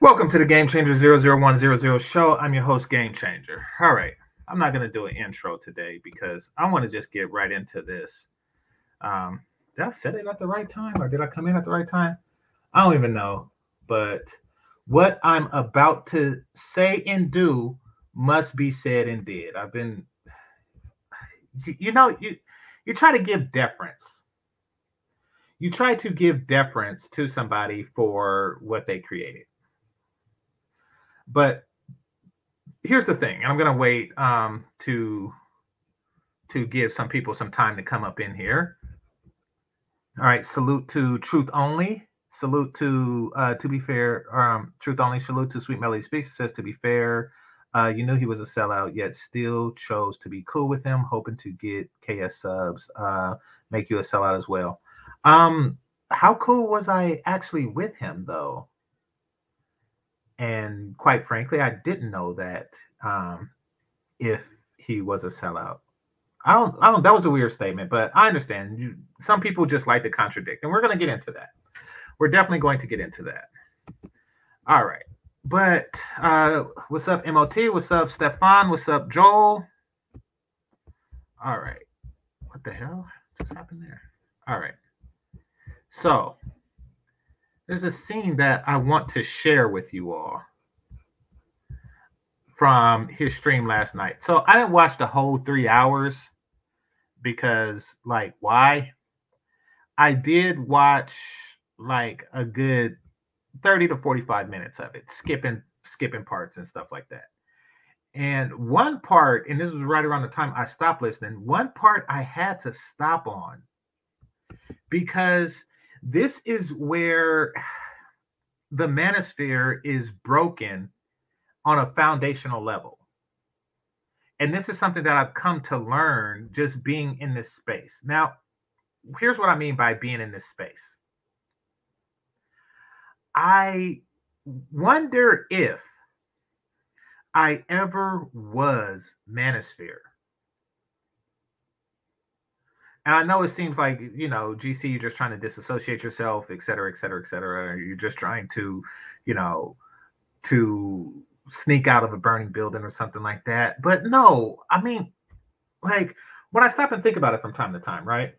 Welcome to the Game Changer 00100 show. I'm your host, Game Changer. All right. I'm not going to do an intro today because I want to just get right into this. Did I say it at the right time or did I come in at the right time? I don't even know. But what I'm about to say and do must be said and did. I've been, you try to give deference. You try to give deference to somebody for what they created. But here's the thing, and I'm going to wait to give some people some time to come up in here. All right, salute to Truth Only. Salute to Be Fair. Truth Only, salute to Sweet Melody Speaks. It says, to be fair, you knew he was a sellout, yet still chose to be cool with him, hoping to get KS subs, make you a sellout as well. How cool was I actually with him, though? And quite frankly, I didn't know that if he was a sellout. I don't. That was a weird statement, but I understand. Some people just like to contradict, and we're going to get into that. We're definitely going to get into that. All right. But what's up, MOT? What's up, Stefan? What's up, Joel? All right. What the hell just happened there? All right. So there's a scene that I want to share with you all from his stream last night. So I didn't watch the whole 3 hours because, like, why? I did watch, like, a good 30 to 45 minutes of it, skipping parts and stuff like that. And one part, and this was right around the time I stopped listening, one part I had to stop on because this is where the manosphere is broken on a foundational level. And this is something that I've come to learn just being in this space. Now, here's what I mean by being in this space. I wonder if I ever was manosphere. And I know it seems like, you know, GC, you're just trying to disassociate yourself, et cetera, et cetera, et cetera. You're just trying to, you know, to sneak out of a burning building or something like that. But no, I mean, like, when I stop and think about it from time to time, right?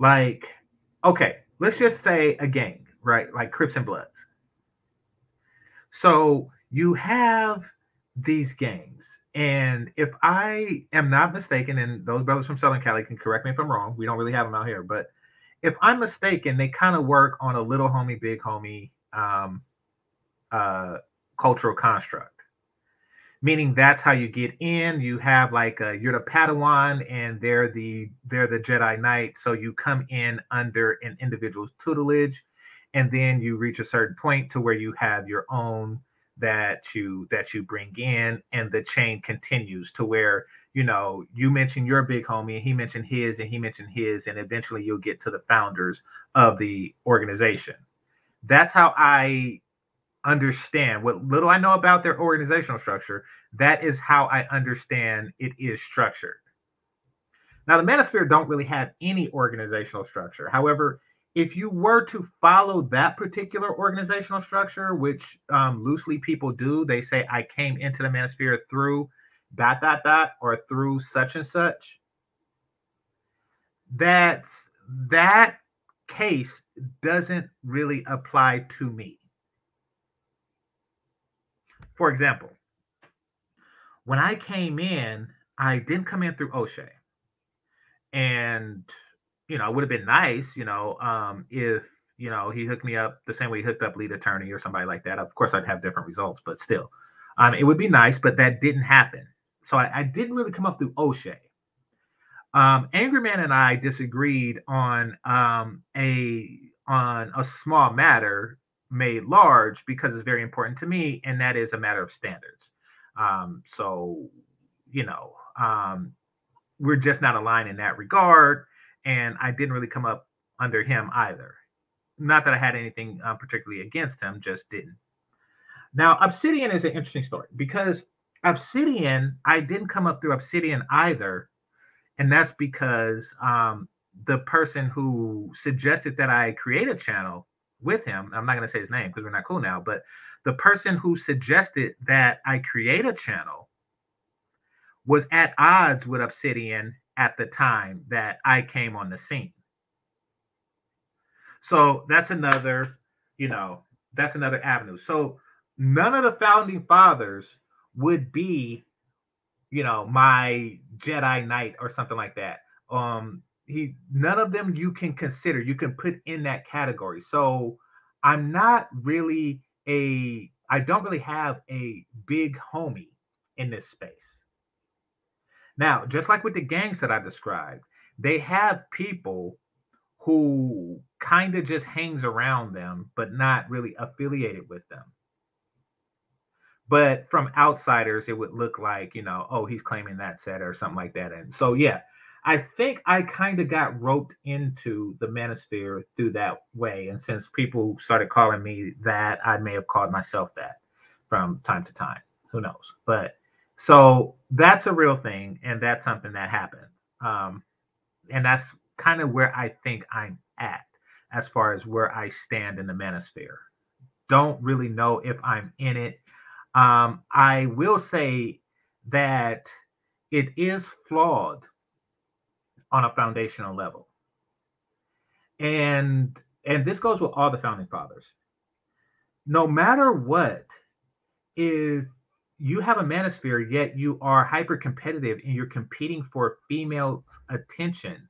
Like, okay, let's just say a gang, right? Like Crips and Bloods. So you have these gangs. And if I am not mistaken, and those brothers from Southern Cali can correct me if I'm wrong, we don't really have them out here, but if I'm mistaken, they kind of work on a little homie, big homie cultural construct. Meaning that's how you get in. You have like you're the Padawan and they're the Jedi Knight. So you come in under an individual's tutelage, and then you reach a certain point to where you have your own that you bring in, and the chain continues to where, you know, you mention your big homie and he mentioned his and he mentioned his, and eventually you'll get to the founders of the organization. That's how I understand what little I know about their organizational structure. That is how I understand it is structured. Now, the manosphere don't really have any organizational structure. However, if you were to follow that particular organizational structure, which loosely people do, they say, I came into the manosphere through ... or through such and such. That case doesn't really apply to me. For example, when I came in, I didn't come in through O'Shea. And you know, it would have been nice, you know, if, you know, he hooked me up the same way he hooked up lead attorney or somebody like that. Of course, I'd have different results, but still, it would be nice, but that didn't happen. So I didn't really come up through O'Shea. Angry Man and I disagreed on a small matter made large because it's very important to me, and that is a matter of standards. So, you know, we're just not aligned in that regard. And I didn't really come up under him either. Not that I had anything particularly against him, just didn't. Now, Obsidian is an interesting story because Obsidian, I didn't come up through Obsidian either. And that's because the person who suggested that I create a channel with him, I'm not going to say his name because we're not cool now, but the person who suggested that I create a channel was at odds with Obsidian at the time that I came on the scene. So that's another, you know, that's another avenue. So none of the founding fathers would be, you know, my Jedi Knight or something like that. None of them you can consider, you can put in that category. So I'm not really I don't really have a big homie in this space. Now, just like with the gangs that I described, they have people who kind of just hangs around them, but not really affiliated with them. But from outsiders, it would look like, you know, oh, he's claiming that set or something like that. And so, yeah, I think I kind of got roped into the manosphere through that way. And since people started calling me that, I may have called myself that from time to time. Who knows? But so that's a real thing. And that's something that happened. And that's kind of where I think I'm at as far as where I stand in the manosphere. Don't really know if I'm in it. I will say that it is flawed on a foundational level. And this goes with all the founding fathers. No matter what, if you have a manosphere, yet you are hyper-competitive and you're competing for females' attention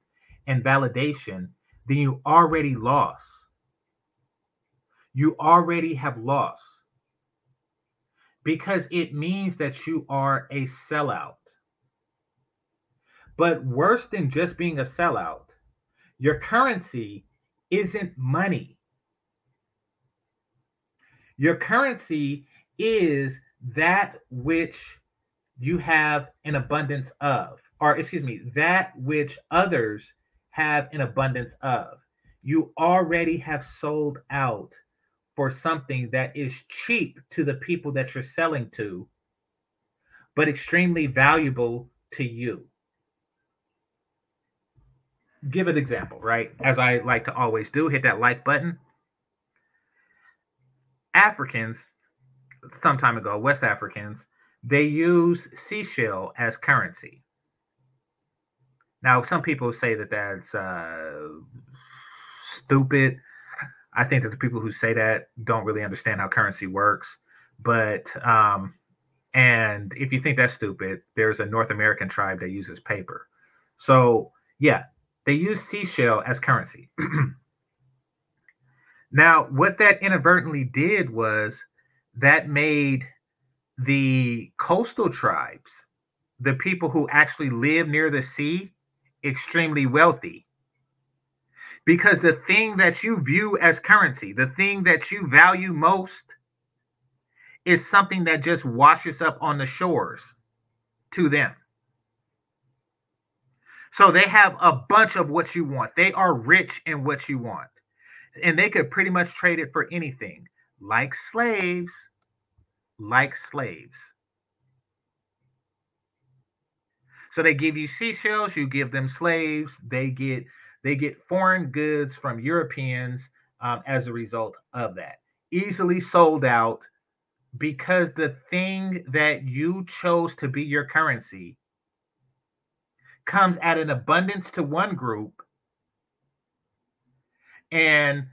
and validation, then you already lost. You already have lost. Because it means that you are a sellout. But worse than just being a sellout, your currency isn't money. Your currency is that which you have an abundance of, or excuse me, that which others have an abundance of. You already have sold out for something that is cheap to the people that you're selling to, but extremely valuable to you. Give an example, right? As I like to always do, hit that like button. Africans, some time ago, West Africans, they use seashell as currency. Now, some people say that that's stupid. I think that the people who say that don't really understand how currency works. But, and if you think that's stupid, there's a North American tribe that uses paper. So, yeah, they use seashell as currency. Now, what that inadvertently did was that made the coastal tribes, the people who actually live near the sea, extremely wealthy. Because the thing that you view as currency, the thing that you value most, is something that just washes up on the shores to them. So they have a bunch of what you want. They are rich in what you want. And they could pretty much trade it for anything, like slaves, like slaves. So they give you seashells, you give them slaves, they get foreign goods from Europeans as a result of that. Easily sold out because the thing that you chose to be your currency comes at an abundance to one group and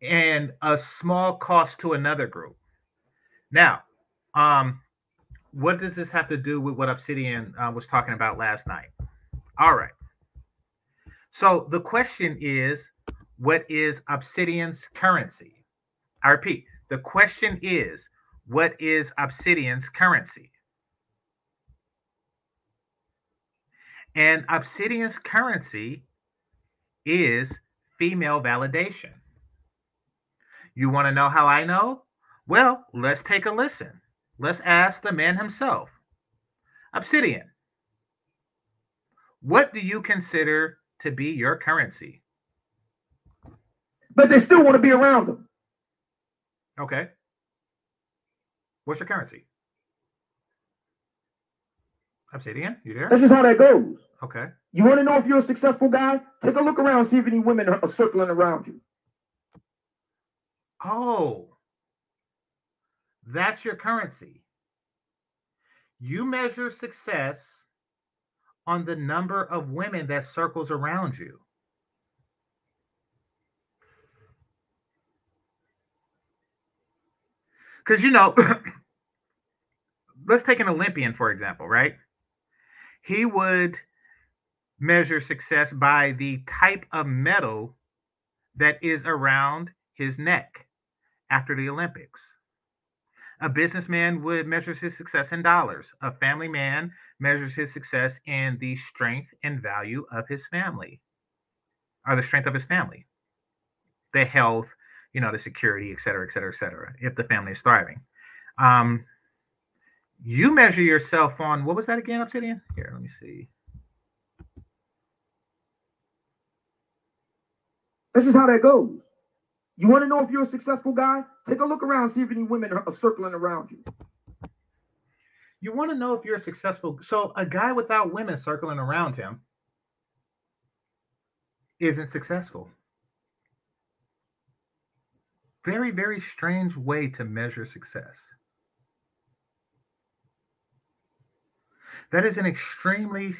a small cost to another group. Now, what does this have to do with what Obsidian was talking about last night? All right. So the question is, what is Obsidian's currency? I repeat, the question is, what is Obsidian's currency? And Obsidian's currency is female validation. You want to know how I know? Well, let's take a listen. Let's ask the man himself. Obsidian, what do you consider to be your currency? But they still want to be around them. Okay. What's your currency? Obsidian, you there? That's just how that goes. Okay. You want to know if you're a successful guy? Take a look around, see if any women are circling around you. Oh, that's your currency. You measure success on the number of women that circles around you. Because, you know, let's take an Olympian, for example, right? He would measure success by the type of metal that is around his neck after the Olympics. A businessman would measure his success in dollars. A family man measures his success in the strength and value of his family, or the strength of his family, the health, you know, the security, et cetera, et cetera, et cetera, if the family is thriving. You measure yourself on, what was that again, Obsidian? Here, let me see. This is how that goes. You want to know if you're a successful guy? Take a look around, see if any women are circling around you. You want to know if you're a successful... So a guy without women circling around him isn't successful. Very, very strange way to measure success. That is an extremely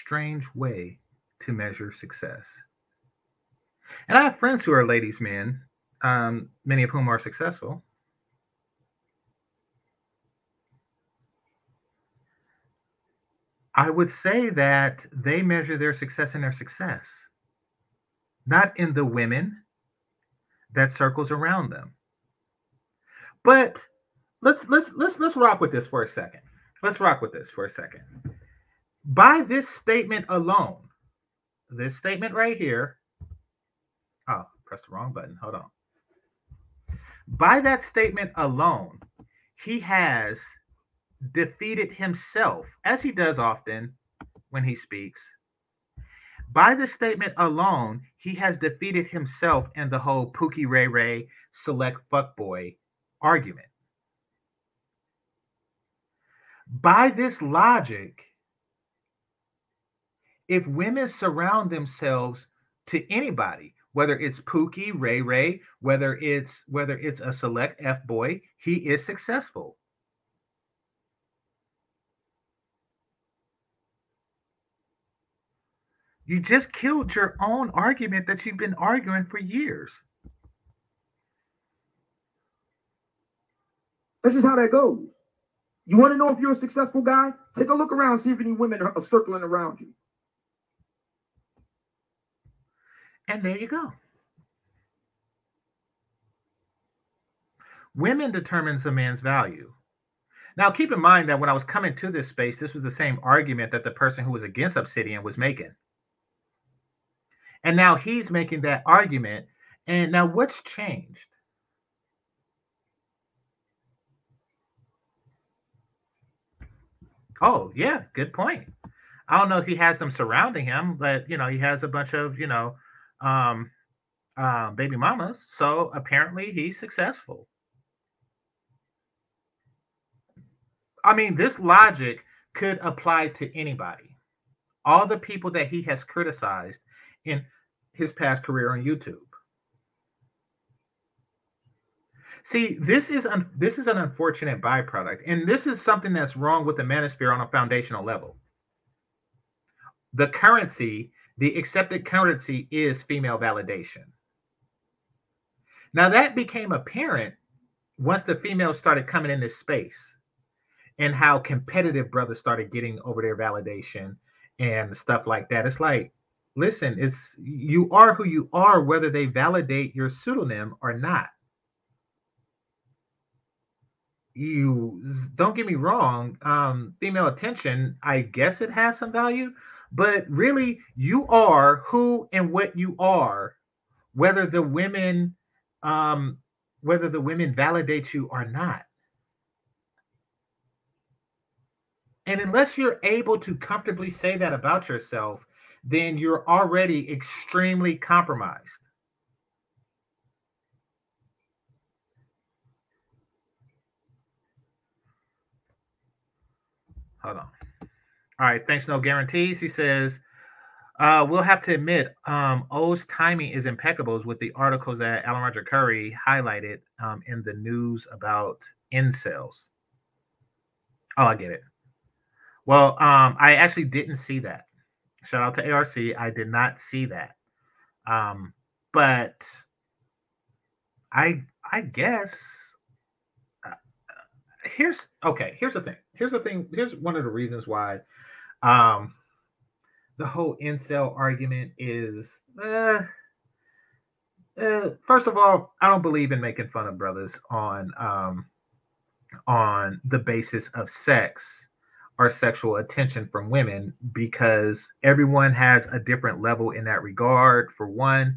strange way to measure success. And I have friends who are ladies' men, many of whom are successful. I would say that they measure their success in their success, not in the women that circles around them. But let's rock with this for a second. Let's rock with this for a second. By this statement alone, this statement right here. Oh, pressed the wrong button. Hold on. By that statement alone, he has defeated himself, as he does often when he speaks. By this statement alone, he has defeated himself in the whole Pookie Ray Ray select fuckboy argument. By this logic, if women surround themselves to anybody, whether it's Pookie, Ray Ray, whether it's a select F-boy, he is successful. You just killed your own argument that you've been arguing for years. This is how that goes. You want to know if you're a successful guy? Take a look around, see if any women are circling around you. And there you go. Women determines a man's value. Now, keep in mind that when I was coming to this space, this was the same argument that the person who was against Obsidian was making. And now he's making that argument. And now what's changed? Oh, yeah, good point. I don't know if he has them surrounding him, but, you know, he has a bunch of, you know, baby mamas, so apparently he's successful. I mean, this logic could apply to anybody. All the people that he has criticized in his past career on YouTube. See, this is an unfortunate byproduct, and this is something that's wrong with the manosphere on a foundational level. The currency, the accepted currency, is female validation. Now, that became apparent once the females started coming in this space and how competitive brothers started getting over their validation and stuff like that. It's like, listen, it's, you are who you are, whether they validate your pseudonym or not. You don't get me wrong, female attention, I guess it has some value. But really, you are who and what you are, whether the women validate you or not. And unless you're able to comfortably say that about yourself, then you're already extremely compromised. Hold on. All right, thanks, no guarantees. He says, We'll have to admit, O's timing is impeccable with the articles that Alan Roger Curry highlighted in the news about incels. Oh, I get it. Well, I actually didn't see that. Shout out to ARC. I did not see that. But I guess here's the thing. Here's one of the reasons why the whole incel argument is, first of all, I don't believe in making fun of brothers on the basis of sex or sexual attention from women, because everyone has a different level in that regard, for one.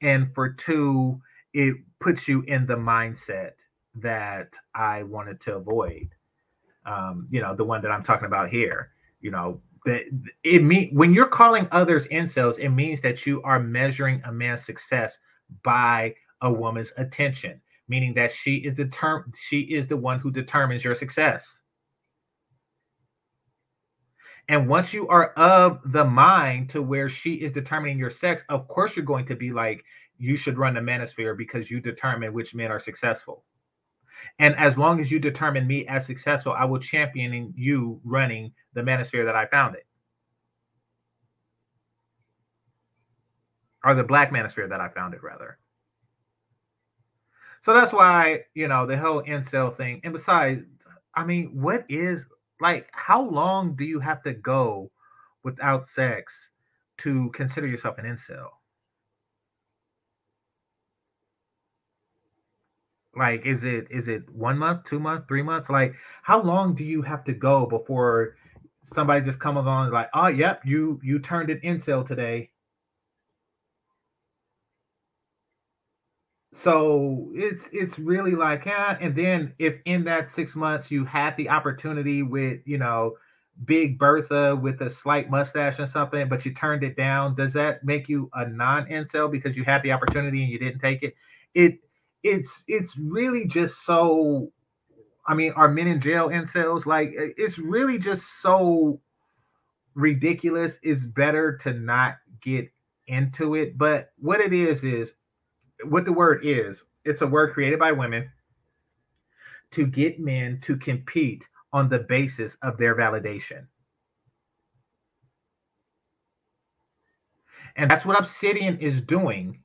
And for two, it puts you in the mindset that I wanted to avoid. You know, the one that I'm talking about here, you know, that it mean when you're calling others incels, it means that you are measuring a man's success by a woman's attention, meaning that she is the one who determines your success. And once you are of the mind to where she is determining your sex, of course you're going to be like, you should run the manosphere because you determine which men are successful. And as long as you determine me as successful, I will champion you running the manosphere that I founded. Or the black manosphere that I founded, rather. So that's why, you know, the whole incel thing. And besides, I mean, what is... Like, how long do you have to go without sex to consider yourself an incel? Like, is it 1 month, 2 months, 3 months? Like, how long do you have to go before somebody just comes along and like, oh, yep, you turned an incel today. So it's really like, yeah. And then if in that 6 months you had the opportunity with, you know, Big Bertha with a slight mustache or something, but you turned it down, does that make you a non-incel because you had the opportunity and you didn't take it? It's really just so, I mean, are men in jail incels? Like, it's really just so ridiculous. It's better to not get into it. But what it is what the word is, it's a word created by women to get men to compete on the basis of their validation. And that's what Obsidian is doing.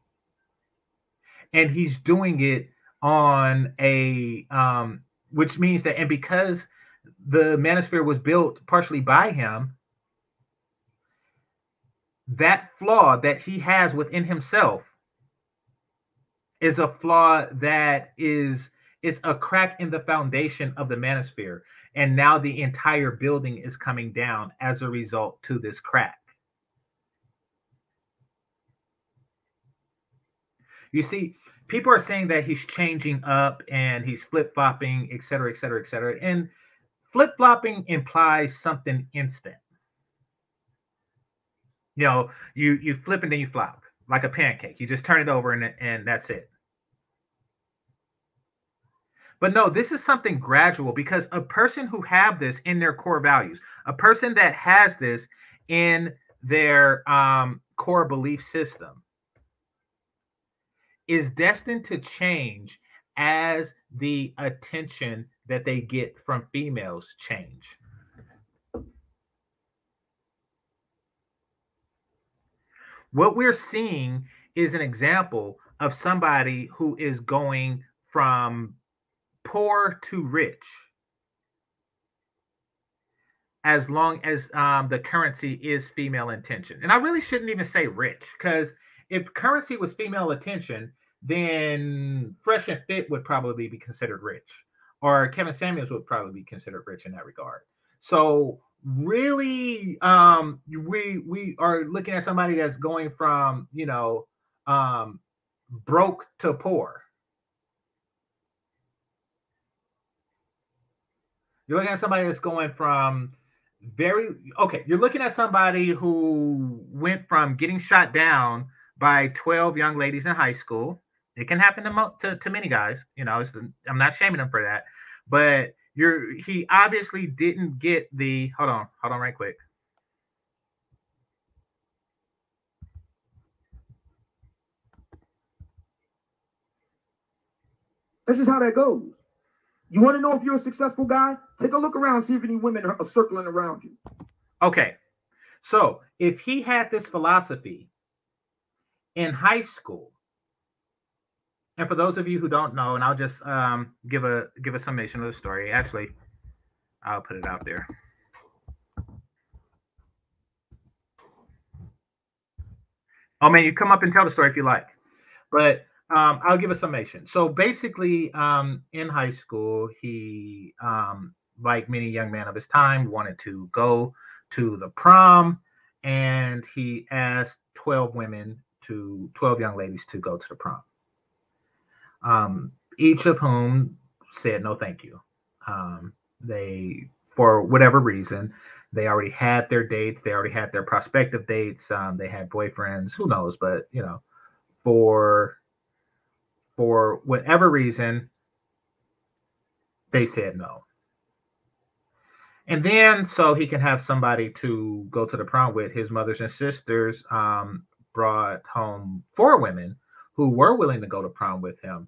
And he's doing it on a, which means that, and because the manosphere was built partially by him, that flaw that he has within himself is a flaw that is a crack in the foundation of the manosphere. And now the entire building is coming down as a result to this crack. You see, people are saying that he's changing up and he's flip-flopping, et cetera, et cetera, et cetera. And flip-flopping implies something instant. You know, you flip and then you flop, like a pancake. You just turn it over and that's it. But no, this is something gradual, because a person who have this in their core values, a person that has this in their core belief system is destined to change as the attention that they get from females change. What we're seeing is an example of somebody who is going from poor to rich as long as the currency is female attention. And I really shouldn't even say rich, because if currency was female attention, then Fresh and Fit would probably be considered rich, or Kevin Samuels would probably be considered rich in that regard. So really, we are looking at somebody that's going from, you know, broke to poor. You're looking at somebody that's going from you're looking at somebody who went from getting shot down by 12 young ladies in high school. It can happen to many guys, you know, I'm not shaming them for that, but he obviously didn't get the, hold on right quick. That's just how that goes. You want to know if you're a successful guy? Take a look around, see if any women are circling around you. Okay. So if he had this philosophy in high school, and for those of you who don't know, and I'll just give a summation of the story. Actually, I'll put it out there. Oh man, you come up and tell the story if you like, but I'll give a summation. So basically, in high school, he, like many young men of his time, wanted to go to the prom, and he asked 12 young ladies to go to the prom. Each of whom said no, thank you. They, for whatever reason, they already had their dates. They already had their prospective dates. They had boyfriends. Who knows? But you know, for whatever reason, they said no. And then, so he can have somebody to go to the prom with, his mothers and sisters brought home 4 women who were willing to go to prom with him.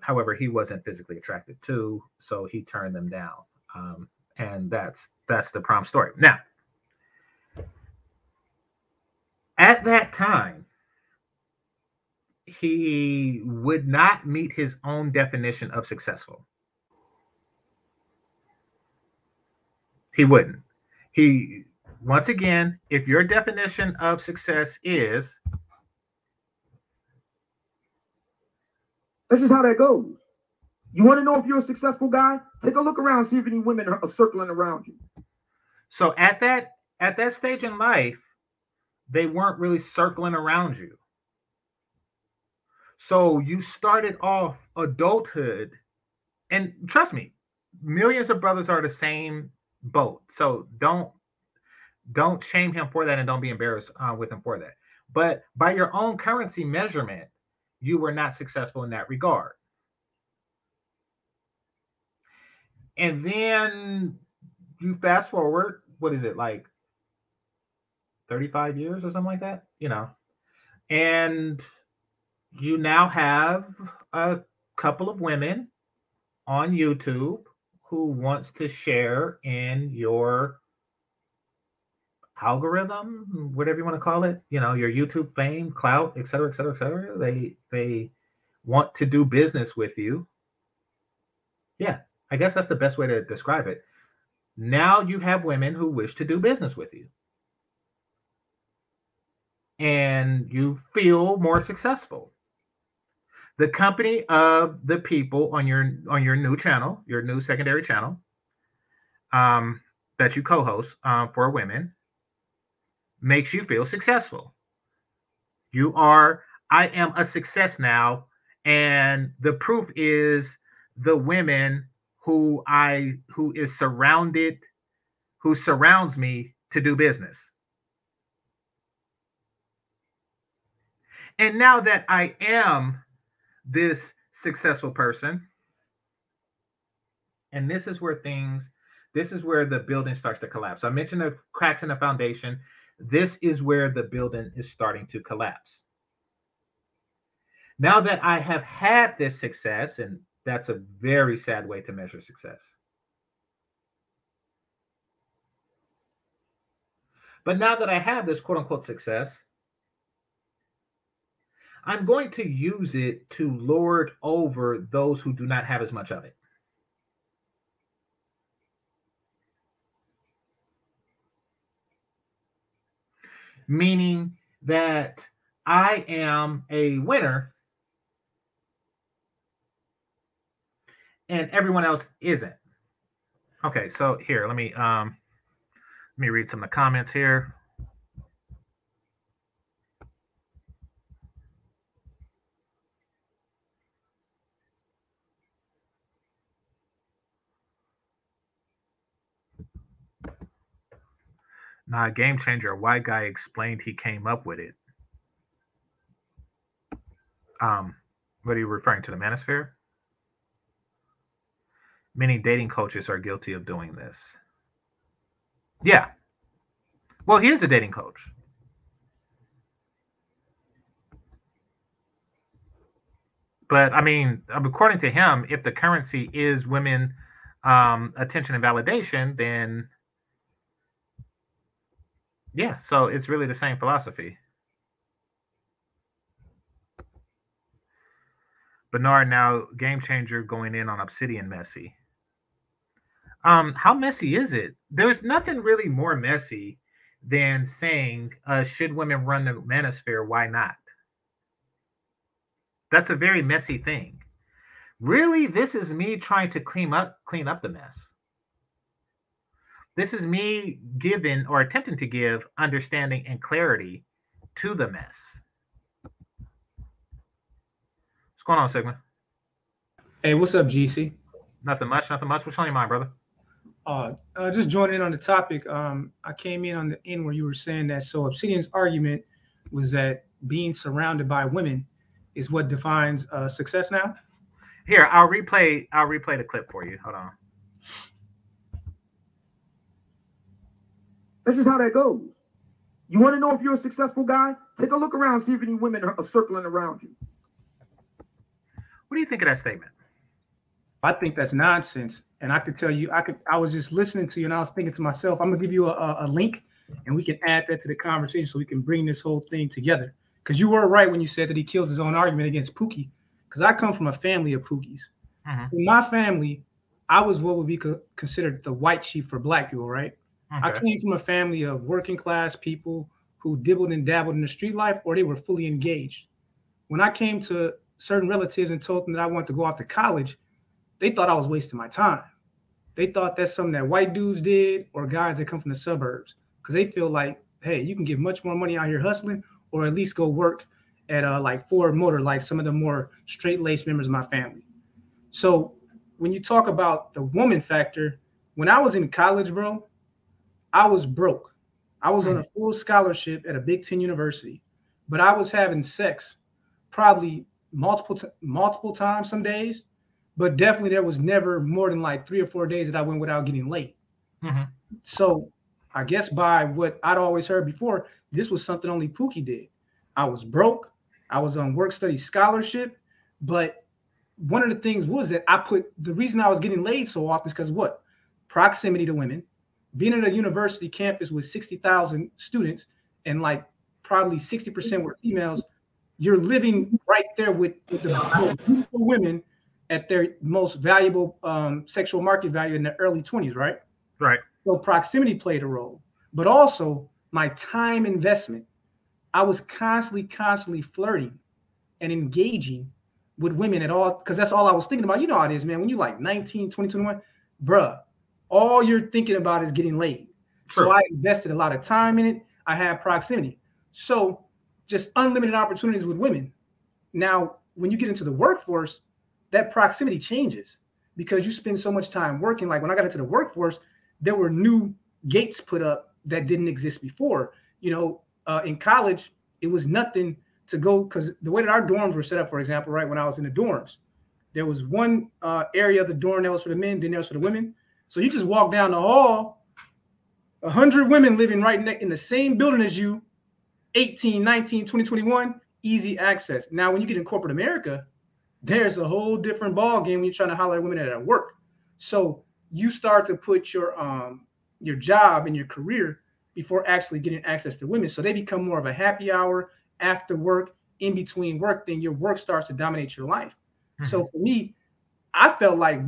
However, he wasn't physically attracted to, so he turned them down. And that's the prom story. Now, at that time, he would not meet his own definition of successful. He wouldn't. He, once again, if your definition of success is... That's just how that goes. You want to know if you're a successful guy? Take a look around, see if any women are circling around you. So at that stage in life, they weren't really circling around you. So you started off adulthood, and trust me, millions of brothers are the same boat. So don't shame him for that, and don't be embarrassed with him for that. But by your own currency measurement, you were not successful in that regard. And then you fast forward, what is it, like 35 years or something like that? You know, and you now have a couple of women on YouTube who wants to share in your algorithm, whatever you want to call it, you know, your YouTube fame, clout, et cetera, et cetera, et cetera. They want to do business with you. Yeah, I guess that's the best way to describe it. Now you have women who wish to do business with you. And you feel more successful. The company of the people on your new channel, your new secondary channel, that you co-host for women, makes you feel successful. You are, I am a success now, and the proof is the women who surrounds me to do business. And now that I am this successful person, and this is where the building starts to collapse. I mentioned the cracks in the foundation. This is where the building is starting to collapse. Now that I have had this success, and that's a very sad way to measure success. But now that I have this quote-unquote success, I'm going to use it to lord over those who do not have as much of it. Meaning that I am a winner and everyone else isn't. Okay, so here, let me read some of the comments here. Nah, game changer. A white guy explained he came up with it. What are you referring to? The manosphere? Many dating coaches are guilty of doing this. Yeah. Well, he is a dating coach. But I mean, according to him, if the currency is women, attention and validation, then yeah, so it's really the same philosophy. Bernard now game changer going in on Obsidian messy. How messy is it? There's nothing really more messy than saying, should women run the manosphere? Why not? That's a very messy thing. Really, this is me trying to clean up the mess. This is me giving or attempting to give understanding and clarity to the mess. What's going on, Sigma? Hey, what's up, GC? Nothing much, nothing much. What's on your mind, brother? Just joining in on the topic. I came in on the end where you were saying that. So Obsidian's argument was that being surrounded by women is what defines success now? Here, I'll replay the clip for you. Hold on. This is how that goes. You want to know if you're a successful guy? Take a look around, see if any women are circling around you. What do you think of that statement? I think that's nonsense. And I could tell you, I was just listening to you and I was thinking to myself, I'm going to give you a link and we can add that to the conversation so we can bring this whole thing together. Because you were right when you said that he kills his own argument against Pookie. Because I come from a family of Pookies. Mm-hmm. In my family, I was what would be considered the white sheep for black people, right? Okay. I came from a family of working class people who dibbled and dabbled in the street life, or they were fully engaged. When I came to certain relatives and told them that I wanted to go off to college, they thought I was wasting my time. They thought that's something that white dudes did or guys that come from the suburbs. Because they feel like, hey, you can get much more money out here hustling, or at least go work at like Ford Motor, like some of the more straight-laced members of my family. So when you talk about the woman factor, when I was in college, bro, I was broke. I was on a full scholarship at a Big Ten university, but I was having sex probably multiple times some days, but definitely there was never more than like 3 or 4 days that I went without getting laid. Mm-hmm. So I guess by what I'd always heard before, this was something only Pookie did. I was broke. I was on work study scholarship. But one of the things was that the reason I was getting laid so often is because what? Proximity to women, being at a university campus with 60,000 students and like probably 60% were females. You're living right there with the beautiful women at their most valuable sexual market value in the early 20s, right? Right. So proximity played a role, but also my time investment. I was constantly flirting and engaging with women at all, because that's all I was thinking about. You know how it is, man. When you're like 19, 20, 21, bruh, all you're thinking about is getting laid. Sure. So I invested a lot of time in it. I had proximity. So just unlimited opportunities with women. Now, when you get into the workforce, that proximity changes because you spend so much time working. Like when I got into the workforce, there were new gates put up that didn't exist before. You know, in college, it was nothing to go, because the way that our dorms were set up, for example, right, when I was in the dorms, there was one area of the dorm that was for the men, then there was for the women. So you just walk down the hall, 100 women living right in the same building as you, 18, 19, 20, 21, easy access. Now, when you get in corporate America, there's a whole different ball game when you're trying to holler at women at work. So you start to put your job and your career before actually getting access to women. So they become more of a happy hour after work, in between work, then your work starts to dominate your life. Mm-hmm. So for me, I felt like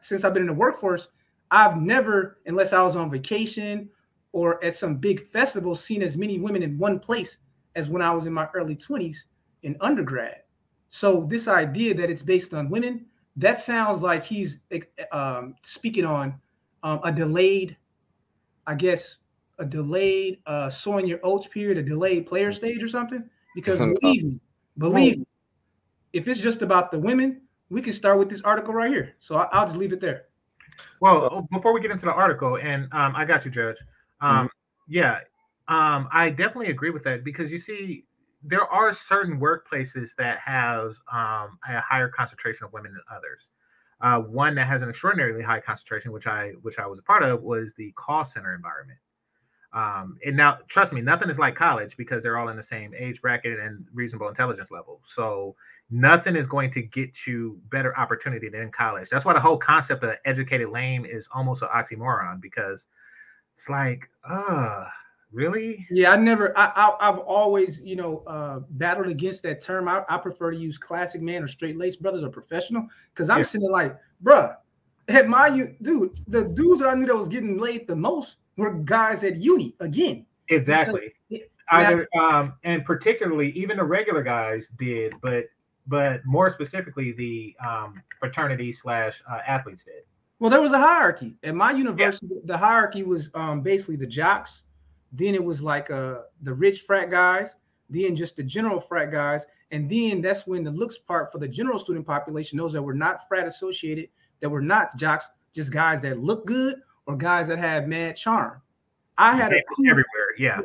since I've been in the workforce, I've never, unless I was on vacation or at some big festival, seen as many women in one place as when I was in my early 20s in undergrad. So this idea that it's based on women, that sounds like he's speaking on a delayed sowing your oats period, a delayed player stage or something. Because believe me, if it's just about the women, we can start with this article right here. So I'll just leave it there. Well, before we get into the article, and I got you, Judge. I definitely agree with that, because you see, there are certain workplaces that have a higher concentration of women than others. One that has an extraordinarily high concentration, which I was a part of, was the call center environment. And now, trust me, nothing is like college because they're all in the same age bracket and reasonable intelligence level. So nothing is going to get you better opportunity than college. That's why the whole concept of educated lame is almost an oxymoron, because it's like, really? Yeah, I've always, battled against that term. I prefer to use classic man or straight laced brothers or professional, because I'm sitting there like, bruh, admire you, dude. The dudes that I knew that was getting laid the most were guys at uni again. Exactly. Either, and particularly even the regular guys did, but more specifically the fraternity / athletes did. Well, there was a hierarchy at my university. Yeah. The hierarchy was basically the jocks, then it was like the rich frat guys, then just the general frat guys, and then that's when the looks part for the general student population, those that were not frat associated, that were not jocks, just guys that look good or guys that had mad charm. I had a crew everywhere. Yeah,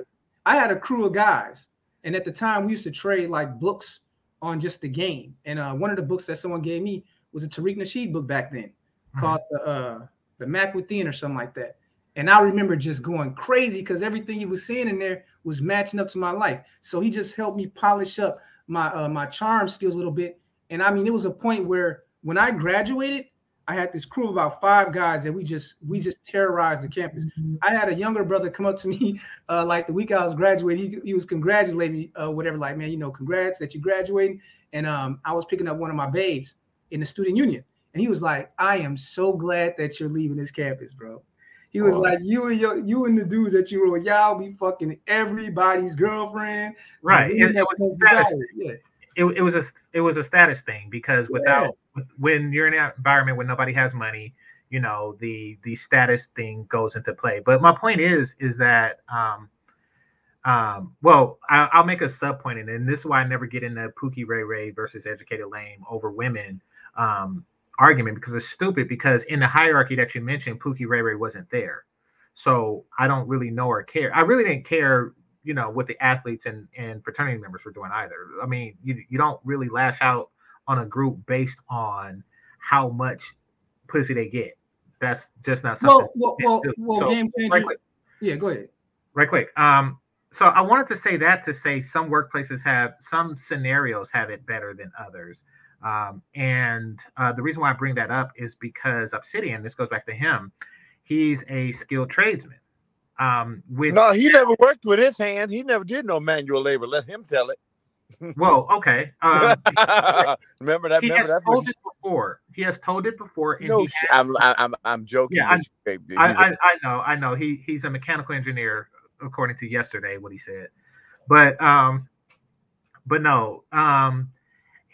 I had a crew of guys, and at the time we used to trade like books on just the game. And one of the books that someone gave me was a Tariq Nasheed book back then, called the Mac Within or something like that. And I remember just going crazy because everything he was saying in there was matching up to my life. So he just helped me polish up my my charm skills a little bit. And I mean, it was a point where when I graduated, I had this crew of about 5 guys that we just terrorized the campus. I had a younger brother come up to me like the week I was graduating. He was congratulating me, whatever, like, man, congrats that you're graduating. And I was picking up one of my babes in the student union. And he was like, I am so glad that you're leaving this campus, bro. He was like, you and the dudes that you were, y'all be fucking everybody's girlfriend. Right. It was a status thing, because when you're in an environment where nobody has money, the status thing goes into play. But my point is that well, I'll make a sub point, and this is why I never get into Pookie Ray Ray versus educated lame over women argument, because it's stupid. Because in the hierarchy that you mentioned, Pookie Ray Ray wasn't there, so I don't really know or care. I really didn't care what the athletes and fraternity members were doing either. I mean, you don't really lash out on a group based on how much pussy they get. That's just not something. Well, game changer. Yeah, go ahead. Right quick. So I wanted to say that to say some workplaces have, some scenarios have it better than others. And the reason why I bring that up is because Obsidian, this goes back to him, he's a skilled tradesman. No, he never worked with his hand. He never did no manual labor. Let him tell it. Whoa, okay. Remember that. He has told it before. No, I'm joking. Yeah, I know. He's a mechanical engineer, according to yesterday what he said. But no,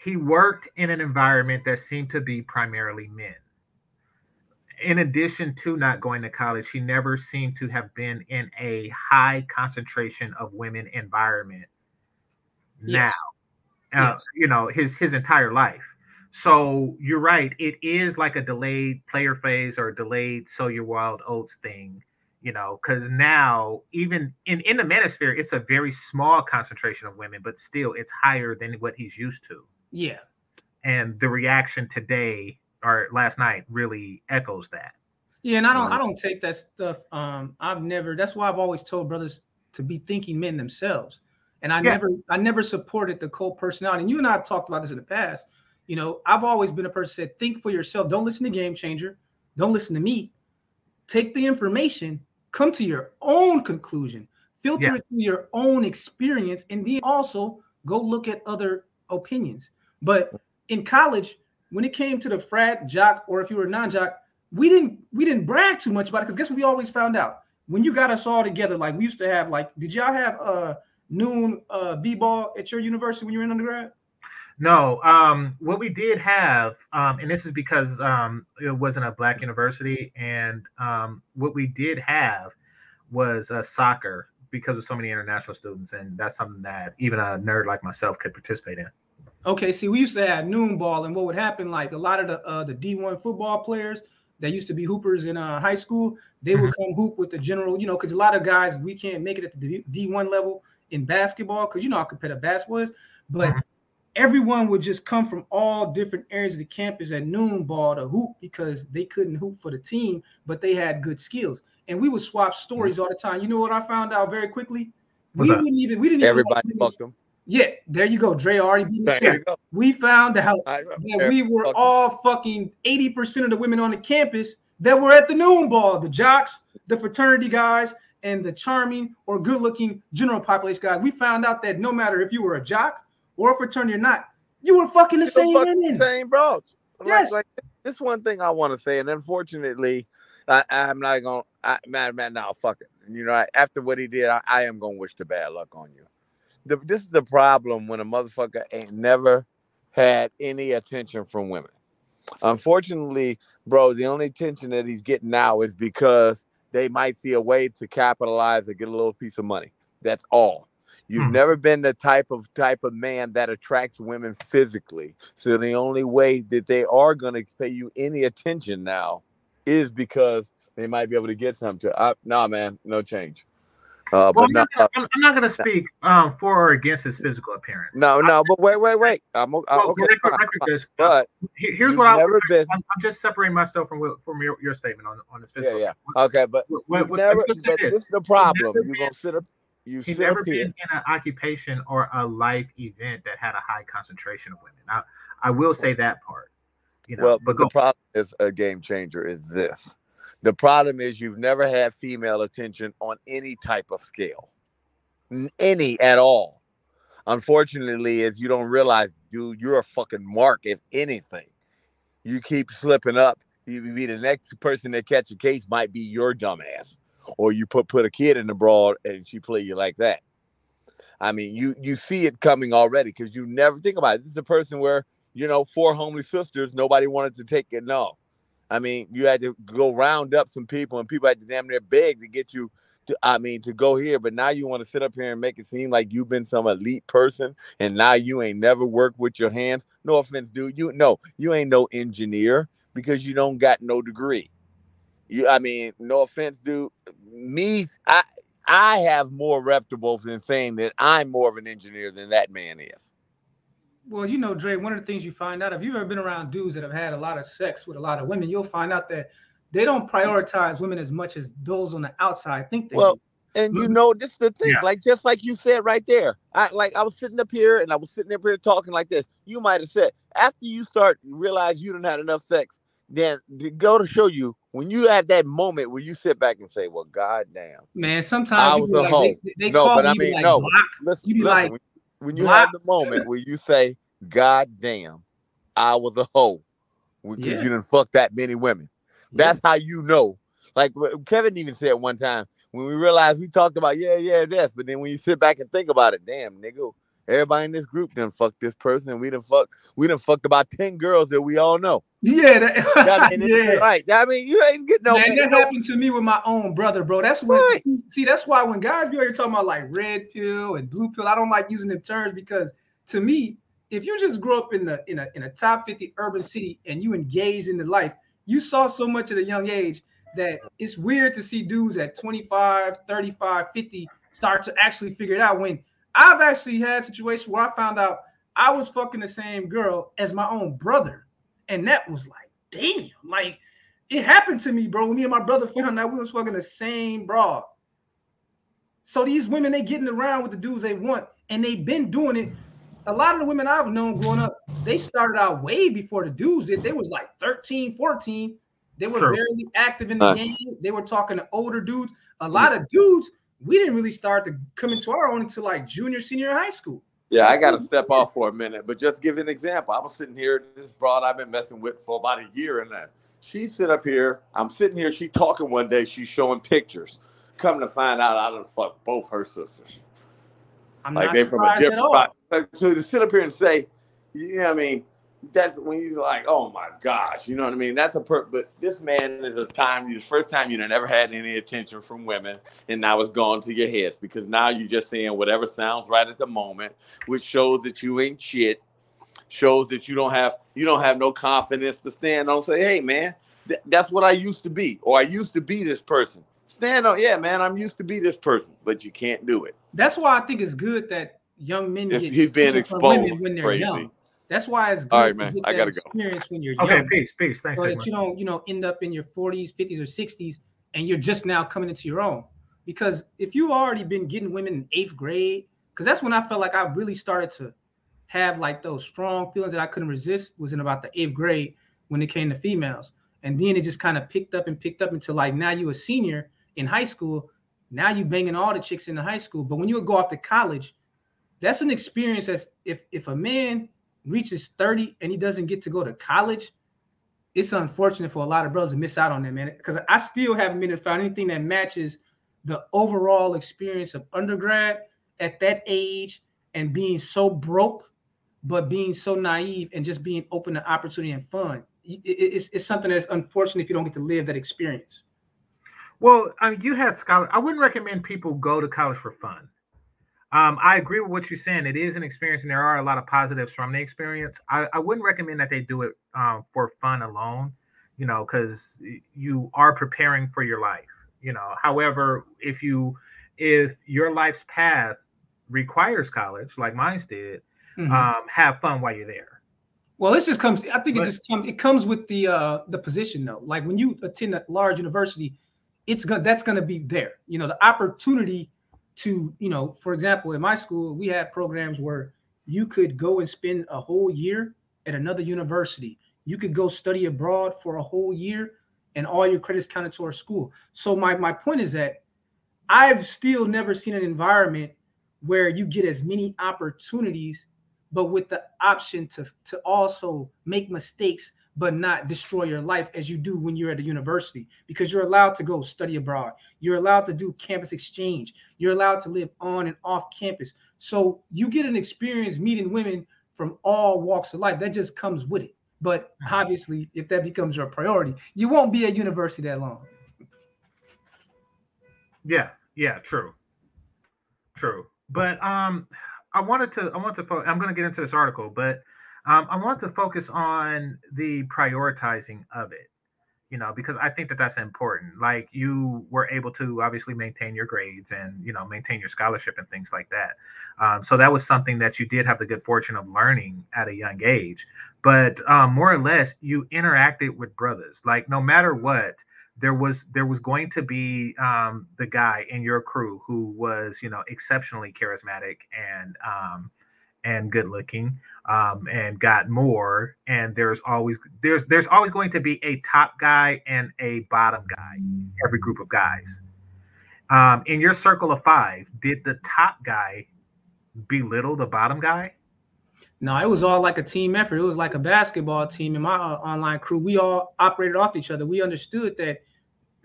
he worked in an environment that seemed to be primarily men. In addition to not going to college, he never seemed to have been in a high concentration of women environment. Yes. Now, yes. His entire life. So you're right. It is like a delayed player phase or a delayed sow your wild oats thing, because now even in the manosphere, it's a very small concentration of women, but still it's higher than what he's used to. Yeah. And the reaction today or last night really echoes that. Yeah, and I don't take that stuff. That's why I've always told brothers to be thinking men themselves. And I never supported the cult personality. And you and I have talked about this in the past. I've always been a person that said, think for yourself. Don't listen to Game Changer. Don't listen to me. Take the information, come to your own conclusion, filter it through your own experience, and then also go look at other opinions. But in college, when it came to the frat, jock, or if you were non-jock, we didn't brag too much about it, because guess what we always found out? When you got us all together, like we used to have, like, did y'all have noon b-ball at your university when you were in undergrad? No. What we did have, and this is because it wasn't a black university, and what we did have was soccer, because of so many international students, and that's something that even a nerd like myself could participate in. Okay, see, we used to have noon ball, and what would happen, like a lot of the D1 football players that used to be hoopers in high school, they would come hoop with the general, because a lot of guys, we can't make it at the D1 level in basketball, because how competitive basketball is, but everyone would just come from all different areas of the campus at noon ball to hoop, because they couldn't hoop for the team, but they had good skills. And we would swap stories all the time. You know what I found out very quickly? We didn't even. Everybody fucked them. Yeah, there you go. Dre already beat me. We found out that we were all fucking 80% of the women on the campus that were at the noon ball, the jocks, the fraternity guys, and the charming or good-looking general population guys. We found out that no matter if you were a jock or a fraternity or not, you were fucking the same women. Same broads. Yes. Like, this one thing I want to say, and unfortunately, I'm not going to, fuck it. You know, after what he did, I am going to wish the bad luck on you. This is the problem when a motherfucker ain't never had any attention from women. Unfortunately, bro, the only attention that he's getting now is because they might see a way to capitalize or get a little piece of money. That's all. You've never been the type of man that attracts women physically. So the only way that they are going to pay you any attention now is because they might be able to get something. Nah, man, no change. Well, I'm not going to speak for or against his physical appearance. But wait. Here's what I'm just separating myself from your statement on his physical. Appearance. Okay, but this is the problem. You're going to sit up. He's never been in an occupation or a life event that had a high concentration of women. I will say that part. You know, well, but the problem is a game changer is this. The problem is you've never had female attention on any type of scale. Any at all. Unfortunately, if you don't realize, dude, you're a fucking mark, if anything. You keep slipping up. You be the next person that catch a case might be your dumbass. Or you put a kid in the broad and she play you like that. I mean, you see it coming already because you never think about it. This is a person where, you know, 4 homely sisters, nobody wanted to take it. No. I mean, you had to go round up some people and people had to damn near beg to get you to go here. But now you want to sit up here and make it seem like you've been some elite person and now you ain't never worked with your hands. No offense, dude. You ain't no engineer because you don't got no degree. No offense, dude. Me, I have more reputable than saying that I'm more of an engineer than that man is. Well, you know, Dre, one of the things you find out, if you've ever been around dudes that have had a lot of sex with a lot of women, you'll find out that they don't prioritize women as much as those on the outside think they do. And you know, this is the thing, like just like you said right there. I was sitting up here talking like this. You might have said, after you start realize you didn't have enough sex, then to go to show you when you have that moment where you sit back and say, well, goddamn. Man, sometimes I was at home. When you have the moment where you say, goddamn, I was a hoe. You didn't fuck that many women. That's how you know. Like Kevin even said one time when we realized we talked about, this. But then when you sit back and think about it, damn, nigga, everybody in this group done fucked this person, and we done fucked about 10 girls that we all know. Yeah, right. I mean, you ain't getting no. Man, that happened to me with my own brother, bro. That's when. Right. See, that's why when guys be out here talking about like red pill and blue pill, I don't like using them terms because to me, if you just grew up in a top 50 urban city and you engaged in the life, you saw so much at a young age that it's weird to see dudes at 25, 35, 50 start to actually figure it out when. I've actually had situations where I found out I was fucking the same girl as my own brother. And that was like, damn, like it happened to me, bro. Me and my brother found out we was fucking the same broad. So these women, they getting around with the dudes they want and they've been doing it. A lot of the women I've known growing up, they started out way before the dudes did. They was like 13, 14. They were barely active in the game. They were talking to older dudes. A lot of dudes, we didn't really start to come into our own until like junior, senior high school. Yeah, I got to step off for a minute, but just give an example. I was sitting here, this broad I've been messing with for about a year and that. She sit up here. I'm sitting here. She talking one day. She's showing pictures. Come to find out, I done fucked both her sisters. I'm like not they from a different spot. So to sit up here and say, you know what I mean? That's when he's like, oh my gosh, you know what I mean? That's but this man is the first time you never had any attention from women, and now it's gone to your heads because now you're just saying whatever sounds right at the moment, which shows that you ain't shit, shows that you don't have no confidence to stand on. Say, hey man, that's what I used to be, or I used to be this person. Stand on, yeah man, I'm used to be this person, but you can't do it. That's why I think it's good that young men get he's being exposed when they're young. That's why it's good to get that experience when you're young. Okay, peace. Thanks, so that you don't, end up in your 40s, 50s, or 60s, and you're just now coming into your own. Because if you've already been getting women in 8th grade, Because that's when I felt like I really started to have like those strong feelings that I couldn't resist, was in about the 8th grade when it came to females. And then it just kind of picked up until like now you a senior in high school. Now you banging all the chicks in the high school. But when you would go off to college, that's an experience that's, if a man reaches 30 and he doesn't get to go to college, it's unfortunate for a lot of brothers to miss out on that, man. Because I still haven't been able to find anything that matches the overall experience of undergrad at that age and being so broke, but being so naive and just being open to opportunity and fun. It's something that's unfortunate if you don't get to live that experience. Well, I mean, you had scholars. I wouldn't recommend people go to college for fun. I agree with what you're saying. It is an experience, and there are a lot of positives from the experience. I wouldn't recommend that they do it for fun alone, you know, because you are preparing for your life, you know. However, if your life's path requires college, like mine did, have fun while you're there. Well, it just comes. I think it comes with the position, though. Like when you attend a large university, that's gonna be there. You know, the opportunity to, you know, for example, in my school, we had programs where you could go and spend a whole year at another university. You could go study abroad for a whole year, and all your credits counted towards school. So my point is that I've still never seen an environment where you get as many opportunities, but with the option to also make mistakes, but not destroy your life as you do when you're at a university, because you're allowed to go study abroad. You're allowed to do campus exchange. You're allowed to live on and off campus. So you get an experience meeting women from all walks of life. That just comes with it. But obviously, if that becomes your priority, you won't be at university that long. Yeah, true. But I'm going to get into this article, but I want to focus on the prioritizing of it, you know, because I think that that's important. Like, you were able to obviously maintain your grades and, you know, maintain your scholarship and things like that. So that was something that you did have the good fortune of learning at a young age. But more or less, you interacted with brothers. Like, no matter what, there was going to be the guy in your crew who was, you know, exceptionally charismatic and good looking, and got more. And there's always going to be a top guy and a bottom guy in every group of guys. In your circle of five, did the top guy belittle the bottom guy? No, it was all like a team effort. It was like a basketball team in my online crew. We all operated off each other. We understood that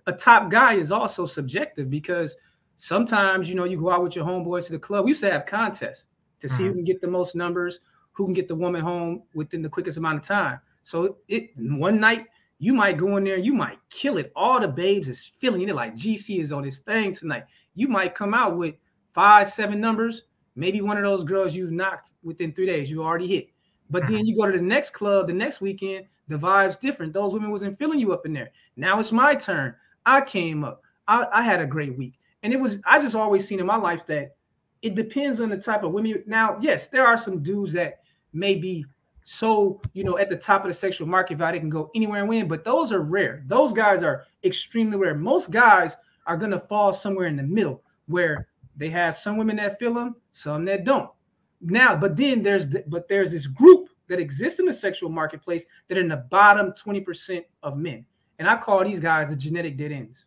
a top guy is also subjective, because sometimes, you know, you go out with your homeboys to the club. We used to have contests to see who can get the most numbers, who can get the woman home within the quickest amount of time. So one night you might go in there, you might kill it. All the babes is feeling it, like GC is on his thing tonight. You might come out with 5, 7 numbers. Maybe one of those girls you knocked within 3 days, you already hit. But then you go to the next club, the next weekend, the vibe's different. Those women wasn't feeling you up in there. Now it's my turn. I came up. I had a great week. And I just always seen in my life that it depends on the type of women. Now, yes, there are some dudes that may be so, you know, at the top of the sexual market value, they can go anywhere and win, but those are rare. Those guys are extremely rare. Most guys are going to fall somewhere in the middle where they have some women that feel them, some that don't. Now, but then there's this group that exists in the sexual marketplace that are in the bottom 20% of men. And I call these guys the genetic dead ends.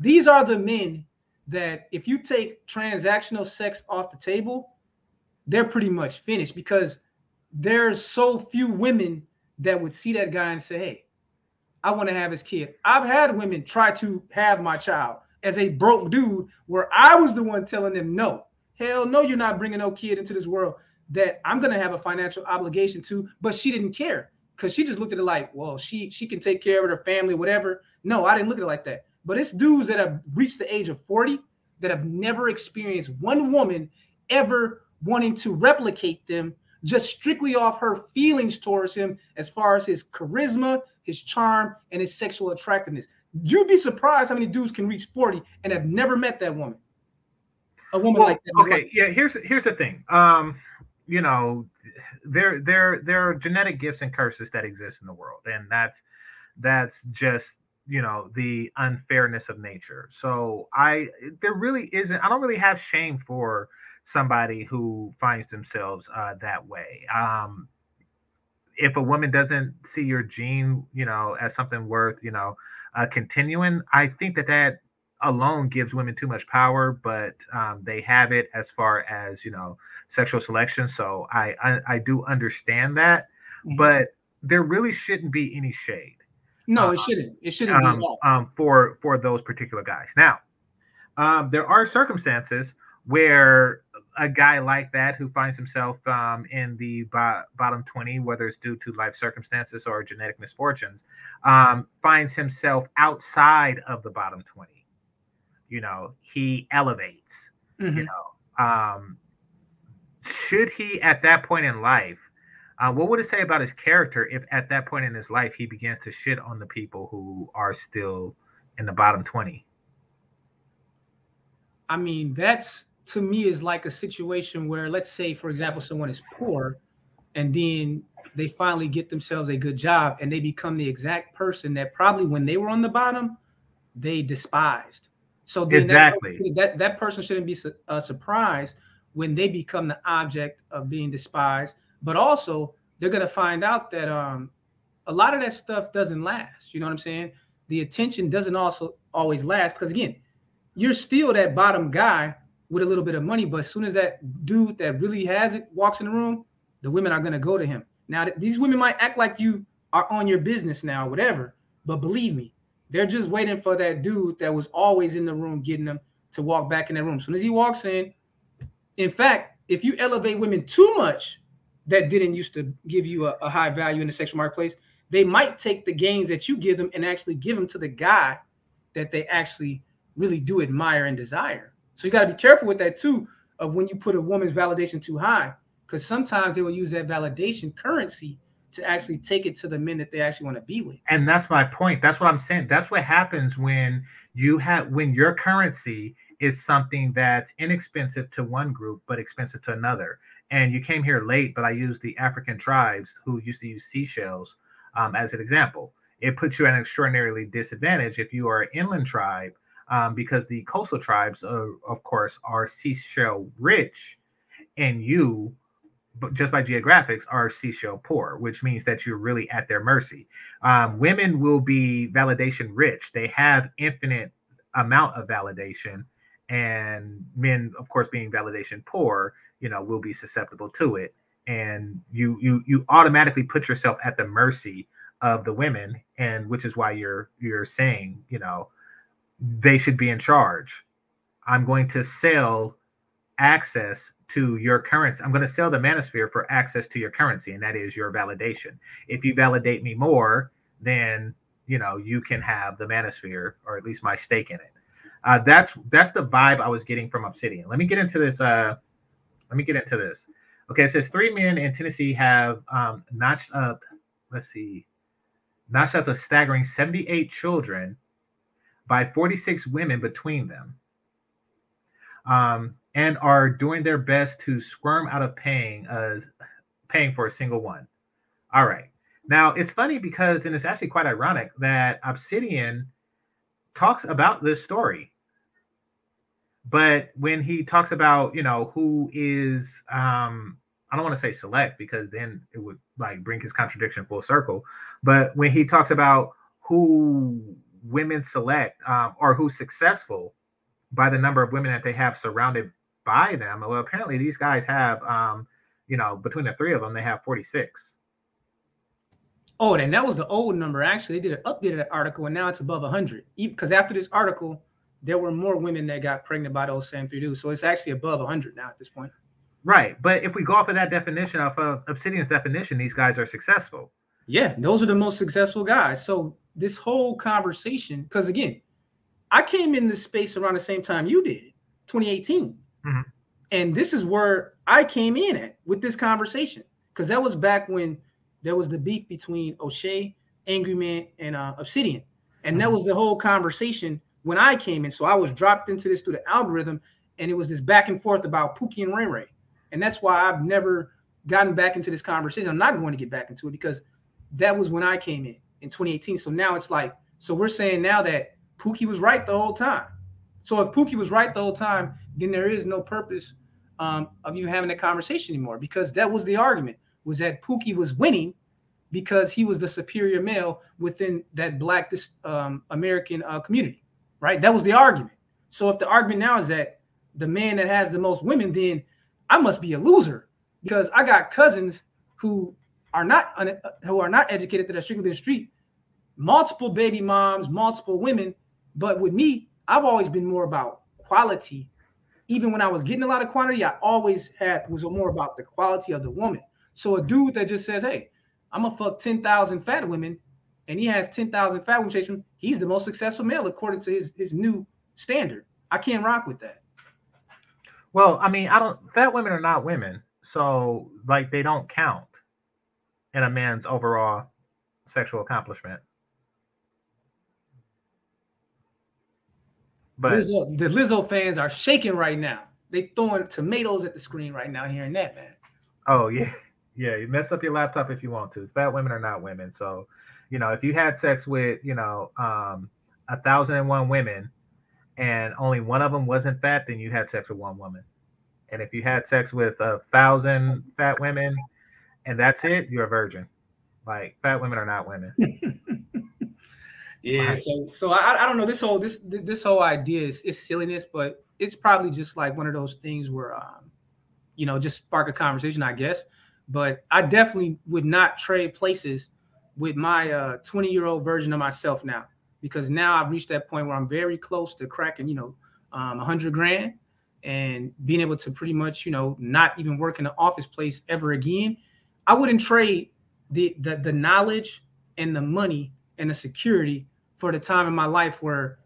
These are the men that if you take transactional sex off the table, they're pretty much finished, because there's so few women that would see that guy and say, hey, I want to have his kid. I've had women try to have my child as a broke dude, where I was the one telling them, no, hell no, you're not bringing no kid into this world that I'm going to have a financial obligation to. But she didn't care, because she just looked at it like, well, she can take care of her family, whatever. No, I didn't look at it like that. But it's dudes that have reached the age of 40 that have never experienced one woman ever wanting to replicate them, just strictly off her feelings towards him as far as his charisma, his charm, and his sexual attractiveness. You'd be surprised how many dudes can reach 40 and have never met that woman. A woman like that. Okay, yeah. Here's the thing. You know, there are genetic gifts and curses that exist in the world, and that's just, you know, the unfairness of nature. So there really isn't. I don't really have shame for somebody who finds themselves that way. If a woman doesn't see your gene, you know, as something worth, you know, continuing, I think that that alone gives women too much power, but they have it as far as, you know, sexual selection. So I do understand that, mm-hmm. but there really shouldn't be any shade. No, it shouldn't. It shouldn't be at all. For those particular guys. Now, there are circumstances where a guy like that who finds himself in the bottom 20, whether it's due to life circumstances or genetic misfortunes, finds himself outside of the bottom 20. You know, he elevates, mm-hmm. you know. Should he at that point in life, what would it say about his character if at that point in his life he begins to shit on the people who are still in the bottom 20? I mean, that's, to me, is like a situation where, let's say, for example, someone is poor and then they finally get themselves a good job and they become the exact person that probably when they were on the bottom, they despised. So then exactly. that person shouldn't be surprised when they become the object of being despised. But also, they're going to find out that a lot of that stuff doesn't last. You know what I'm saying? The attention doesn't also always last because, again, you're still that bottom guy with a little bit of money. But as soon as that dude that really has it walks in the room, the women are going to go to him. Now, these women might act like you are on your business now, or whatever. But believe me, they're just waiting for that dude that was always in the room getting them to walk back in the room. As soon as he walks in fact, if you elevate women too much, that didn't used to give you a high value in the sexual marketplace, they might take the gains that you give them and actually give them to the guy that they actually really do admire and desire. So you got to be careful with that too, of when you put a woman's validation too high, because sometimes they will use that validation currency to actually take it to the men that they actually want to be with. And that's my point. That's what I'm saying. That's what happens when you have, when your currency is something that's inexpensive to one group, but expensive to another. And you came here late, but I used the African tribes who used to use seashells as an example. It puts you at an extraordinarily disadvantage if you are an inland tribe, because the coastal tribes, of course, are seashell rich, and you, just by geographics, are seashell poor, which means that you're really at their mercy. Women will be validation rich. They have infinite amount of validation, and men, of course, being validation poor, you know, will be susceptible to it. And you automatically put yourself at the mercy of the women, and which is why you're saying, you know, they should be in charge. I'm going to sell access to your currency. I'm going to sell the manosphere for access to your currency, and that is your validation. If you validate me more, then, you know, you can have the manosphere, or at least my stake in it. That's the vibe I was getting from Obsidian. Let me get into this. Okay, it says 3 men in Tennessee have notched up a staggering 78 children by 46 women between them, and are doing their best to squirm out of paying for a single one. All right. Now, it's funny because, and it's actually quite ironic, that Obsidian talks about this story. But when he talks about, you know, who is, I don't want to say select, because then it would like bring his contradiction full circle. But when he talks about who women select, or who's successful by the number of women that they have surrounded by them, well, apparently these guys have, you know, between the 3 of them, they have 46. Oh, and that was the old number. Actually, they did an updated article, and now it's above 100. Because after this article, there were more women that got pregnant by those same 3 dudes. So it's actually above 100 now at this point. Right. But if we go off of that definition, off of Obsidian's definition, these guys are successful. Yeah, those are the most successful guys. So this whole conversation, because again, I came in this space around the same time you did, 2018. Mm-hmm. And this is where I came in at with this conversation, because that was back when there was the beef between O'Shea, Angry Man, and Obsidian. And mm-hmm. that was the whole conversation when I came in. So I was dropped into this through the algorithm, and it was this back and forth about Pookie and Ray Ray. And that's why I've never gotten back into this conversation. I'm not going to get back into it, because that was when I came in 2018. So now it's like, so we're saying now that Pookie was right the whole time. So if Pookie was right the whole time, then there is no purpose of you having that conversation anymore, because that was the argument, was that Pookie was winning because he was the superior male within that Black American community, right? That was the argument. So if the argument now is that the man that has the most women, then I must be a loser because I got cousins who are not educated, that are strictly in the street, multiple baby moms, multiple women. But with me, I've always been more about quality. Even when I was getting a lot of quantity, I always was more about the quality of the woman. So a dude that just says, hey, I'm gonna fuck 10,000 fat women, and he has 10,000 fat women chasing him, he's the most successful male according to his new standard. I can't rock with that. Well, I mean, fat women are not women, so like they don't count in a man's overall sexual accomplishment. But the Lizzo fans are shaking right now. They throwing tomatoes at the screen right now, hearing that, man. Oh yeah. Yeah, you mess up your laptop if you want to. Fat women are not women. So, you know, if you had sex with, you know, 1,001 women and only one of them wasn't fat, then you had sex with one woman. And if you had sex with 1,000 fat women and that's it, you're a virgin. Like, fat women are not women. Yeah. Right. So I don't know. This whole idea is silliness, but it's probably just like one of those things where, you know, just spark a conversation, I guess. But I definitely would not trade places with my 20-year-old version of myself now, because now I've reached that point where I'm very close to cracking, you know, 100 grand and being able to pretty much, you know, not even work in an office place ever again. I wouldn't trade the knowledge and the money and the security for the time in my life where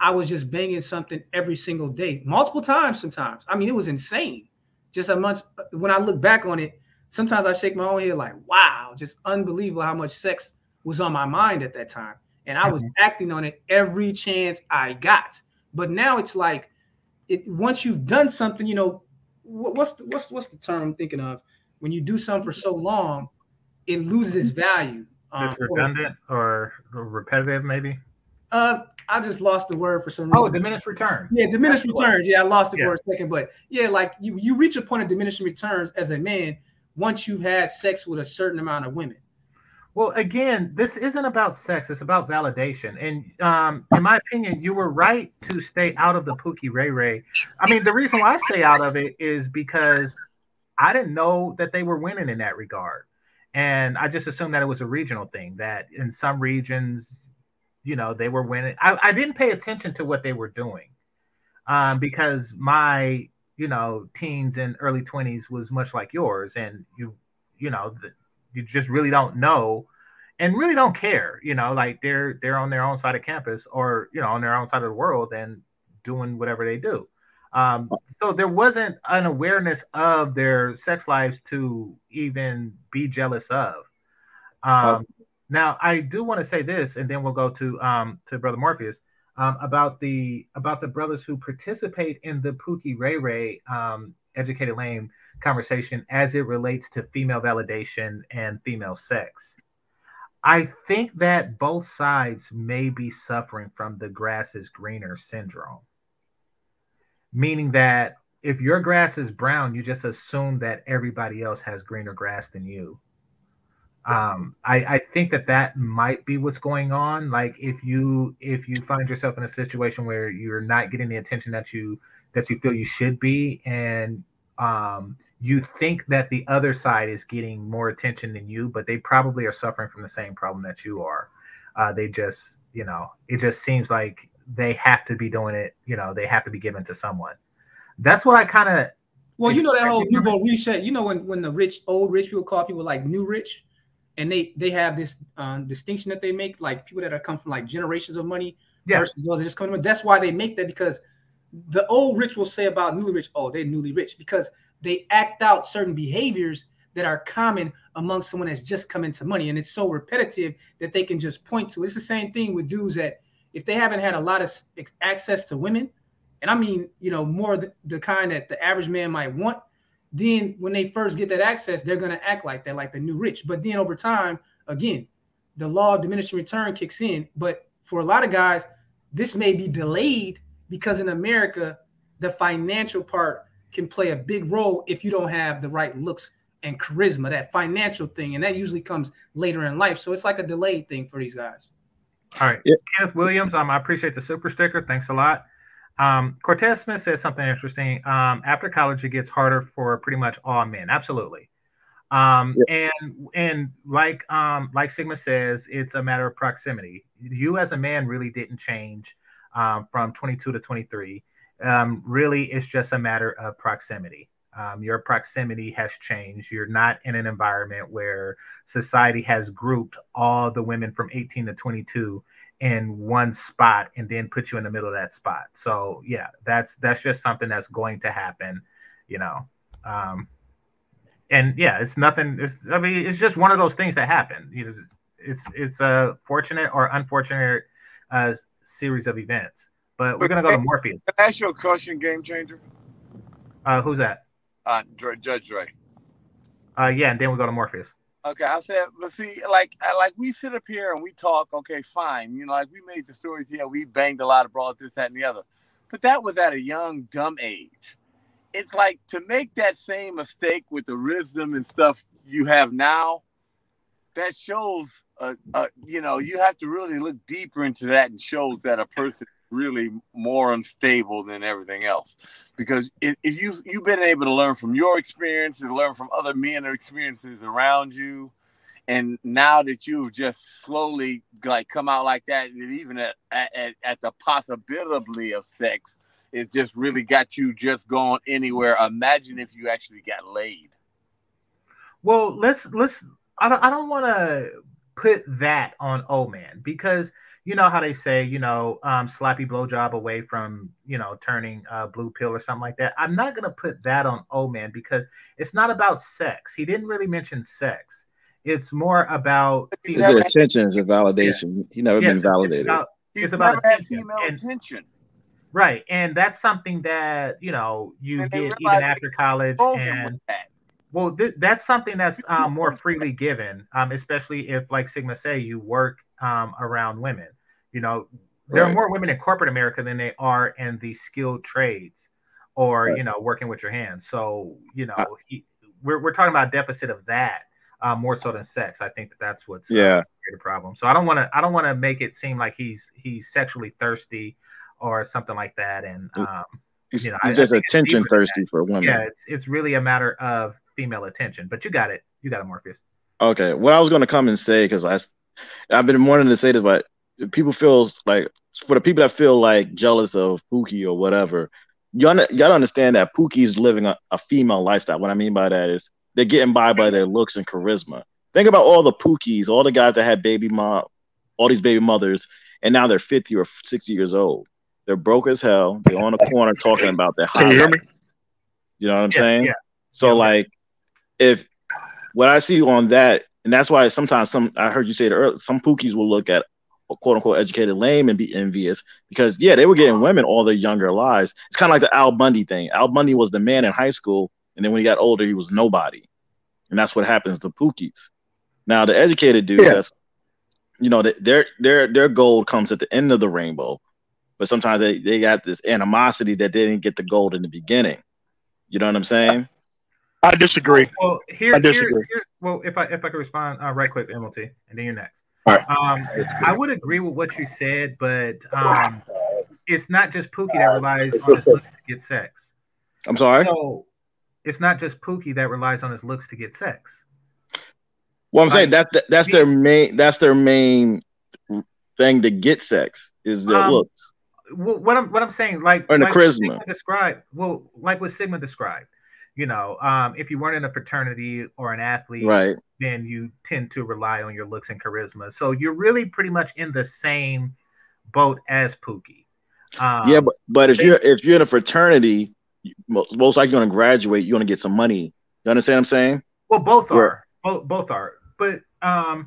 I was just banging something every single day, multiple times sometimes. I mean, it was insane. Just a month, when I look back on it, sometimes I shake my own head like, wow, just unbelievable how much sex was on my mind at that time. And I was acting on it every chance I got. But now it's like, once you've done something, you know, what's the term I'm thinking of? When you do something for so long, it loses value. It's redundant or repetitive, maybe? I just lost the word for some reason. Oh, diminished return. Yeah, diminished returns. Yeah, I lost it for a second. But yeah, like you reach a point of diminishing returns as a man once you've had sex with a certain amount of women. Well, again, this isn't about sex. It's about validation. And in my opinion, you were right to stay out of the Pookie Ray Ray. I mean, the reason why I stay out of it is because I didn't know that they were winning in that regard. And I just assumed that it was a regional thing, that in some regions, you know, they were winning. I didn't pay attention to what they were doing because my... you know, teens and early 20s was much like yours. And you know, you just really don't know and really don't care, you know, like they're on their own side of campus or, you know, on their own side of the world and doing whatever they do. So there wasn't an awareness of their sex lives to even be jealous of. Now I do want to say this, and then we'll go to Brother Morpheus. About the brothers who participate in the Pookie Ray Ray educated lame conversation as it relates to female validation and female sex. I think that both sides may be suffering from the grass is greener syndrome, meaning that if your grass is brown, you just assume that everybody else has greener grass than you. I think that might be what's going on. Like if you find yourself in a situation where you're not getting the attention that you feel you should be, and you think that the other side is getting more attention than you, but they probably are suffering from the same problem that you are. They just, you know, it just seems like they have to be doing it. You know, they have to be given to someone. That's what I kind of. Well, you know that whole nouveau riche. You know when the rich, old rich people call people like new rich. And they have this distinction that they make, like people that are come from like generations of money versus those that just come from. That's why they make that, because the old rich will say about newly rich, oh, they're newly rich, because they act out certain behaviors that are common among someone that's just come into money. And it's so repetitive that they can just point to. It's the same thing with dudes that if they haven't had a lot of access to women, and I mean, you know, more the kind that the average man might want, then when they first get that access, they're going to act like that, like the new rich. But then over time, again, the law of diminishing return kicks in. But for a lot of guys, this may be delayed because in America, the financial part can play a big role if you don't have the right looks and charisma, that financial thing. And that usually comes later in life. So it's like a delayed thing for these guys. All right. Yep. Kenneth Williams, I appreciate the super sticker. Thanks a lot. Cortez Smith says something interesting. After college, it gets harder for pretty much all men. Absolutely. Yep. And like Sigma says, it's a matter of proximity. You as a man really didn't change from 22 to 23. Really, it's just a matter of proximity. Your proximity has changed. You're not in an environment where society has grouped all the women from 18 to 22 in one spot and then put you in the middle of that spot. So yeah, that's just something that's going to happen, you know? And yeah, it's nothing. I mean, it's just one of those things that happen. You know, it's a fortunate or unfortunate series of events, but we're going to go to Morpheus. Can I ask you a question, Game Changer? Who's that? Judge Dre. Yeah, and then we'll go to Morpheus. Okay, I said, but see, like we sit up here and we talk, okay, fine. You know, like we made the stories, yeah, we banged a lot of broad, this, that, and the other. But that was at a young, dumb age. It's like to make that same mistake with the wisdom and stuff you have now, that shows, you know, you have to really look deeper into that and shows that a person really more unstable than everything else, because if you've been able to learn from your experiences, learn from other men or experiences around you, and now that you've just slowly like come out like that, and even at the possibility of sex, it just really got you just going anywhere. Imagine if you actually got laid. Well, let's. I don't want to put that on old man, because you know how they say, you know, sloppy blowjob away from, you know, turning blue pill or something like that. I'm not going to put that on old man because it's not about sex. He didn't really mention sex. It's more about the attention, and validation. Yeah. He never been validated. It's about female attention. Right. And that's something that, you know, you get even after college. And well, that's something that's more freely given, especially if, like Sigma say, you work around women. You know, there are more women in corporate America than they are in the skilled trades or, you know, working with your hands. So, you know, we're talking about a deficit of that more so than sex. I think that's what's the problem. So I don't want to make it seem like he's sexually thirsty or something like that. And, you know, it's just attention thirsty for women. Yeah, it's really a matter of female attention, but you got it. You got it, Morpheus. Okay. What I was going to come and say, because I've been wanting to say this, but people feel like, for the people that feel like jealous of Pookie or whatever, you gotta understand that Pookie's living a female lifestyle. What I mean by that is they're getting by their looks and charisma. Think about all the Pookies, all the guys that had baby mom, all these baby mothers, and now they're 50 or 60 years old. They're broke as hell. They're on the corner talking about their hobby. You hear me? You know what I'm saying? Yeah. So, like, if what I see on that. And that's why sometimes I heard you say it earlier, some Pookies will look at a quote unquote educated lame and be envious because, yeah, they were getting women all their younger lives. It's kind of like the Al Bundy thing. Al Bundy was the man in high school. And then when he got older, he was nobody. And that's what happens to Pookies. Now, the educated dudes, that's, you know, their gold comes at the end of the rainbow. But sometimes they got this animosity that they didn't get the gold in the beginning. You know what I'm saying? I disagree. Well, if I could respond right quick, MLT, and then you're next. All right. I would agree with what you said, but it's not just Pookie that relies on his looks to get sex. I'm sorry? So it's not just Pookie that relies on his looks to get sex. Well, I'm saying that's their main thing to get sex is their looks. Well, what I'm saying, like, or the charisma. Like what Sigma described. You know, if you weren't in a fraternity or an athlete, then you tend to rely on your looks and charisma. So you're really pretty much in the same boat as Pookie. Yeah, but if you're in a fraternity, most likely you're going to graduate. You're going to get some money. You understand what I'm saying? Well, both are. But a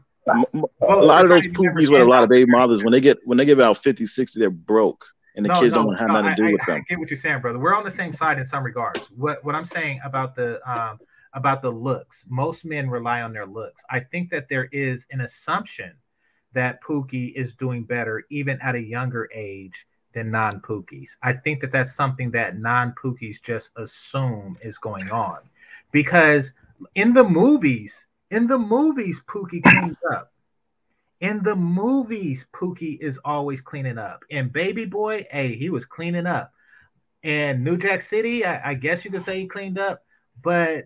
lot of those Pookies with a lot of baby mothers, when they get about 50, 60, they're broke. And the kids don't have nothing to do with them. I get what you're saying, brother. We're on the same side in some regards. What I'm saying about the looks, most men rely on their looks. I think that there is an assumption that Pookie is doing better even at a younger age than non-Pookies. I think that that's something that non-Pookies just assume is going on, because in the movies, Pookie cleans up. In the movies, Pookie is always cleaning up. And Baby Boy, hey, he was cleaning up. And New Jack City, I guess you could say he cleaned up. But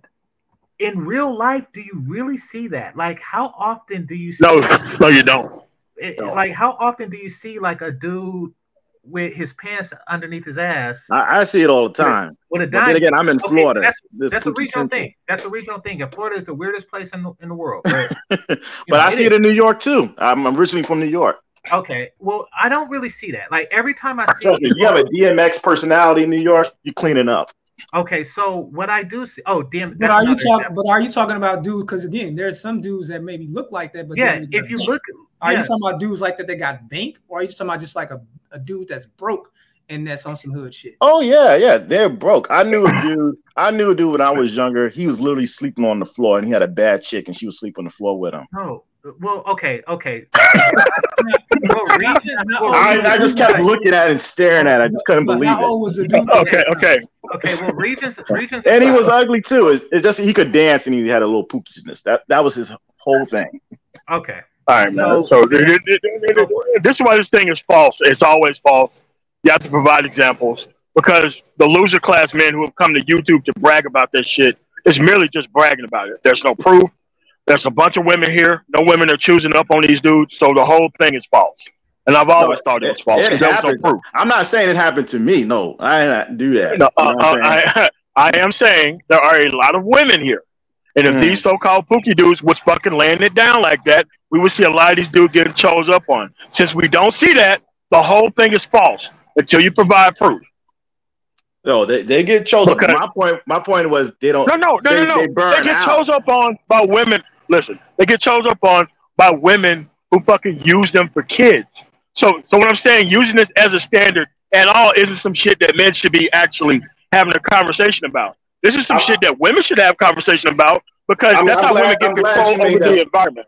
in real life, do you really see that? Like, how often do you see that? No, you don't. Like, how often do you see, like, a dude with his pants underneath his ass? I see it all the time. But then again, I'm in Florida. That's a regional thing. That's a regional thing. And Florida is the weirdest place in the world. Right? But I see it in New York, too. I'm originally from New York. Okay. Well, I don't really see that. Like, every time I see you have a DMX personality in New York, you're cleaning up. Okay, so what I do see, but are you talking about dudes? Because again, there's some dudes that maybe look like that, but yeah, if you look, are you talking about dudes like that got bank, or are you talking about just like a dude that's broke and that's on some hood shit? Oh yeah, they're broke. I knew a dude when I was younger. He was literally sleeping on the floor, and he had a bad chick, and she was sleeping on the floor with him. Oh. Well, okay. I just kept looking at it and staring at it. I just couldn't believe it. Okay. Well, Regis, and he was ugly too. It's just he could dance and he had a little pookishness. That was his whole thing. Okay. All right, man. So this is why this thing is false. It's always false. You have to provide examples, because the loser class men who have come to YouTube to brag about this shit is merely just bragging about it. There's no proof. There's a bunch of women here. No women are choosing up on these dudes, so the whole thing is false. And I've always thought it was false. There's no proof. I'm not saying it happened to me. No, I did not do that. No, I am saying there are a lot of women here. And if these so-called Pookie dudes was fucking laying it down like that, we would see a lot of these dudes getting chose up on. Since we don't see that, the whole thing is false until you provide proof. No, they get chose up. My point was they don't. No. They get chose up on by women. Listen, they get chose up on by women who fucking use them for kids. So what I'm saying, using this as a standard at all isn't some shit that men should be actually having a conversation about. This is some shit that women should have conversation about, because that's how women get control over the environment.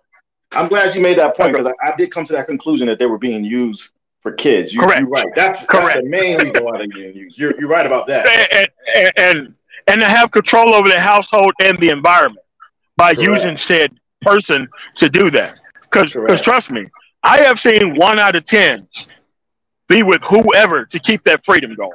I'm glad you made that point, because I did come to that conclusion that they were being used for kids. Correct. You're right. That's the main reason why they're being used. You're right about that. And to have control over the household and the environment by using said person to do that. Because trust me, I have seen 1 out of 10 be with whoever to keep that freedom going.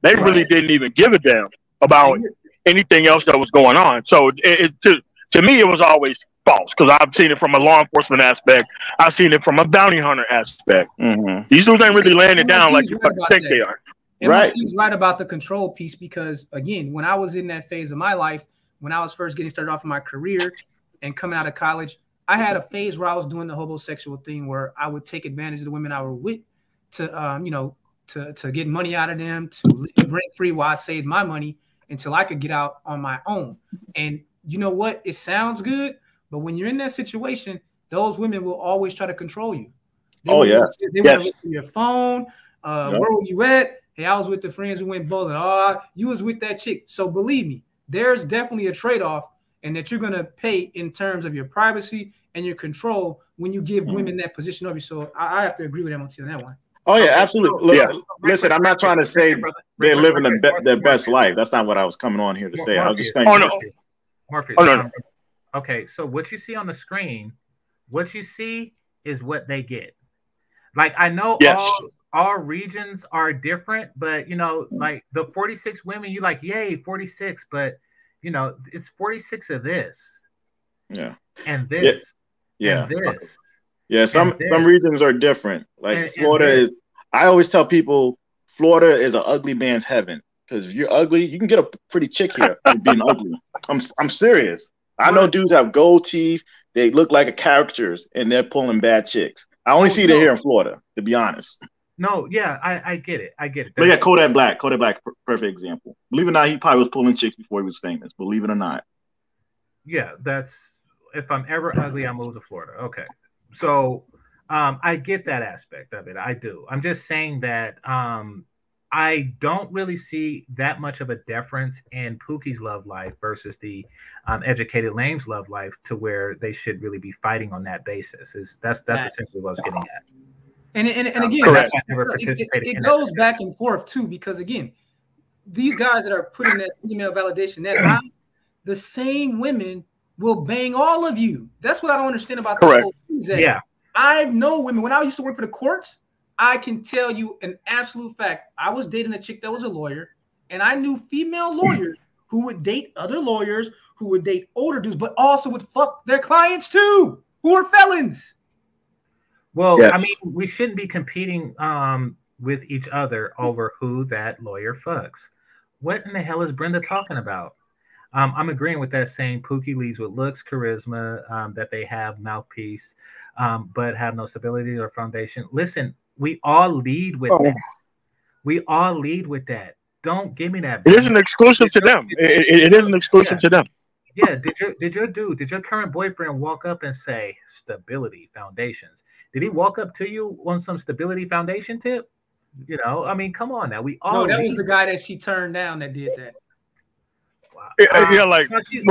They really didn't even give a damn about anything else that was going on. So to me, it was always false, because I've seen it from a law enforcement aspect. I've seen it from a bounty hunter aspect. Mm-hmm. These dudes ain't really laying it down like you fucking think they are. Right. He's right about the control piece, because again, when I was in that phase of my life, when I was first getting started off in my career and coming out of college, I had a phase where I was doing the homosexual thing, where I would take advantage of the women I were with to, to get money out of them, to rent free while I saved my money until I could get out on my own. And you know what? It sounds good, but when you're in that situation, those women will always try to control you. They want to look through your phone. Where were you at? Hey, I was with the friends who went bowling. Oh, you was with that chick. So believe me, there's definitely a trade-off, and that you're going to pay in terms of your privacy and your control when you give women that position over you. So I have to agree with MLT on that one. Oh, yeah, absolutely. Yeah. Listen, I'm not trying to say they're living their best life. That's not what I was coming on here to say. I was just saying. Oh, no. Okay, so what you see on the screen, what you see is what they get. Like, I know all regions are different, but, you know, like the 46 women, you like, yay, 46, but, you know, it's 46 of this. Yeah. And this. Yeah. And this. Yeah, some regions are different. Like Florida is, I always tell people, Florida is an ugly man's heaven. Because if you're ugly, you can get a pretty chick here for being ugly. I'm serious. I know dudes have gold teeth. They look like characters, and they're pulling bad chicks. I only see it here in Florida, to be honest. No, yeah, I get it. I get it. Look at Kodak Black. Kodak Black, perfect example. Believe it or not, he probably was pulling chicks before he was famous. Believe it or not. Yeah, that's, if I'm ever ugly, I move to Florida. Okay. So I get that aspect of it. I do. I'm just saying that I don't really see that much of a difference in Pookie's love life versus the educated lame's love life, to where they should really be fighting on that basis. That's essentially what I was getting at. And again, it goes back and forth too, because again, these guys that are putting that female validation, that line, the same women will bang all of you. That's what I don't understand about this whole thing, Zach. Yeah. I know women. When I used to work for the courts, I can tell you an absolute fact. I was dating a chick that was a lawyer, and I knew female lawyers who would date other lawyers, who would date older dudes, but also would fuck their clients too, who are felons. Well, yes. I mean, we shouldn't be competing with each other over who that lawyer fucks. What in the hell is Brenda talking about? I'm agreeing with that saying. Pookie leads with looks, charisma, that they have, mouthpiece, but have no stability or foundation. Listen, we all lead with that. We all lead with that. Don't give me that. It isn't exclusive to them. It isn't exclusive to them. Yeah. Did your current boyfriend walk up and say stability, foundations? Did he walk up to you on some stability foundation tip? You know, I mean, come on now. We all. No, that was the guy that she turned down that did that. Wow. Yeah, like, no, she's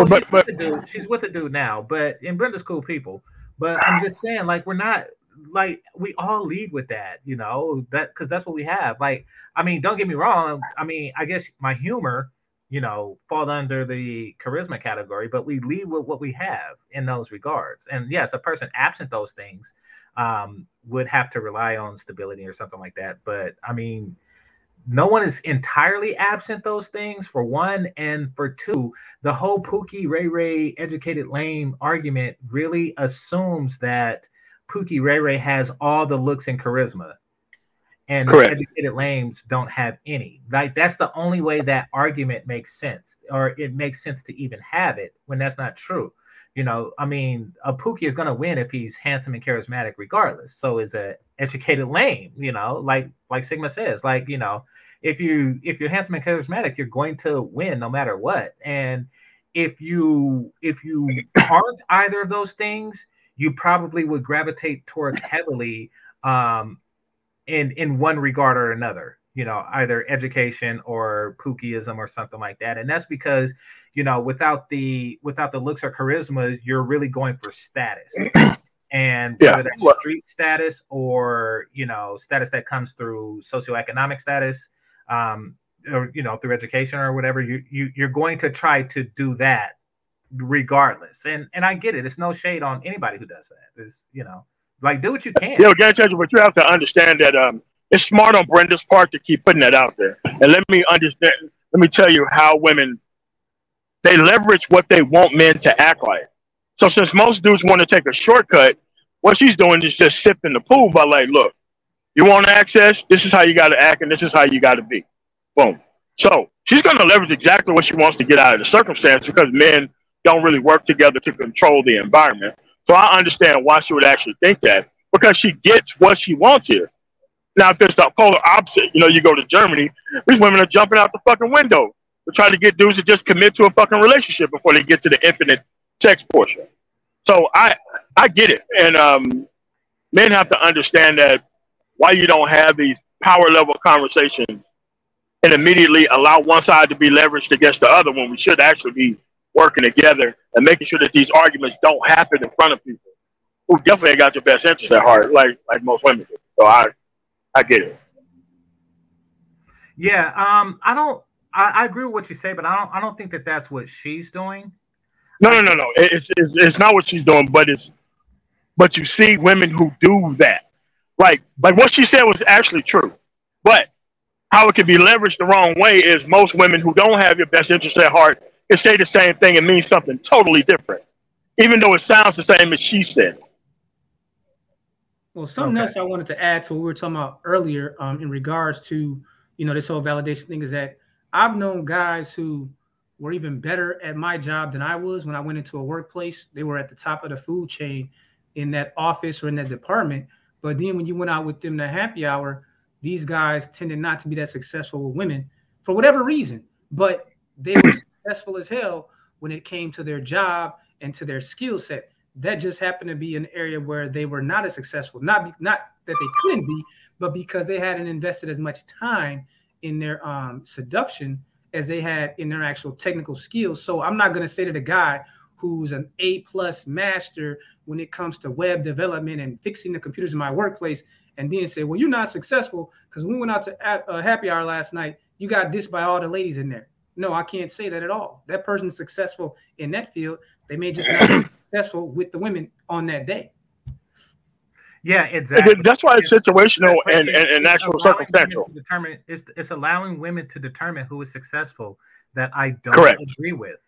with the dude now, but in Brenda's cool people. But I'm just saying, like, we're not like, we all lead with that, you know, that, because that's what we have. Like, I mean, don't get me wrong. I mean, I guess my humor, you know, falls under the charisma category, but we lead with what we have in those regards. And yes, a person absent those things would have to rely on stability or something like that. But I mean, no one is entirely absent those things, for one, and for two, the whole Pookie Ray Ray educated lame argument really assumes that Pookie Ray Ray has all the looks and charisma, and educated lames don't have any. Like, that's the only way that argument makes sense, or it makes sense to even have it, when that's not true. You know, I mean, a Pookie is going to win if he's handsome and charismatic regardless. So is a educated lame, you know, like Sigma says, like, you know, if you're handsome and charismatic, you're going to win no matter what. And if you aren't either of those things, you probably would gravitate towards heavily in one regard or another, you know, either education or Pookieism or something like that. And that's because, you know, without the looks or charisma, you're really going for status, and whether that's street status or, you know, status that comes through socioeconomic status, or, you know, through education or whatever, you're going to try to do that regardless. And I get it. It's no shade on anybody who does that. It's, you know, like, do what you can. Yeah, but you have to understand that it's smart on Brenda's part to keep putting that out there. And let me tell you how women, they leverage what they want men to act like. So since most dudes want to take a shortcut, what she's doing is just sifting the pool by, like, look, you want access? This is how you got to act, and this is how you got to be. Boom. So she's going to leverage exactly what she wants to get out of the circumstance, because men don't really work together to control the environment. So I understand why she would actually think that, because she gets what she wants here. Now, if it's the polar opposite, you know, you go to Germany, these women are jumping out the fucking window to try to get dudes to just commit to a fucking relationship before they get to the infinite sex portion. So I get it. And men have to understand that why you don't have these power level conversations and immediately allow one side to be leveraged against the other, when we should actually be working together and making sure that these arguments don't happen in front of people who definitely got your best interest at heart, like most women do. So I get it. Yeah, I agree with what you say, but I don't think that that's what she's doing. No. It's not what she's doing, but you see women who do that. Like what she said was actually true, but how it can be leveraged the wrong way is most women who don't have your best interest at heart can say the same thing and mean something totally different, even though it sounds the same as she said. Well, something else I wanted to add to what we were talking about earlier, in regards to, you know, this whole validation thing, is that I've known guys who were even better at my job than I was when I went into a workplace. They were at the top of the food chain in that office or in that department. But then when you went out with them to happy hour, these guys tended not to be that successful with women for whatever reason, but they were successful as hell when it came to their job and to their skill set. That just happened to be an area where they were not as successful, not that they couldn't be, but because they hadn't invested as much time in their seduction as they had in their actual technical skills. So I'm not going to say to the guy who's an A+ master when it comes to web development and fixing the computers in my workplace, and then say, well, you're not successful because we went out to happy hour last night. You got dissed by all the ladies in there. No, I can't say that at all. That person's successful in that field. They may just not be successful with the women on that day. Yeah, exactly. That's why it's situational and actual circumstantial. It's allowing women to determine who is successful that I don't agree with,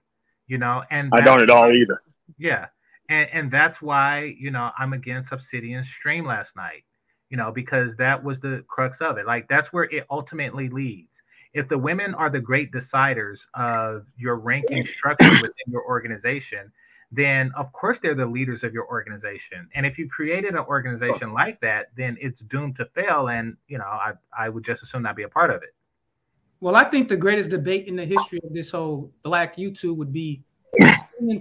you know. And I don't at all either. Yeah, and that's why, you know, I'm against Obsidian's stream last night, you know, because that was the crux of it. Like, that's where it ultimately leads. If the women are the great deciders of your ranking structure within your organization, then of course they're the leaders of your organization. And if you created an organization like that, then it's doomed to fail. And, you know, I would just assume not be a part of it. Well, I think the greatest debate in the history of this whole Black YouTube would be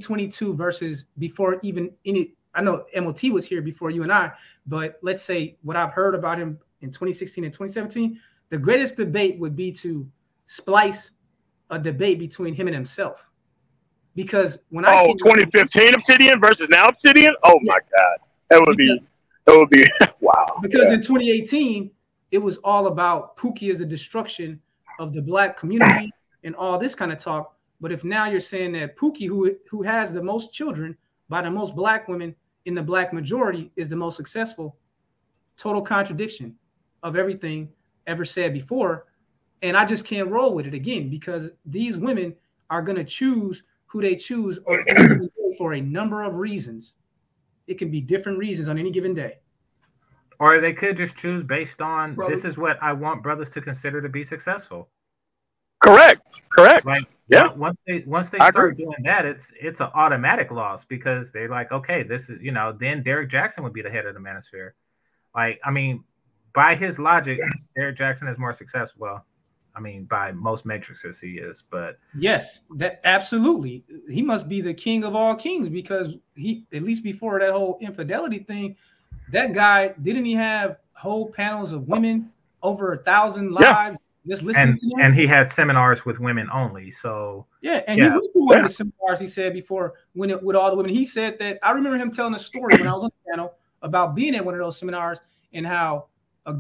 22 versus before even any. I know MOT was here before you and I, but let's say what I've heard about him in 2016 and 2017, the greatest debate would be to splice a debate between him and himself. Because when 2015 Obsidian versus now Obsidian? Oh my God. That would be wow. Because in 2018, it was all about Pookie as the destruction of the Black community and all this kind of talk. But if now you're saying that Pookie, who has the most children by the most Black women in the Black majority, is the most successful, total contradiction of everything ever said before. And I just can't roll with it again, because these women are going to choose who they choose for a number of reasons. It can be different reasons on any given day. Or they could just choose based on, this is what I want brothers to consider to be successful. Correct. Like, yeah. Once they start doing that, it's an automatic loss, because they're like, okay, this is, you know, then Derek Jackson would be the head of the manosphere. Like, I mean, by his logic, Derek Jackson is more successful. Well, I mean, by most matrices he is, but yes, that absolutely. He must be the king of all kings, because he, at least before that whole infidelity thing, that guy, didn't he have whole panels of women, over 1,000 live? Just listening to him? And he had seminars with women only. So yeah, and he was doing the seminars, he said before, when it, with all the women. He said that, I remember him telling a story when I was on the panel about being at one of those seminars, and how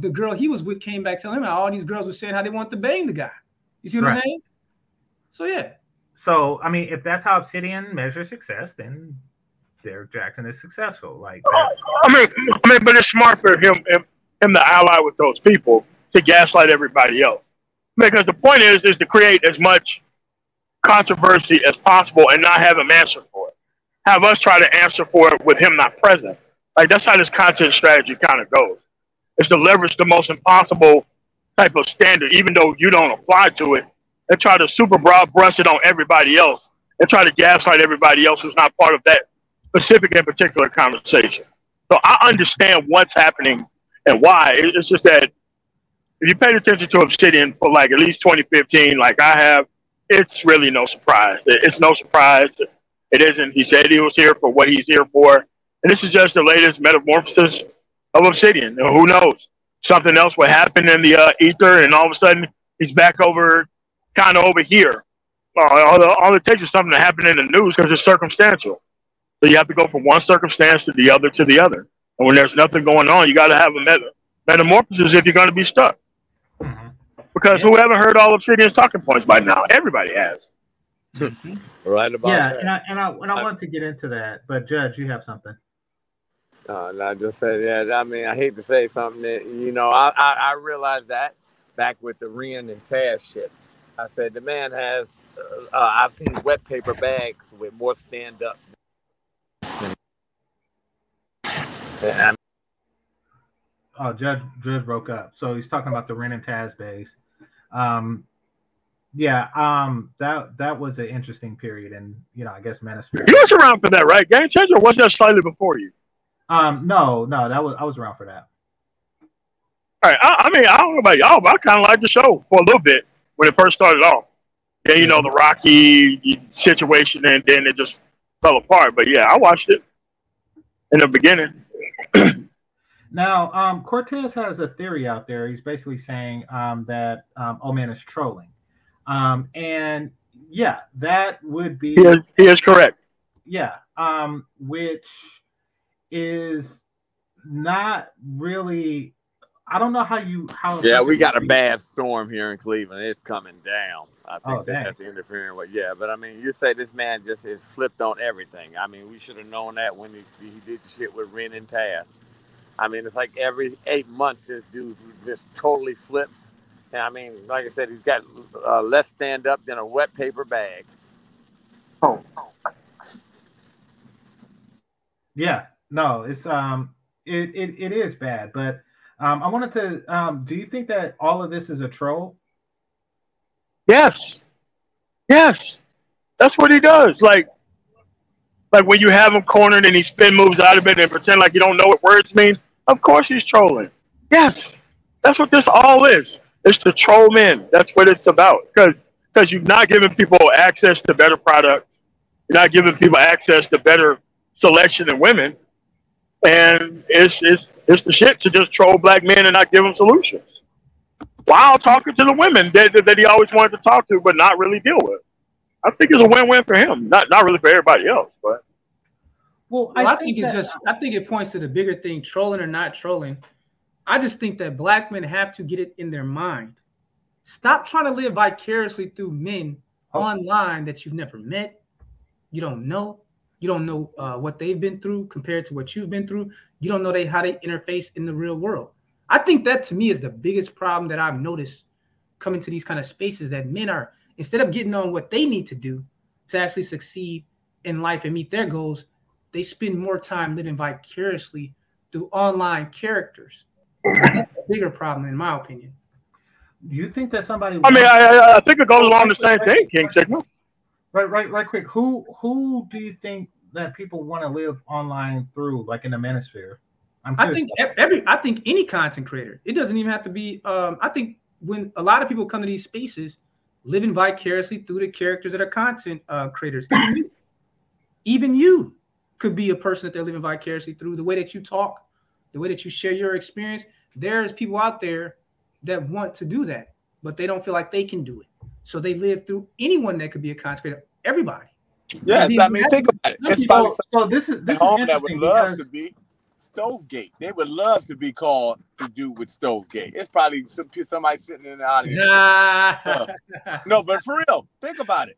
the girl he was with came back telling him how all these girls were saying how they want to bang the guy. You see what I'm saying? So yeah. So I mean, if that's how Obsidian measures success, then Derek Jackson is successful. Like, I mean, but it's smart for him to ally with those people to gaslight everybody else. Because the point is to create as much controversy as possible and not have him answer for it. Have us try to answer for it with him not present. Like, that's how this content strategy kind of goes. It's to leverage the most impossible type of standard, even though you don't apply to it, and try to super broad brush it on everybody else and try to gaslight everybody else who's not part of that specific and particular conversation. So I understand what's happening and why. It's just that if you paid attention to Obsidian for like at least 2015, like I have, it's really no surprise. It's no surprise. It isn't. He said he was here for what he's here for. And this is just the latest metamorphosis of Obsidian. And who knows? Something else will happen in the ether, and all of a sudden he's back over, kind of over here. All it takes is something to happen in the news, because it's circumstantial. So you have to go from one circumstance to the other to the other. And when there's nothing going on, you got to have a metamorphosis if you're going to be stuck. Because who haven't heard all of Obsidian's talking points by now? Everybody has. Right about that. And I want to get into that, but Judge, you have something. I just said, I mean, I hate to say something that, you know, I realized that back with the Ren and Taz shit. I said, the man has, I've seen wet paper bags with more stand up. Oh, Judge broke up. So he's talking about the Ren and Taz days. That was an interesting period, and you know, I guess Manosphere. You was around for that, right, Game Changer? Or was that slightly before you? No, I was around for that. All right, I mean, I don't know about y'all, but I kind of liked the show for a little bit when it first started off. Yeah, you know, the Rocky situation, and then it just fell apart. But yeah, I watched it in the beginning. Now, Cortez has a theory out there. He's basically saying that Oman is trolling. And yeah, that would be... He is correct. Yeah, which is not really I don't know how you how. Yeah, we got a bad storm here in Cleveland. It's coming down. I think that's interfering with. Yeah, but I mean, you say this man just is flipped on everything. I mean, we should have known that when he did the shit with Ren and Taz. I mean, it's like every 8 months this dude just totally flips. And I mean, like I said, he's got less stand up than a wet paper bag. Oh. Yeah. No, it's it is bad, but. I wanted to, do you think that all of this is a troll? Yes. Yes. That's what he does. Like when you have him cornered and he spin moves out of it and pretend like you don't know what words mean, of course he's trolling. Yes. That's what this all is. It's to troll men. That's what it's about. Because you're not giving people access to better products. You're not giving people access to better selection than women. And it's the shit to just troll black men and not give them solutions while talking to the women that he always wanted to talk to but not really deal with. I think it's a win-win for him, not really for everybody else. But I think it points to the bigger thing, trolling or not trolling. I just think that black men have to get it in their mind. Stop trying to live vicariously through men online that you've never met, you don't know. You don't know what they've been through compared to what you've been through. You don't know how they interface in the real world. I think that, to me, is the biggest problem that I've noticed coming to these kind of spaces, that men are, instead of getting on what they need to do to actually succeed in life and meet their goals, they spend more time living vicariously through online characters. That's a bigger problem, in my opinion. You think that somebody... I mean, I think it goes along the same thing, King Sigma. Right, quick. Who do you think that people want to live online through, like in the manosphere? I think any content creator. It doesn't even have to be. I think when a lot of people come to these spaces, living vicariously through the characters that are content creators. Even you could be a person that they're living vicariously through. The way that you talk, the way that you share your experience. There's people out there that want to do that, but they don't feel like they can do it. So they live through anyone that could be a content creator. Everybody. Yes, I mean, think about it. It's probably something at home that would love to be Stovegate. They would love to be called the dude with Stovegate. It's probably somebody sitting in the audience. No, but for real, think about it.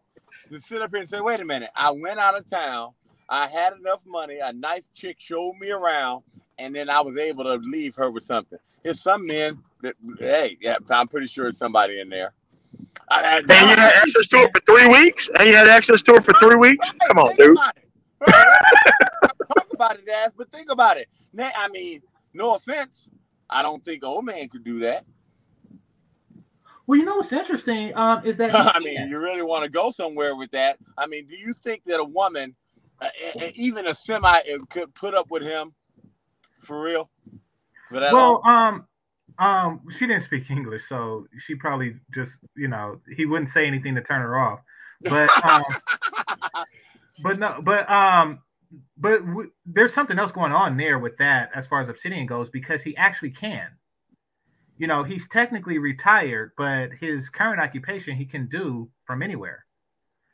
To sit up here and say, wait a minute, I went out of town. I had enough money. A nice chick showed me around. And then I was able to leave her with something. There's some men that, hey, yeah, I'm pretty sure it's somebody in there. And you had access to it for 3 weeks? Right, come on, dude. Talk about his ass, but think about it. Now, I mean, no offense, I don't think old man could do that. Well, you know what's interesting is that... I mean, you really want to go somewhere with that. I mean, do you think that a woman, even a semi, could put up with him for real? For that she didn't speak English, so she probably just, you know, he wouldn't say anything to turn her off. But, there's something else going on there with that as far as Obsidian goes, because he actually can. You know, he's technically retired, but his current occupation he can do from anywhere.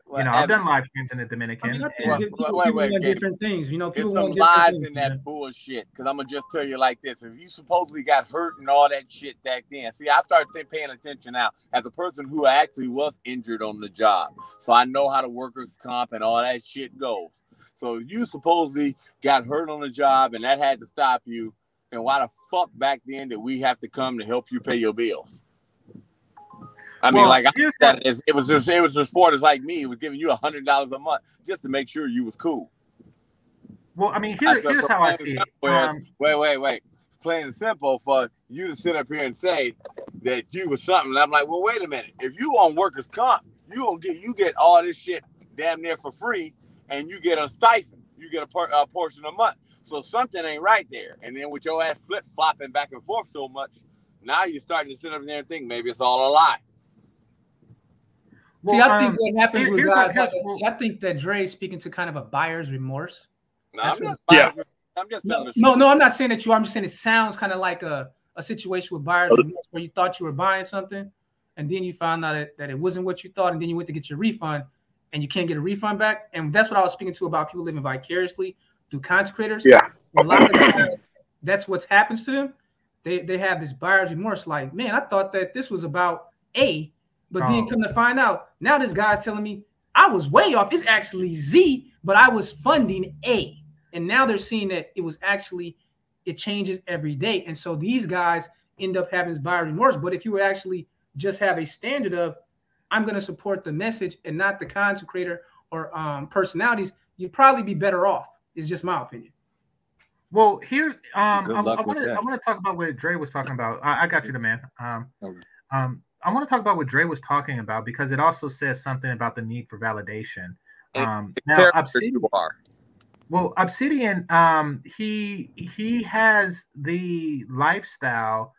Well, you know, I've done live streams in the Dominican. I mean, wait, different things. You know, there's some lies in that bullshit. Because I'm gonna just tell you like this: if you supposedly got hurt and all that shit back then, see, I started paying attention now as a person who actually was injured on the job, so I know how the workers' comp and all that shit goes. So if you supposedly got hurt on the job and that had to stop you, then why the fuck back then did we have to come to help you pay your bills? I mean, well, like, it was for supporters like me. It was giving you $100 a month just to make sure you was cool. Well, I mean, here's how I see it. Wait. Plain and simple, for you to sit up here and say that you was something. And I'm like, well, wait a minute. If you on workers' comp, you get all this shit damn near for free, and you get a stipend. You get a portion a month. So something ain't right there. And then with your ass flip-flopping back and forth so much, now you're starting to sit up there and think maybe it's all a lie. Well, see, I think what happens with guys like that, I think that Dre is speaking to kind of a buyer's remorse. No, I'm not saying that you are. I'm just saying it sounds kind of like a situation with buyer's remorse where you thought you were buying something and then you found out that it wasn't what you thought, and then you went to get your refund and you can't get a refund back. And that's what I was speaking to about people living vicariously through content creators. Yeah. A lot of the time, that's what happens to them. they have this buyer's remorse. Like, man, I thought that this was about A, but then come to find out, now this guy's telling me I was way off. It's actually Z, but I was funding A. And now they're seeing that it was actually, it changes every day. And so these guys end up having this buyer's remorse. But if you would actually just have a standard of, I'm going to support the message and not the content creator or personalities, you'd probably be better off. It's just my opinion. Well, here's I want to talk about what Dre was talking about. I got you, the man. I want to talk about what Dre was talking about because it also says something about the need for validation. Now, Obsidian, he has the lifestyle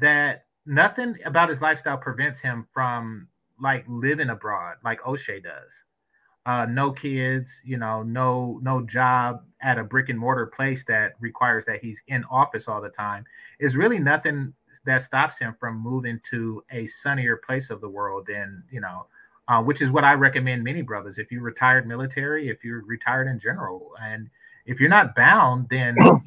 that nothing about his lifestyle prevents him from like living abroad, like O'Shea does. No kids, you know, no job at a brick and mortar place that requires that he's in office all the time. It's really nothing that stops him from moving to a sunnier place of the world. And, you know, which is what I recommend many brothers. If you're retired military, if you're retired in general, and if you're not bound, then you know,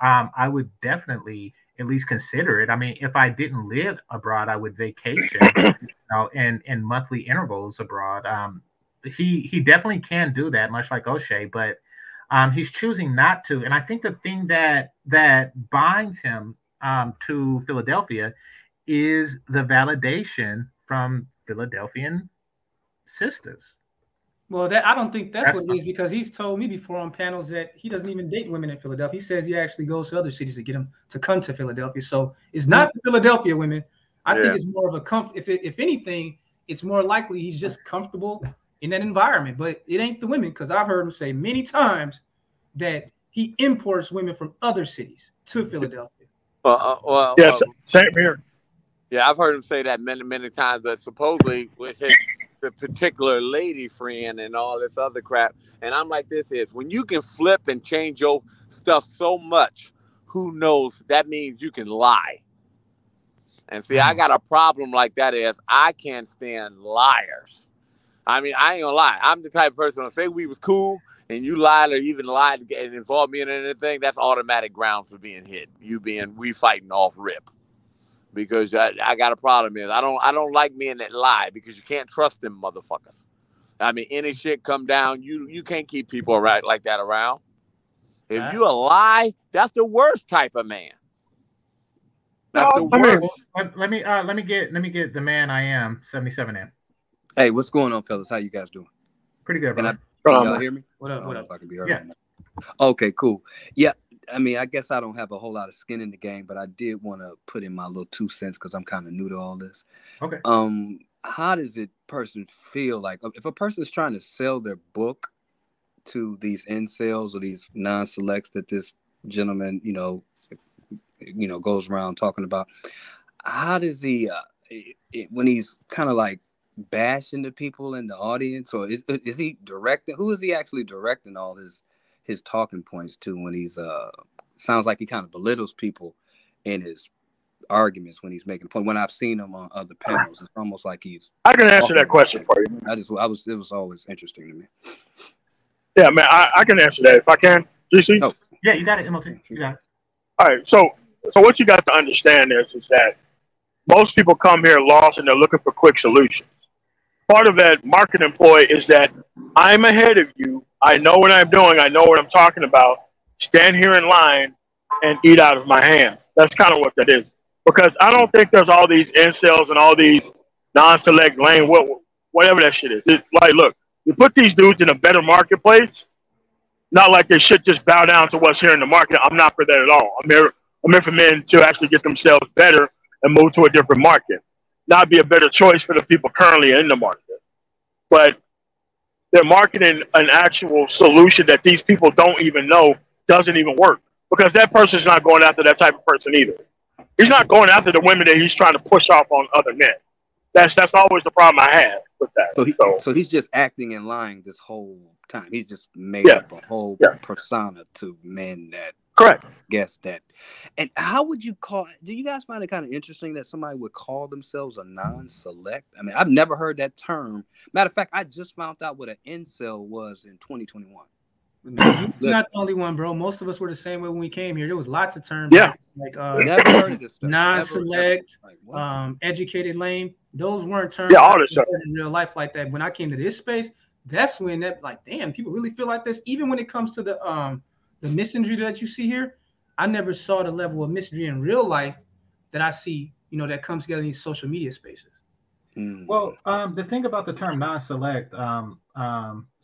I would definitely at least consider it. I mean, if I didn't live abroad, I would vacation, you know, in monthly intervals abroad. He definitely can do that, much like O'Shea, but he's choosing not to. And I think the thing that binds him to Philadelphia is the validation from Philadelphian sisters. Well, that I don't think that's what it is, because he's told me before on panels that he doesn't even date women in Philadelphia. He says he actually goes to other cities to get them to come to Philadelphia. So it's not the Philadelphia women. I think it's more of a comfort. If anything, it's more likely he's just comfortable in that environment, but it ain't the women, because I've heard him say many times that he imports women from other cities to Philadelphia. Yes, same here. Yeah, I've heard him say that many, many times, but supposedly with his the particular lady friend and all this other crap. And I'm like, this is when you can flip and change your stuff so much, who knows? That means you can lie. And see, I got a problem like that is I can't stand liars. I mean, I ain't gonna lie. I'm the type of person, say we was cool and you lied or even lied and involved me in anything, that's automatic grounds for being hit. We fighting off rip. Because I got a problem is I don't like men that lie, because you can't trust them motherfuckers. I mean, any shit come down, you can't keep people around like that around. If you a lie, that's the worst type of man. That's the worst. Let me get the man I am, 77 in. Hey, what's going on, fellas? How you guys doing? Pretty good, bro. Y'all hear me? What up? What up? I can be heard. Yeah. Okay, cool. Yeah, I mean, I guess I don't have a whole lot of skin in the game, but I did want to put in my little 2 cents because I'm kind of new to all this. Okay. How does a person feel like if a person is trying to sell their book to these incels or these non-selects that this gentleman, you know, goes around talking about? How does he when he's kind of like bashing the people in the audience, or is he directing? Who is he actually directing all his talking points to? When he's sounds like he kind of belittles people in his arguments when he's making a point. When I've seen him on other panels, it's almost like he's. I can answer that question for you. It was always interesting to me. Yeah, man, I can answer that if I can. GC. Oh. Yeah, you got it, MLT. You got it. All right, so what you got to understand is that most people come here lost and they're looking for quick solutions. Part of that marketing ploy is that I'm ahead of you. I know what I'm doing. I know what I'm talking about. Stand here in line and eat out of my hand. That's kind of what that is. Because I don't think there's all these incels and all these non-select lane, whatever that shit is. It's like, look, you put these dudes in a better marketplace. Not like they should just bow down to what's here in the market. I'm not for that at all. I'm here for men to actually get themselves better and move to a different market. Not be a better choice for the people currently in the market. But they're marketing an actual solution that these people don't even know doesn't even work, because that person's not going after that type of person either. He's not going after the women that he's trying to push off on other men. That's always the problem I have with that. So he's just acting and lying this whole time. He's just made up a whole persona to men that guess that. And how would you call? Do you guys find it kind of interesting that somebody would call themselves a non-select? I mean, I've never heard that term. Matter of fact, I just found out what an incel was in 2021. You're not the only one, bro. Most of us were the same way when we came here. There was lots of terms. Yeah. Like non-select, like, educated lame. Those weren't terms in real life like that. When I came to this space, that's when that, like, damn, people really feel like this. Even when it comes to the misandry that you see here, I never saw the level of misandry in real life that I see, you know, that comes together in these social media spaces. Mm. Well, the thing about the term non-select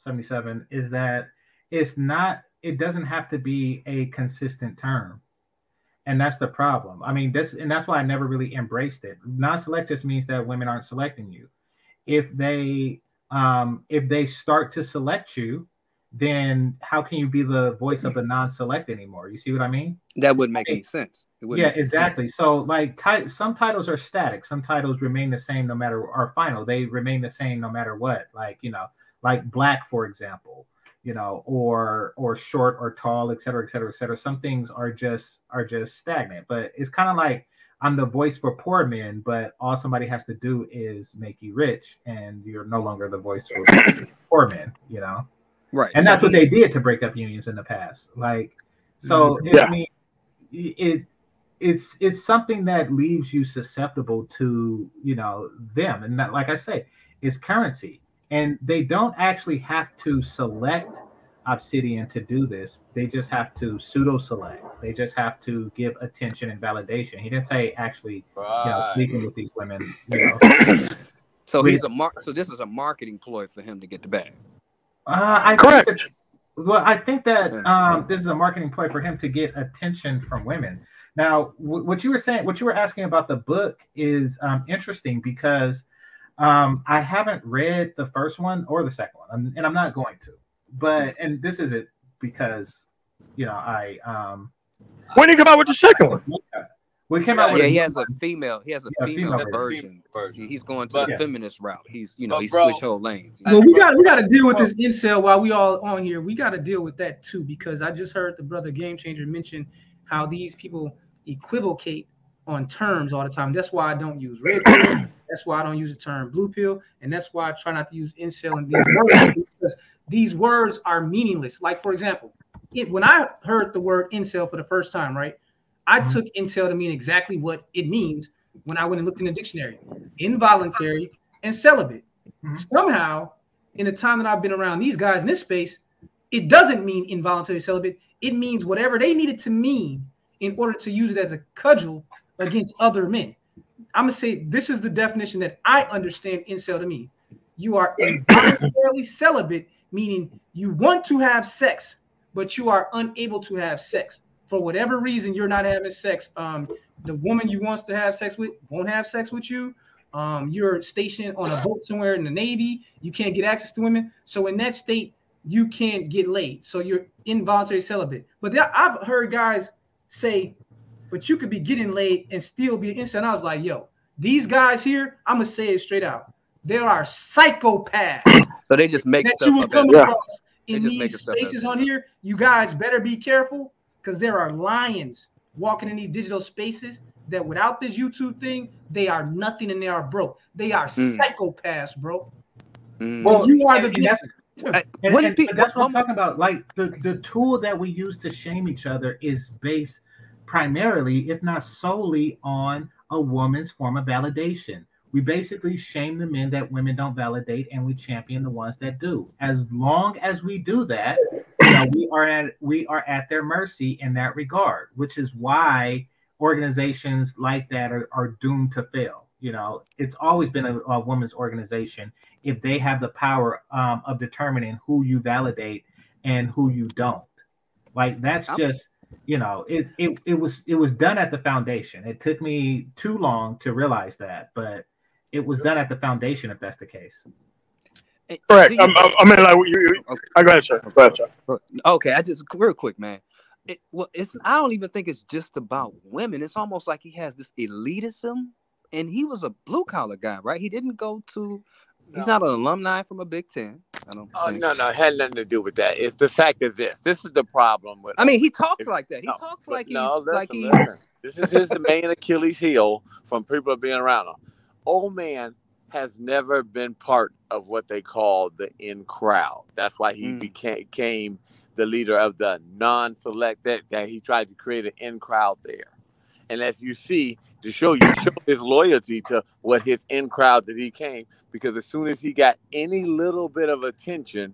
77 is that it's not, it doesn't have to be a consistent term. And that's the problem. I mean, this, and that's why I never really embraced it. Non-select just means that women aren't selecting you. If they start to select you, then how can you be the voice of the non-select anymore? You see what I mean? That wouldn't make any sense. Yeah, exactly. So like some titles are static. Some titles remain the same no matter, or final. They remain the same no matter what. Like, you know, like black, for example, you know, or short or tall, et cetera, et cetera, et cetera. Some things are just stagnant, but it's kind of like, I'm the voice for poor men, but all somebody has to do is make you rich and you're no longer the voice for poor men, you know? Right. And so that's what they did to break up unions in the past. Like, so yeah. I mean, it's something that leaves you susceptible to, you know, them. And that, like I say, it's currency. And they don't actually have to select Obsidian to do this. They just have to pseudo select. They just have to give attention and validation. He didn't say actually, you know, speaking with these women. You know. So he's so this is a marketing ploy for him to get the bag. Correct. I think that this is a marketing ploy for him to get attention from women. Now, what you were saying, what you were asking about the book is interesting because. I haven't read the first one or the second one, and I'm not going to. But and this is it because you know I. When did you come out with the second one? We came out. Yeah, he has a female. He has a female version. He's going to the feminist route. He's you know he switched whole lanes. Well, we got to deal with this incel while we all on here. We got to deal with that too because I just heard the brother Game Changer mention how these people equivocate on terms all the time. That's why I don't use red pill. That's why I don't use the term blue pill. And that's why I try not to use incel in these words because these words are meaningless. Like, for example, when I heard the word incel for the first time, right, I took incel to mean exactly what it means when I went and looked in the dictionary. Involuntary and celibate. Somehow, in the time that I've been around these guys in this space, it doesn't mean involuntary celibate. It means whatever they need it to mean in order to use it as a cudgel against other men. I'm gonna say this is the definition that I understand incel to mean. You are involuntarily celibate, meaning you want to have sex, but you are unable to have sex for whatever reason. You're not having sex. The woman you want to have sex with won't have sex with you. You're stationed on a boat somewhere in the Navy. You can't get access to women. So in that state, you can't get laid. So you're involuntary celibate. But I've heard guys say, but you could be getting laid and still be an incel. And I was like, yo, these guys here, I'm going to say it straight out. There are psychopaths. So they just make that stuff you will come across in these spaces on here. You guys better be careful because there are lions walking in these digital spaces that without this YouTube thing, they are nothing and they are broke. They are psychopaths, bro. Well, you are the victim. And that's what I'm talking about. Like the tool that we use to shame each other is based primarily, if not solely, on a woman's form of validation. We basically shame the men that women don't validate, and we champion the ones that do. As long as we do that, you know, we are at their mercy in that regard, which is why organizations like that are doomed to fail. You know, it's always been a woman's organization if they have the power of determining who you validate and who you don't. Like that's just. You know, it was done at the foundation. It took me too long to realize that, but it was done at the foundation. If that's the case, correct. I got you. Okay, I just real quick, man. I don't even think it's just about women. It's almost like he has this elitism, and he was a blue collar guy, right? He didn't go to. No. He's not an alumni from a Big Ten. I don't think no, it had nothing to do with that. It's the fact of this. This is the problem with. I mean, he talks like that. He talks like he's listen. This is his main Achilles heel from people being around him. Old man has never been part of what they call the in crowd. That's why he became the leader of the non-select, that he tried to create an in crowd there. And as you see, to show his loyalty to what his in crowd that he came, because as soon as he got any little bit of attention,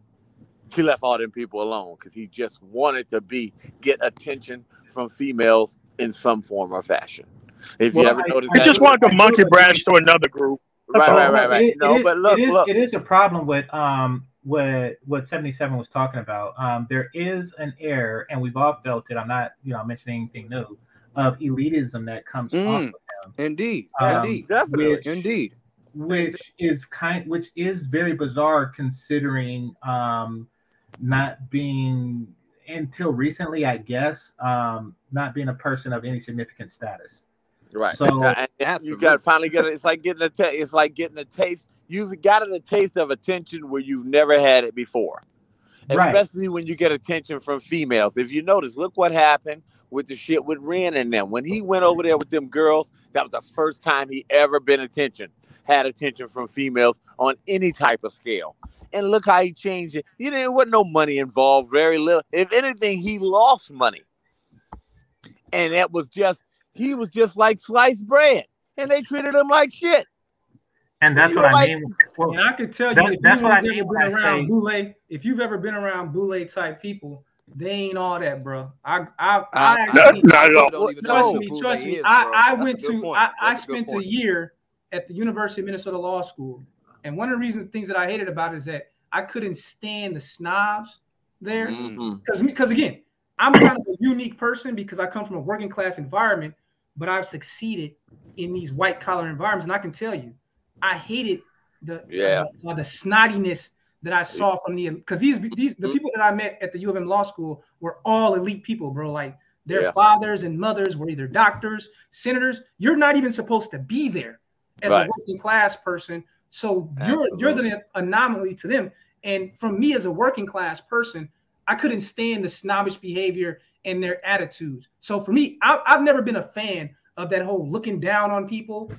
he left all them people alone because he just wanted to get attention from females in some form or fashion. If you ever noticed that. I just wanted to monkey branch to another group. Right. But look. It is a problem with what 77 was talking about. There is an air, and we've all felt it. I'm not, mentioning anything new, of elitism that comes off of them. Indeed, definitely. Which is very bizarre considering not being, until recently, I guess, not being a person of any significant status. Right. So you gotta finally get it. It's like getting a taste. You've gotten a taste of attention where you've never had it before, especially when you get attention from females. If you notice, look what happened with the shit with Ren and them. When he went over there with them girls, that was the first time he ever had attention from females on any type of scale. And look how he changed it. There wasn't no money involved, very little. If anything, he lost money. And that was just, he was just like sliced bread, and they treated him like shit. And that's what I mean. And I could tell you, if you've ever been around Boule type people, they ain't all that, bro. Trust me. I spent a year at the University of Minnesota Law School, and one of the reasons, things that I hated about it is that I couldn't stand the snobs there, because again, I'm kind of a unique person because I come from a working class environment, but I've succeeded in these white collar environments, and I can tell you, I hated the snottiness that I saw from because the people that I met at the U of M Law School were all elite people, bro. Like their fathers and mothers were either doctors, senators. You're not even supposed to be there as a working class person, so you're the anomaly to them. And from me as a working class person, I couldn't stand the snobbish behavior and their attitudes. So for me, I've never been a fan of that whole looking down on people.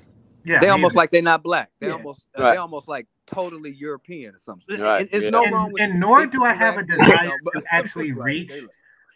Yeah, they almost like they're not black. They almost like totally European or something. Right. It's no wrong with. And nor do I have a desire to actually reach.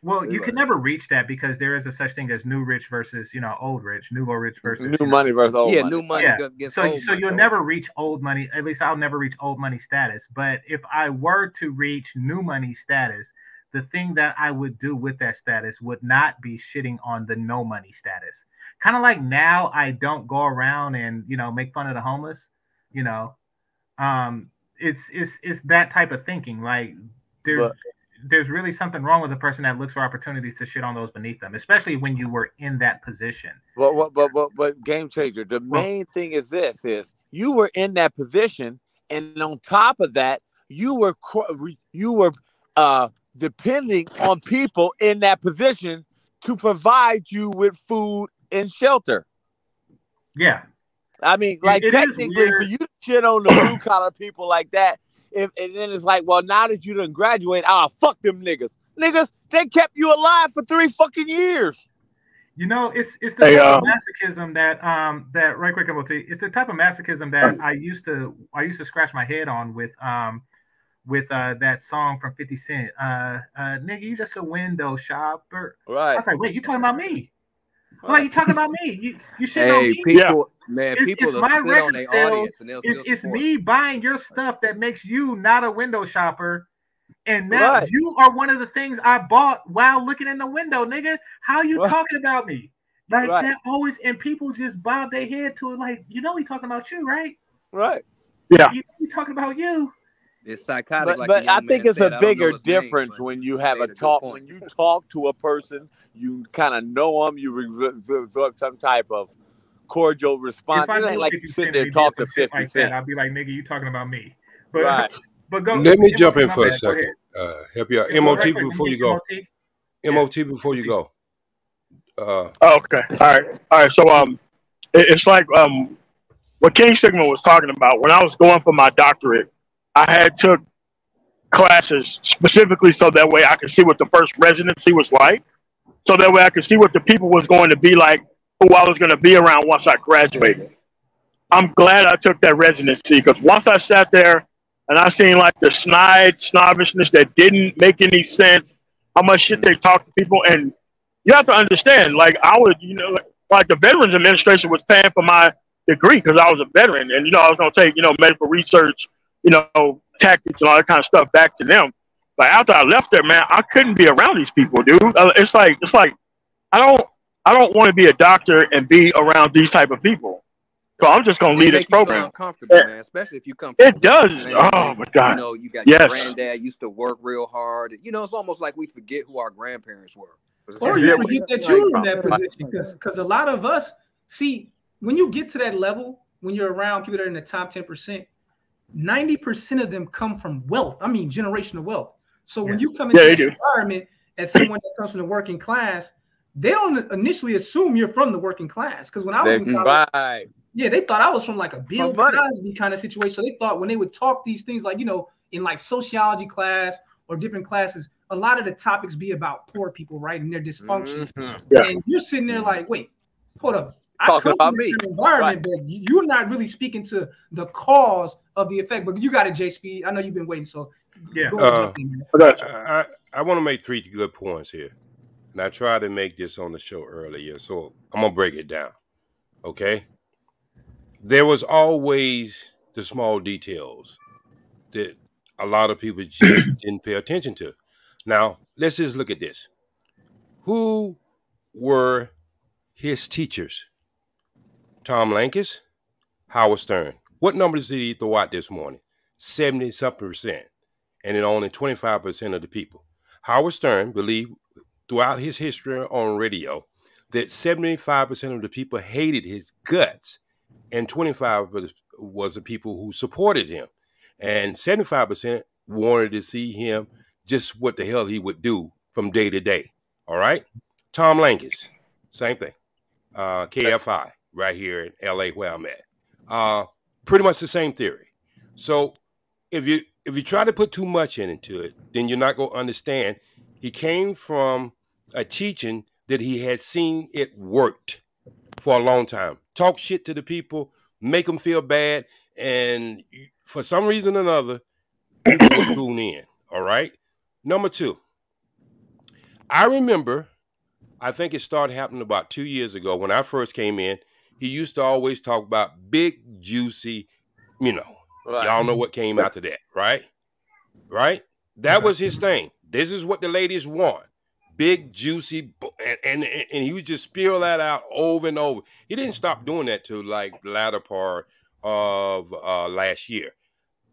Well, you can never reach that because there is a such thing as new rich versus old rich, nouveau rich versus new money versus old money. So you'll never reach old money. At least I'll never reach old money status. But if I were to reach new money status, the thing that I would do with that status would not be shitting on the no money status. Kind of like now, I don't go around and make fun of the homeless. It's that type of thinking. Like there's really something wrong with a person that looks for opportunities to shit on those beneath them, especially when you were in that position. But game changer. The main thing is this: you were in that position, and on top of that, you were depending on people in that position to provide you with food and shelter. Yeah. I mean, technically, for you to shit on the blue collar people like that, and then it's like, well, now that you done graduate, fuck them niggas. Niggas, they kept you alive for 3 fucking years. It's the type of masochism that I used to scratch my head on with that song from 50 Cent. Nigga, you just a window shopper. Right. I was like, wait, you talking about me? Like, you talking about me? You shit on me. People, man, people are split on their audience, and they'll still support. It's me buying your stuff that makes you not a window shopper, and now you are one of the things I bought while looking in the window, nigga. How you talking about me? Like that always, and people just bob their head to it. Like, he talking about you, right? Right. Yeah. He talking about you. It's psychotic, but I think it's a bigger difference when you have a talk. When you talk to a person, you kind of know them. You absorb some type of cordial response. It ain't like you sit there and talk to 50 Cent. I'd be like, nigga, you talking about me? Let me jump in for a second. Help you out, MOT. Before you go, MOT. Before you go. Okay. All right. So it's like what King Sigmund was talking about. When I was going for my doctorate, I had took classes specifically so that way I could see what the first residency was like. So that way I could see what the people was going to be like, who I was going to be around once I graduated. I'm glad I took that residency, because once I sat there and I seen like the snide snobbishness that didn't make any sense, how much shit they talk to people. And you have to understand, like I was, you know, like the Veterans Administration was paying for my degree because I was a veteran, and, you know, I was going to take, you know, medical research, you know, tactics and all that kind of stuff back to them. But after I left there, man, I couldn't be around these people, dude. It's like, I don't want to be a doctor and be around these type of people. So I'm just going to leave this program. Uncomfortable, man, especially if you come from, it does. Man, oh, my God. You know, you got your granddad used to work real hard. You know, it's almost like we forget who our grandparents were. Or you forget that you were in that position. Because a lot of us, see, when you get to that level, when you're around people that are in the top 10%, 90% of them come from wealth. I mean, generational wealth. So when you come into the environment as someone that comes from the working class, they don't initially assume you're from the working class. Because when I was in college, yeah, they thought I was from like a Bill Cosby kind of situation. So they thought when they would talk these things, like, you know, in like sociology class or different classes, a lot of the topics be about poor people, right, and their dysfunction. And you're sitting there like, wait, hold up. Talking about me. Environment, but you're not really speaking to the cause of the effect. But you got it, JSP. I know you've been waiting, so yeah. I want to make three good points here, and I tried to make this on the show earlier, so I'm gonna break it down. Okay, there was always the small details that a lot of people just didn't pay attention to. Now let's just look at this. Who were his teachers? Tom Leykis, Howard Stern. What numbers did he throw out this morning? 70-something%. And then only 25% of the people. Howard Stern believed throughout his history on radio that 75% of the people hated his guts and 25% was the people who supported him. And 75% wanted to see him just what the hell he would do from day to day. All right? Tom Leykis, same thing. KFI. Right here in LA, where I'm at, pretty much the same theory. So, if you try to put too much into it, then you're not gonna understand. He came from a teaching that he had seen it worked for a long time. Talk shit to the people, make them feel bad, and for some reason or another, people will tune in. All right. Number two, I remember, I think it started happening about 2 years ago when I first came in. He used to always talk about big, juicy, you know, y'all know what came after that, right? Right? That was his thing. This is what the ladies want. Big, juicy, and he would just spill that out over and over. He didn't stop doing that till like the latter part of last year.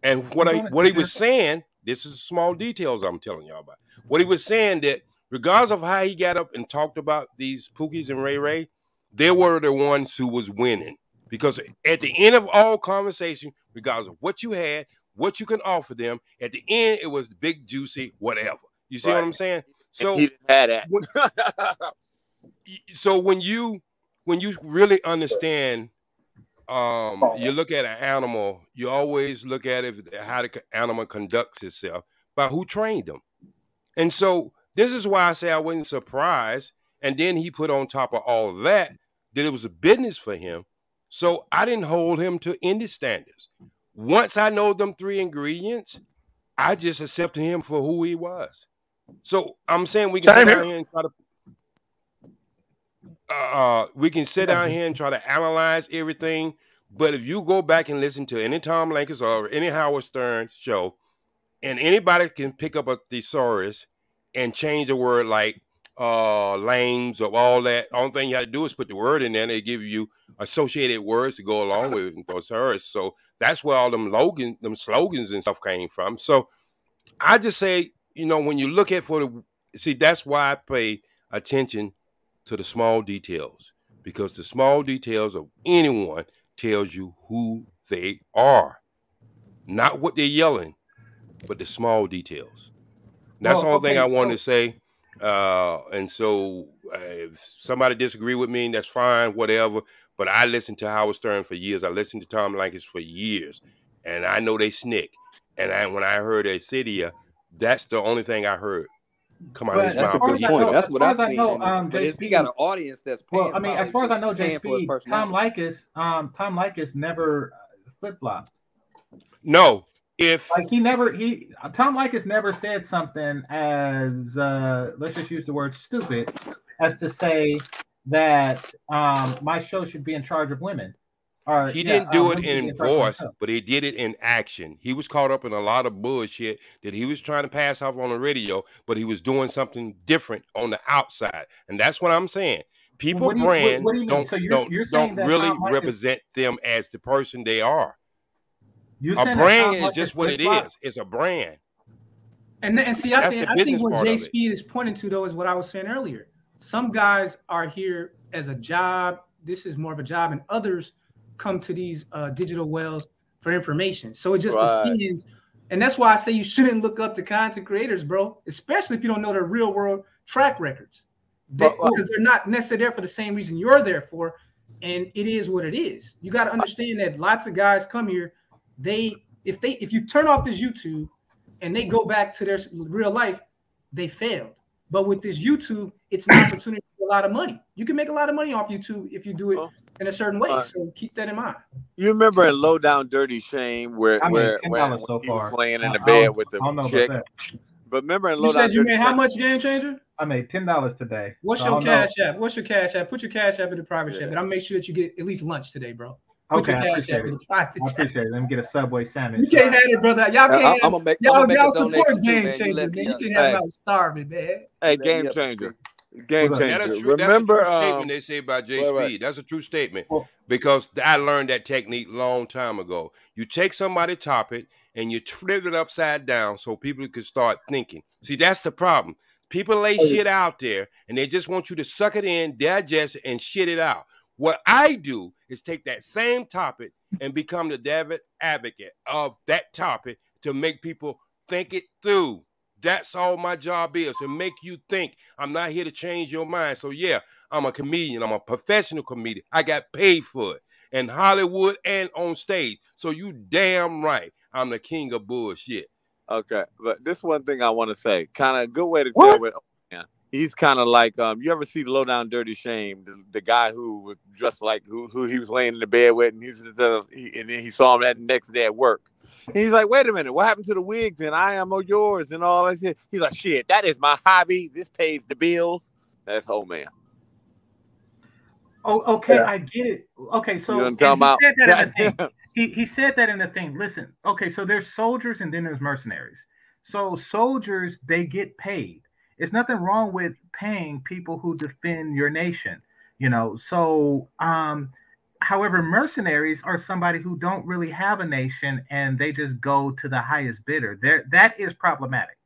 And what he was saying, this is small details I'm telling y'all about. What he was saying that regardless of how he got up and talked about these Pookies and Ray Ray, they were the ones who was winning, because at the end of all conversation, regardless of what you had, what you can offer them, at the end, it was big, juicy, whatever. You see what I'm saying? So, he had that. So when you really understand, you look at an animal, you always look at it, how the animal conducts itself by who trained them. And so this is why I say I wasn't surprised. And then he put on top of all of that it was a business for him. So I didn't hold him to any standards. Once I know them three ingredients, I just accepted him for who he was. So I'm saying we can sit down here and try to analyze everything. But if you go back and listen to any Tom Leykis or any Howard Stern show, and anybody can pick up a thesaurus and change a word like lames of all that. Only thing you have to do is put the word in there, and they give you associated words to go along with it. So that's where all them slogans and stuff came from. So I just say, you know, when you look at that's why I pay attention to the small details, because the small details of anyone tells you who they are, not what they're yelling, but the small details. And that's the only thing I wanted to say. And so if somebody disagree with me, that's fine, whatever. But I listened to Howard Stern for years. I listened to Tom Leykis for years, and I know they snick. And when I heard Acidia, that's the only thing I heard. come out of his mouth. That's a good point. That's what I've seen. But he got an audience that's paying. Well, I mean, as far as I know, JP, Tom Leykis never flip flopped. No, Tom Leykis never said something as let's just use the word stupid as to say that my show should be in charge of women. He didn't do it in voice, but he did it in action. He was caught up in a lot of bullshit that he was trying to pass off on the radio, but he was doing something different on the outside. And that's what I'm saying. People brand don't really represent them as the person they are. A brand is just what it is. It's a brand. And see, I think what Jay Speed is pointing to, though, is what I was saying earlier. Some guys are here as a job. This is more of a job, and others come to these digital wells for information. So it just depends. And that's why I say you shouldn't look up to content creators, bro, especially if you don't know their real world track records. Because they're not necessarily there for the same reason you're there for. And it is what it is. You got to understand that lots of guys come here. If you turn off this YouTube and they go back to their real life, they failed. But with this YouTube, it's an opportunity for a lot of money. You can make a lot of money off YouTube if you do it in a certain way, so keep that in mind. You remember in Low Down Dirty Shame where he was laying in the bed with the chick? But remember in Low Down Dirty Shame, you said you made how much, Game Changer? I made $10 today. What's your Cash App? What's your Cash App? Put your Cash App in the private chat, but I'll make sure that you get at least lunch today, bro. Okay, I appreciate it. Let me get a Subway sandwich. You can't have it, brother. Y'all can't have it. Y'all support Game Changer, man. You can't have it out starving, man. Hey, Game Changer. Game Changer. Remember, that's a true statement they say about Jay Speed. Right. That's a true statement because I learned that technique long time ago. You take somebody's topic and you flip it upside down so people can start thinking. See, that's the problem. People lay shit out there and they just want you to suck it in, digest it, and shit it out. What I do is take that same topic and become the avid advocate of that topic to make people think it through. That's all my job is, to make you think. I'm not here to change your mind. So, yeah, I'm a comedian. I'm a professional comedian. I got paid for it in Hollywood and on stage. So you damn right I'm the king of bullshit. Okay, but this one thing I want to say, kind of a good way to deal with. He's kind of like, you ever see Low Down Dirty Shame, the guy who was dressed like who he was laying in the bed with, and then he saw him that next day at work. And he's like, wait a minute, what happened to the wigs and I am yours and all that shit? He's like, shit, that is my hobby. This pays the bills. That's old man. Oh, okay, yeah. I get it. Okay, so you know what I'm talking about? He said that in the thing. Listen, okay, so there's soldiers and then there's mercenaries. So soldiers, they get paid. It's nothing wrong with paying people who defend your nation, you know. So, however, mercenaries are somebody who don't really have a nation and they just go to the highest bidder. That is problematic,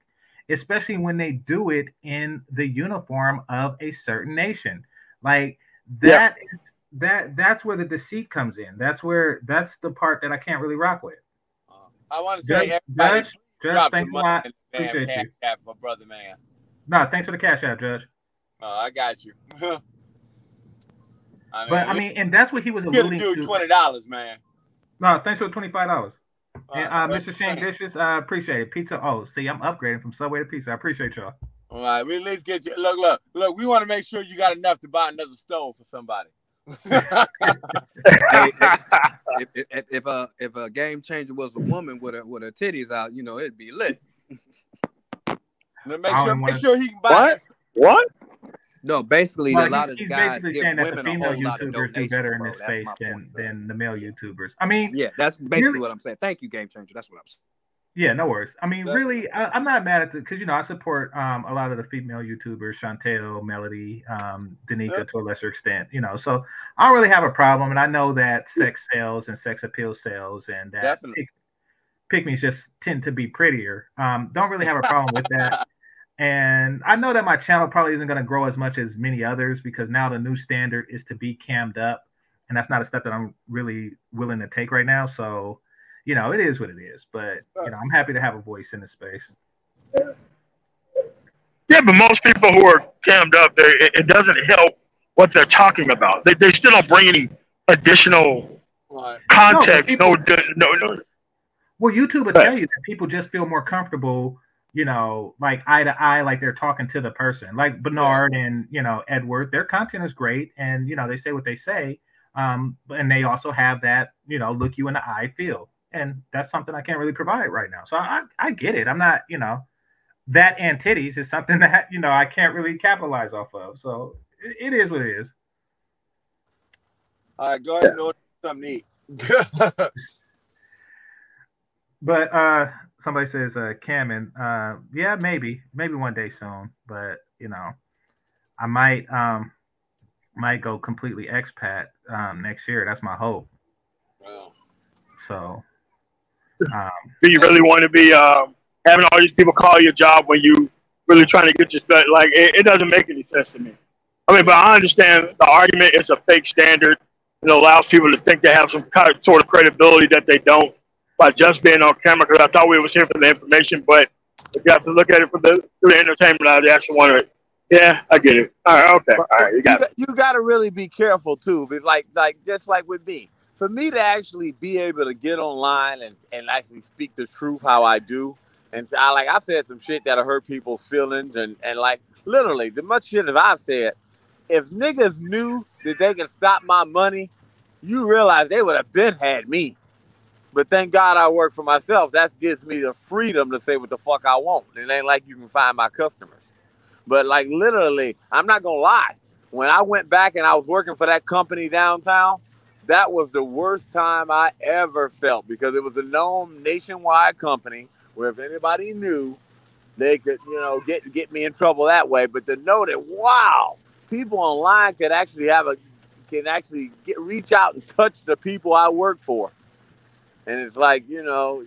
especially when they do it in the uniform of a certain nation. Like that, yeah. That's where the deceit comes in. That's the part that I can't really rock with. I want to say, everybody, Judge, thanks a lot. Appreciate you, my brother, man. No, thanks for the Cash App, Judge. Oh, I got you. I mean, and that's what he was alluding to. $20, man. No, thanks for the $25. And Mr. Shane Dishes, I appreciate it. Pizza. Oh, see, I'm upgrading from Subway to pizza. I appreciate y'all. All right, we at least get you. Look. We want to make sure you got enough to buy another stove for somebody. If a Game Changer was a woman with her titties out, you know, it'd be lit. Make sure he can buy what? No, basically, well, a lot of guys give women a whole lot of donations. Do better in this space than the male YouTubers. I mean, yeah, that's basically what I'm saying. Thank you, Game Changer. That's what I'm saying. Yeah, no worries. I mean, really, I'm not mad at it because, you know, I support a lot of the female YouTubers, Chantel, Melody, Danica to a lesser extent, you know, so I don't really have a problem. And I know that sex sells and sex appeal sells and that pygmies just tend to be prettier. Don't really have a problem with that. And I know that my channel probably isn't going to grow as much as many others because now the new standard is to be cammed up. And that's not a step that I'm really willing to take right now. So, you know, it is what it is. But, you know, I'm happy to have a voice in this space. Yeah, but most people who are cammed up, it doesn't help what they're talking about. They still don't bring any additional context. No, YouTube will tell you that people just feel more comfortable you know, like eye to eye, like they're talking to the person, like Bernard and, you know, Edward. Their content is great, and, you know, they say what they say, and they also have that, you know, look you in the eye feel, and that's something I can't really provide right now. So I get it. I'm not, you know, that and titties is something that, you know, I can't really capitalize off of. So it is what it is. All right, go ahead and order something neat. But somebody says Cameron, yeah, maybe one day soon, but you know, I might go completely expat next year. That's my hope. Wow. So do you really want to be having all these people call your job when you really trying to get your stuff? Like it doesn't make any sense to me. I mean, but I understand the argument is a fake standard. It allows people to think they have some kind of sort of credibility that they don't by just being on camera, because I thought we was here for the information, but if you have to look at it through the entertainment, I actually wonder it. Yeah, I get it. All right, okay. All right, you got to really be careful, too. Because like just like with me, for me to actually be able to get online and actually speak the truth how I do, and I said some shit that'll hurt people's feelings, and like literally, the much shit that I've said, if niggas knew that they could stop my money, you realize they would have been had me. But thank God I work for myself. That gives me the freedom to say what the fuck I want. It ain't like you can find my customers. But like literally, I'm not going to lie. When I went back and I was working for that company downtown, that was the worst time I ever felt, because it was a known nationwide company where if anybody knew, they could, you know, get me in trouble that way. But to know that, wow, people online could actually reach out and touch the people I work for. And it's like, you know,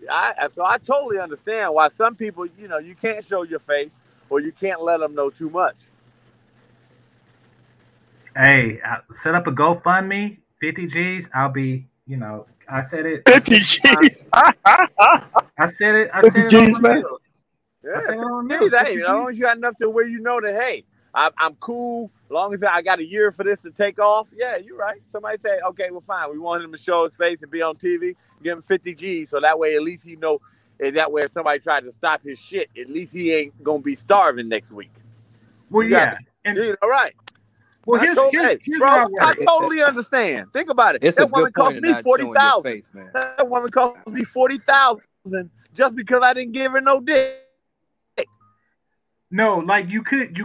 so I totally understand why some people, you know, you can't show your face or you can't let them know too much. Hey, set up a GoFundMe, 50 G's. I'll be, you know, I said it. 50 G's. I said it. 50 G's, man. Yeah, hey, you know, as long as you got enough to where you know that, hey, I'm cool. As long as I got a year for this to take off, yeah, you're right. Somebody say, okay, well, fine. We want him to show his face and be on TV. Give him 50 G's so that way at least he know. And that way, if somebody tried to stop his shit, at least he ain't gonna be starving next week. Well, all right. Well, I totally understand. Think about it. That woman cost me $40,000. That woman cost me $40,000 just because I didn't give her no dick. No, like you could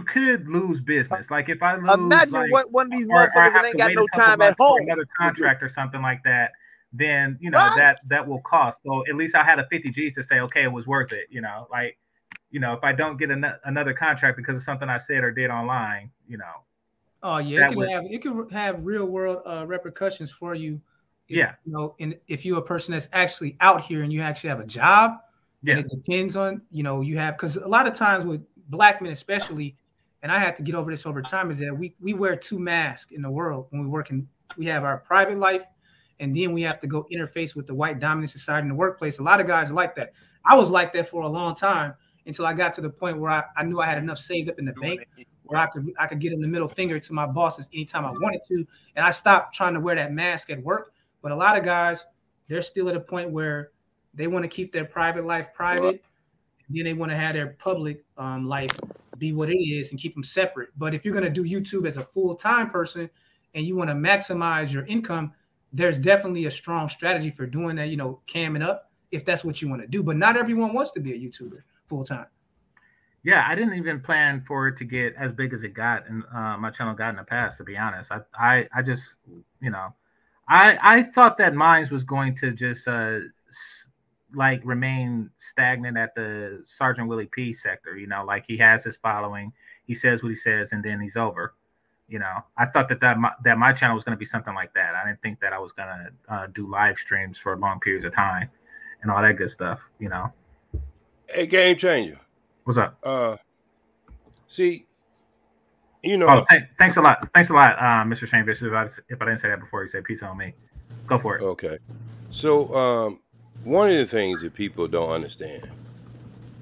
lose business. Like if I lose, imagine like, what one of these motherfuckers ain't got no time at home, another contract or something like that. Then you know that will cost. So at least I had a 50 G's to say, okay, it was worth it. You know, like you know, if I don't get another contract because of something I said or did online, you know. Oh yeah, it can have real world repercussions for you. If, yeah, you know, and if you're a person that's actually out here and you actually have a job, yeah, it depends on because a lot of times with Black men especially, and I have to get over this over time, is that we wear two masks in the world when we work. We have our private life, and then we have to go interface with the white dominant society in the workplace. A lot of guys are like that. I was like that for a long time until I got to the point where I knew I had enough saved up in the bank where I could get in the middle finger to my bosses anytime I wanted to, and I stopped trying to wear that mask at work. But a lot of guys, they're still at a point where they want to keep their private life private. Then they want to have their public life be what it is and keep them separate. But if you're going to do YouTube as a full-time person and you want to maximize your income, there's definitely a strong strategy for doing that, you know, camming up if that's what you want to do. But not everyone wants to be a YouTuber full-time. Yeah, I didn't even plan for it to get as big as it got, and my channel got in the past, to be honest. I just, you know, I thought that Minds was going to just like remain stagnant at the Sergeant Willie P sector, you know, like he has his following, he says what he says, and then he's over. You know, I thought that my channel was going to be something like that. I didn't think that I was going to do live streams for long periods of time and all that good stuff, you know. Hey, Game Changer. What's up? See, you know. Oh, thanks a lot. Thanks a lot, Mr. Shane Bishop. If I didn't say that before, you say peace on me. Go for it. Okay. So, one of the things that people don't understand,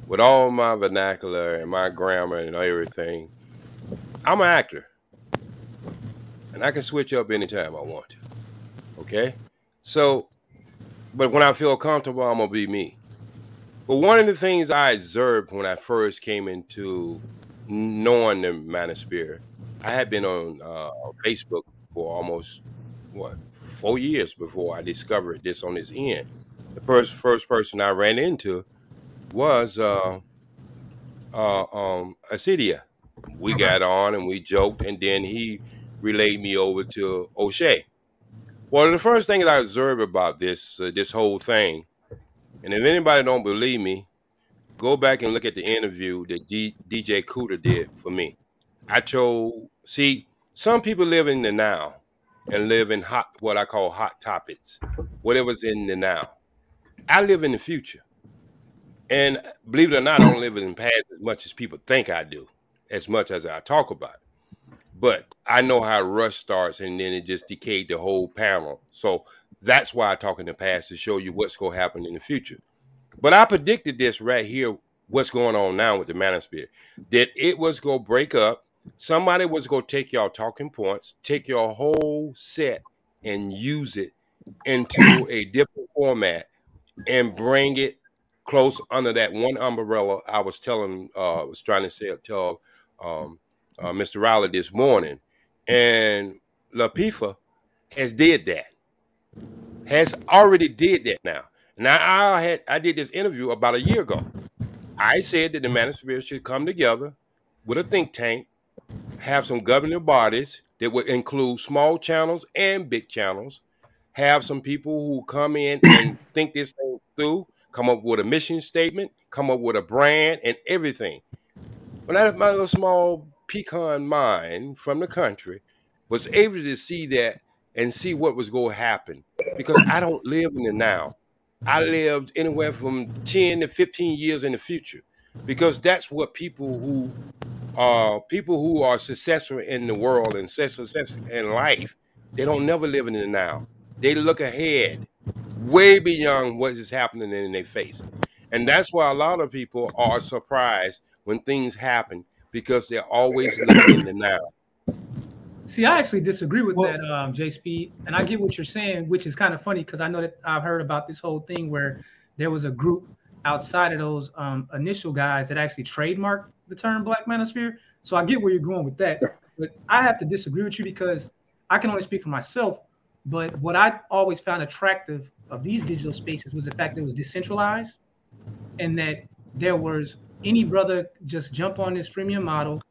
with all my vernacular and my grammar and everything, I'm an actor. And I can switch up anytime I want to. Okay? So, but when I feel comfortable, I'm going to be me. But one of the things I observed when I first came into knowing the manosphere, I had been on Facebook for almost, what, 4 years before I discovered this on this end. The first person I ran into was Asidia. We got on and we joked, and then he relayed me over to O'Shea. Well, the first thing that I observed about this this whole thing, and if anybody don't believe me, go back and look at the interview that DJ Cooter did for me. I told, see, some people live in the now and live in what I call hot topics, whatever's in the now. I live in the future. And believe it or not, I don't live in the past as much as people think I do, as much as I talk about it. But I know how rush starts, and then it just decayed the whole panel. So that's why I talk in the past, to show you what's going to happen in the future. But I predicted this right here, what's going on now with the manosphere, that it was going to break up. Somebody was going to take your talking points, take your whole set, and use it into a different format and bring it close under that one umbrella. I was telling, tell Mr. Riley this morning, and LaPifa has already did that now. Now I did this interview about a year ago. I said that the manosphere should come together with a think tank, have some governing bodies that would include small channels and big channels, have some people who come in and think this thing through, come up with a mission statement, come up with a brand and everything. But that my little small pecan mind from the country was able to see that and see what was going to happen, because I don't live in the now. I lived anywhere from 10 to 15 years in the future, because that's what people who are successful in the world and successful in life, they don't never live in the now. They look ahead, way beyond what is happening in their face. And that's why a lot of people are surprised when things happen, because they're always living in the now. See, I actually disagree with that, J Speed, and I get what you're saying, which is kind of funny, because I know that I've heard about this whole thing where there was a group outside of those initial guys that actually trademarked the term Black Manosphere. So I get where you're going with that, but I have to disagree with you, because I can only speak for myself. But what I always found attractive of these digital spaces was the fact that it was decentralized, and that there was any brother just jump on this freemium model,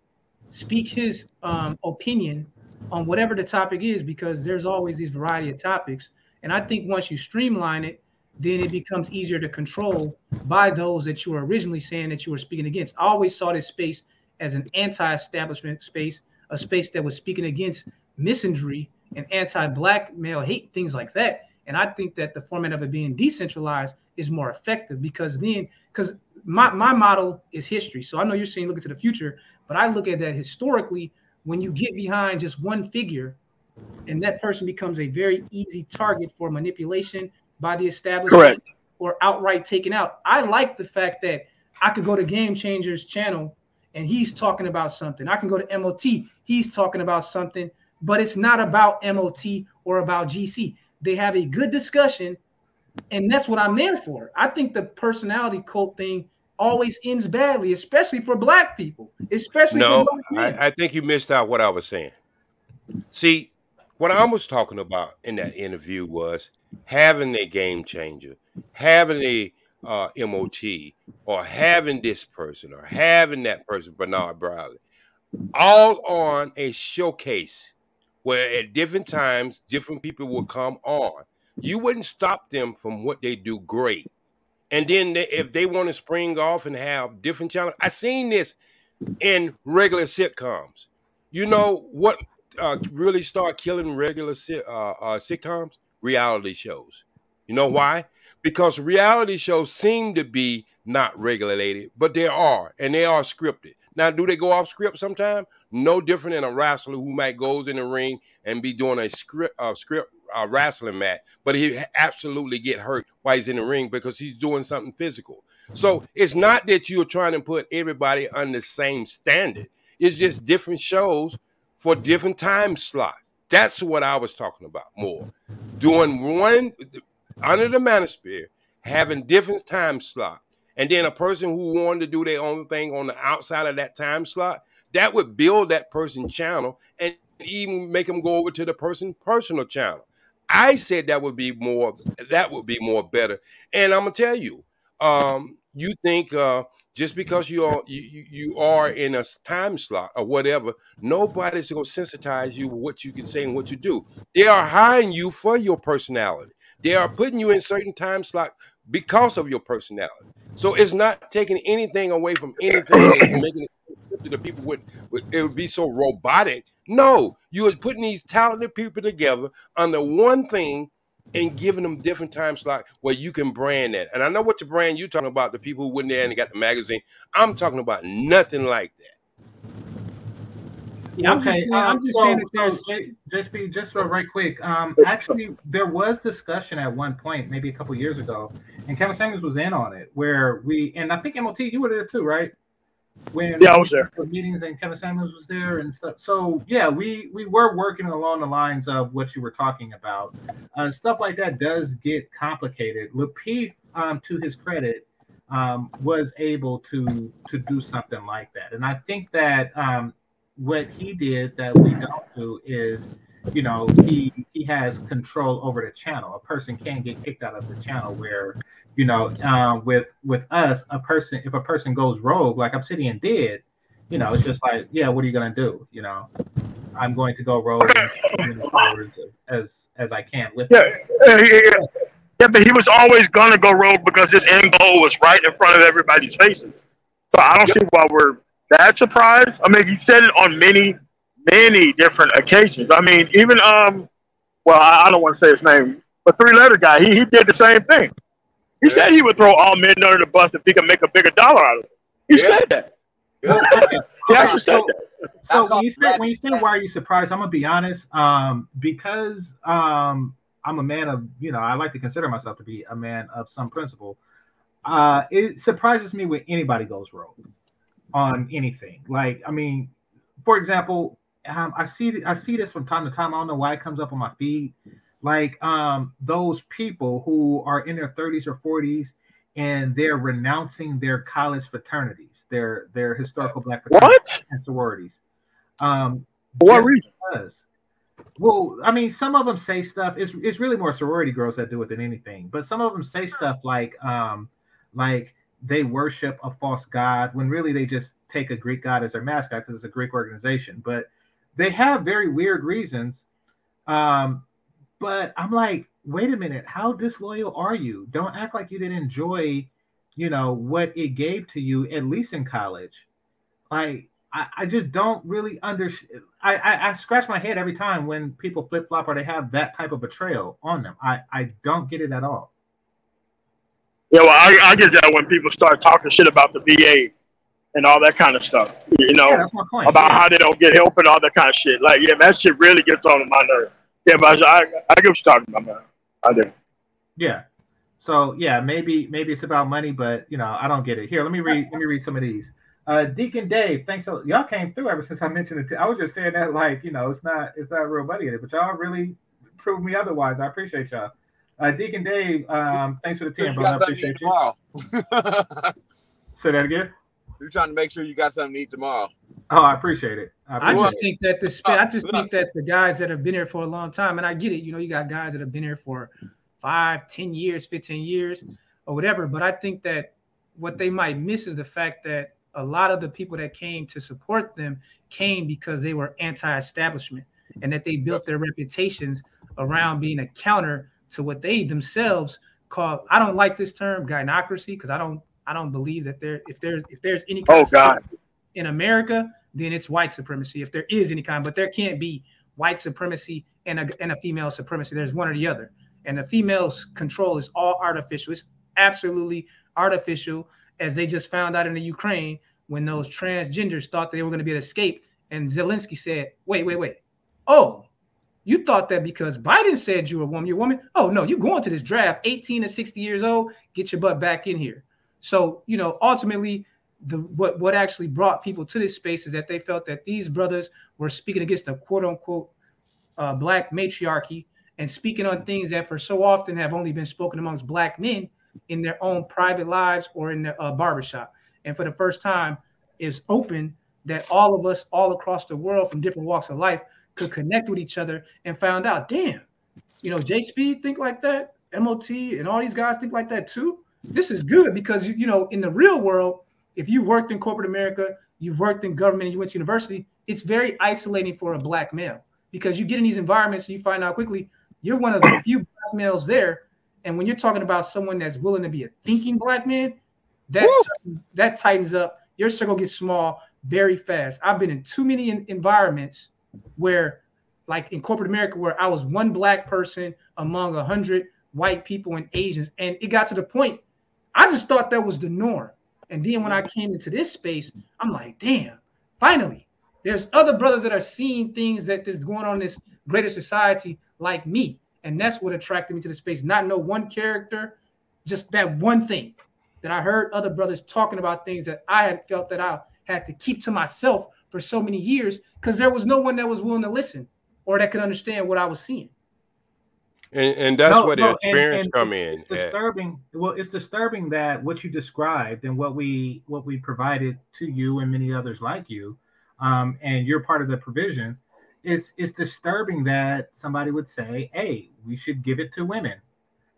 speak his opinion on whatever the topic is, because there's always these variety of topics. And I think once you streamline it, then it becomes easier to control by those that you were originally saying that you were speaking against. I always saw this space as an anti-establishment space, a space that was speaking against misandry and anti-Black male hate, things like that. And I think that the format of it being decentralized is more effective, because then, because my model is history. So I know you're saying look into the future, but I look at that historically. When you get behind just one figure, and that person becomes a very easy target for manipulation by the establishment. Correct. Or outright taken out. I like the fact that I could go to Game Changers channel and he's talking about something. I can go to MOT, he's talking about something, but it's not about MOT or about GC. They have a good discussion, and that's what I'm there for. I think the personality cult thing always ends badly, especially for Black people, especially for Black men. I think you missed out what I was saying. See, what I was talking about in that interview was having a Game Changer, having a MOT, or having this person, or having that person, Bernard Briley, all on a showcase where at different times, different people will come on. You wouldn't stop them from what they do great. And then if they want to spring off and have different challenges, I've seen this in regular sitcoms. You know what really start killing regular sitcoms? Reality shows. You know why? Because reality shows seem to be not regulated, but they are, and they are scripted. Now, do they go off script sometime? No different than a wrestler who might goes in the ring and be doing a script wrestling match, but he absolutely get hurt while he's in the ring because he's doing something physical. So it's not that you're trying to put everybody on the same standard. It's just different shows for different time slots. That's what I was talking about more. Doing one under the manosphere, having different time slots. and then a person who wanted to do their own thing on the outside of that time slot, that would build that person's channel and even make them go over to the person's personal channel. I said that would be more, better. And I'm gonna tell you, you think just because you are in a time slot or whatever, nobody's gonna sensitize you with what you can say and what you do. They are hiring you for your personality. They are putting you in certain time slots because of your personality. So it's not taking anything away from anything, making it to the people with it would be so robotic. No, you are putting these talented people together under one thing and giving them different time slots where you can brand that. And I know what to brand you're talking about, the people who went there and got the magazine. I'm talking about nothing like that. Yeah, okay. Just real quick. Actually, there was discussion at one point, maybe a couple years ago, and Kevin Samuels was in on it, where we, and I think MOT, you were there too, right? When yeah, I was there. Meetings and Kevin Samuels was there and stuff. So yeah, we were working along the lines of what you were talking about. Stuff like that does get complicated. Lakeith, to his credit, was able to do something like that, and I think that. What he did that we don't do is, you know, he has control over the channel. A person can get kicked out of the channel where, you know, with us, a person, if a person goes rogue, like Obsidian did, you know, it's just like, yeah, what are you going to do? You know, I'm going to go rogue as I can with Yeah, but he was always going to go rogue because his end goal was right in front of everybody's faces. So I don't see why we're that surprised. I mean, you said it on many different occasions. I mean, even well, I don't want to say his name, but three-letter guy, he did the same thing. He yeah. said he would throw all men under the bus if he could make a bigger dollar out of it. He yeah. said that. Yeah, yeah, said that. So when you said why are you surprised? I'm gonna be honest, because I'm a man of, you know, I like to consider myself to be a man of some principle. It surprises me when anybody goes wrong on anything. Like, I mean, for example, I see this from time to time. I don't know why it comes up on my feed. Like those people who are in their 30s or 40s and they're renouncing their college fraternities, their historical black fraternities and sororities. What reason? Well, I mean, some of them say stuff. It's really more sorority girls that do it than anything. But some of them say stuff like they worship a false god when really they just take a Greek god as their mascot because it's a Greek organization. But they have very weird reasons. But I'm like, wait a minute, how disloyal are you? Don't act like you didn't enjoy, you know, what it gave to you, at least in college. Like, I just don't really understand. I scratch my head every time when people flip-flop or they have that type of betrayal on them. I don't get it at all. Yeah, well, I get that when people start talking shit about the VA and all that kind of stuff, you know, yeah, about how they don't get help and all that kind of shit. Like, yeah, that shit really gets on my nerves. Yeah, but I get what you're talking about, man. I do. Yeah. So, yeah, maybe it's about money, but, you know, I don't get it. Here, let me read some of these. Deacon Dave, thanks. Y'all came through ever since I mentioned it. I was just saying that, like, you know, it's not real money in it, but y'all really proved me otherwise. I appreciate y'all. Deacon Dave, thanks for the team, bro. I appreciate you. Say that again. You're trying to make sure you got something to eat tomorrow. Oh, I appreciate it. I just think that the guys that have been here for a long time, and I get it, you know, you got guys that have been here for 5, 10 years, 15 years or whatever. But I think that what they might miss is the fact that a lot of the people that came to support them came because they were anti-establishment and that they built their reputations around being a counter to what they themselves call, I don't like this term, gynocracy, because I don't believe that if there's any kind in America, then it's white supremacy. If there is any kind, but there can't be white supremacy and a female supremacy. There's one or the other. And the female's control is all artificial. It's absolutely artificial, as they just found out in the Ukraine when those transgenders thought they were going to be an escape. And Zelensky said, wait. Oh, you thought that because Biden said you were a woman, you're a woman. Oh, no, you're going to this draft, 18 to 60 years old, get your butt back in here. So, you know, ultimately, what actually brought people to this space is that they felt that these brothers were speaking against the quote unquote black matriarchy and speaking on things that for so often have only been spoken amongst black men in their own private lives or in the barbershop. And for the first time, it's open that all of us all across the world from different walks of life could connect with each other and found out, damn, you know, J Speed think like that, MOT and all these guys think like that too. This is good because, you know, in the real world, if you worked in corporate America, you worked in government and you went to university, it's very isolating for a black male because you get in these environments and you find out quickly you're one of the few black males there. And when you're talking about someone that's willing to be a thinking black man, that tightens up. Your circle gets small very fast. I've been in too many environments where, like in corporate America, where I was one black person among 100 white people and Asians. And it got to the point, I just thought that was the norm. And then when I came into this space, I'm like, damn, finally, there's other brothers that are seeing things that is going on in this greater society like me. And that's what attracted me to the space. Not no one character, just that one thing that I heard other brothers talking about things that I had felt that I had to keep to myself for so many years because there was no one that was willing to listen or that could understand what I was seeing. And that's where the experience come in. It's disturbing. Well, it's disturbing that what you described and what we provided to you and many others like you, and you're part of the provision. It's disturbing that somebody would say, "Hey, we should give it to women.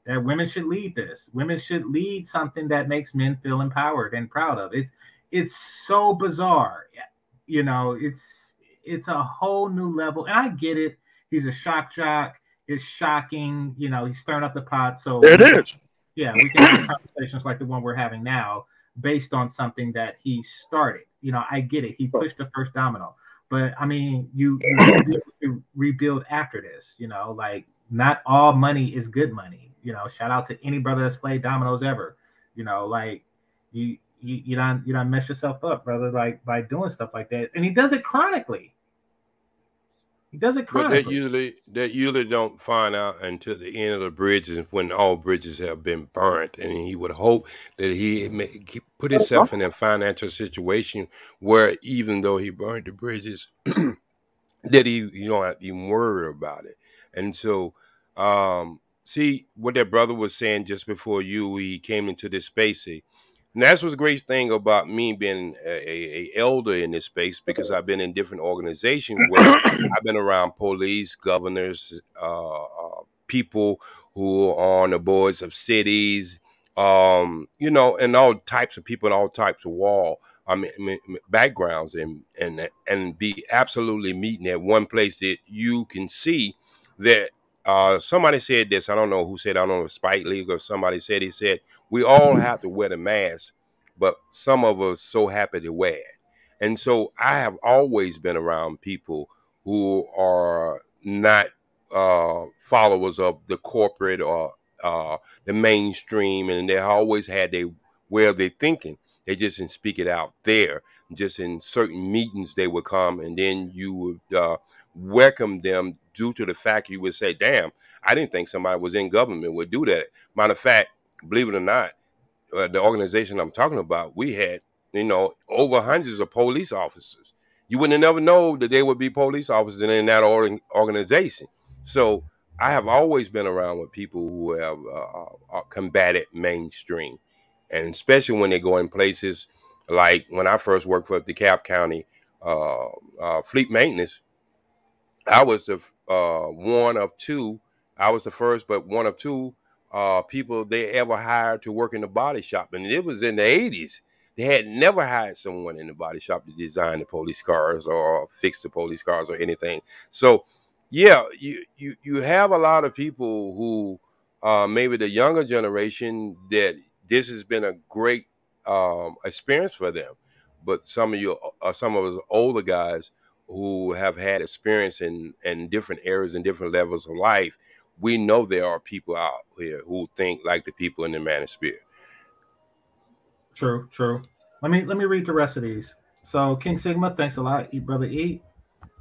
That women should lead this. Women should lead something that makes men feel empowered and proud of." It's so bizarre. You know, it's a whole new level. And I get it. He's a shock jock. It's shocking, you know, he's stirring up the pot. So there it is. Yeah, we can have conversations like the one we're having now based on something that he started. You know, I get it. He pushed the first domino. But, I mean, you rebuild after this, you know, like not all money is good money. You know, shout out to any brother that's played dominoes ever. You know, like you don't mess yourself up, brother, like by doing stuff like that. And he does it chronically. He does it chronically. But that usually don't find out until the end of the bridges when all bridges have been burnt. And he would hope that he may put himself in a financial situation where even though he burned the bridges, that you don't have to even worry about it. And so, see what that brother was saying just before we came into this space. And that's what's the great thing about me being a elder in this space, because I've been in different organizations where I've been around police, governors, people who are on the boards of cities, you know, and all types of people and all types of backgrounds, and be absolutely meeting at one place that you can see that. Somebody said this. I don't know who said. I don't know if Spike Lee or somebody said. He said we all have to wear the mask, but some of us so happy to wear it. And so I have always been around people who are not followers of the corporate or the mainstream, and they always had their way of their thinking. They just didn't speak it out there. Just in certain meetings they would come, and then you would welcome them. Due to the fact you would say, damn, I didn't think somebody was in government would do that. Matter of fact, believe it or not, the organization I'm talking about, we had, you know, over hundreds of police officers. You wouldn't have never known that there would be police officers in that organization. So I have always been around with people who have combated mainstream, and especially when they go in places like when I first worked for the DeKalb County Fleet Maintenance. I was the one of two. I was the first, but one of two people they ever hired to work in the body shop. And it was in the 80s. They had never hired someone in the body shop to design the police cars or fix the police cars or anything. So, yeah, you have a lot of people who maybe the younger generation that this has been a great experience for them. But some of us older guys who have had experience in different areas and different levels of life, we know there are people out here who think like the people in the manosphere. True, true. Let me read the rest of these. So King Sigma, thanks a lot. Eat Brother Eat.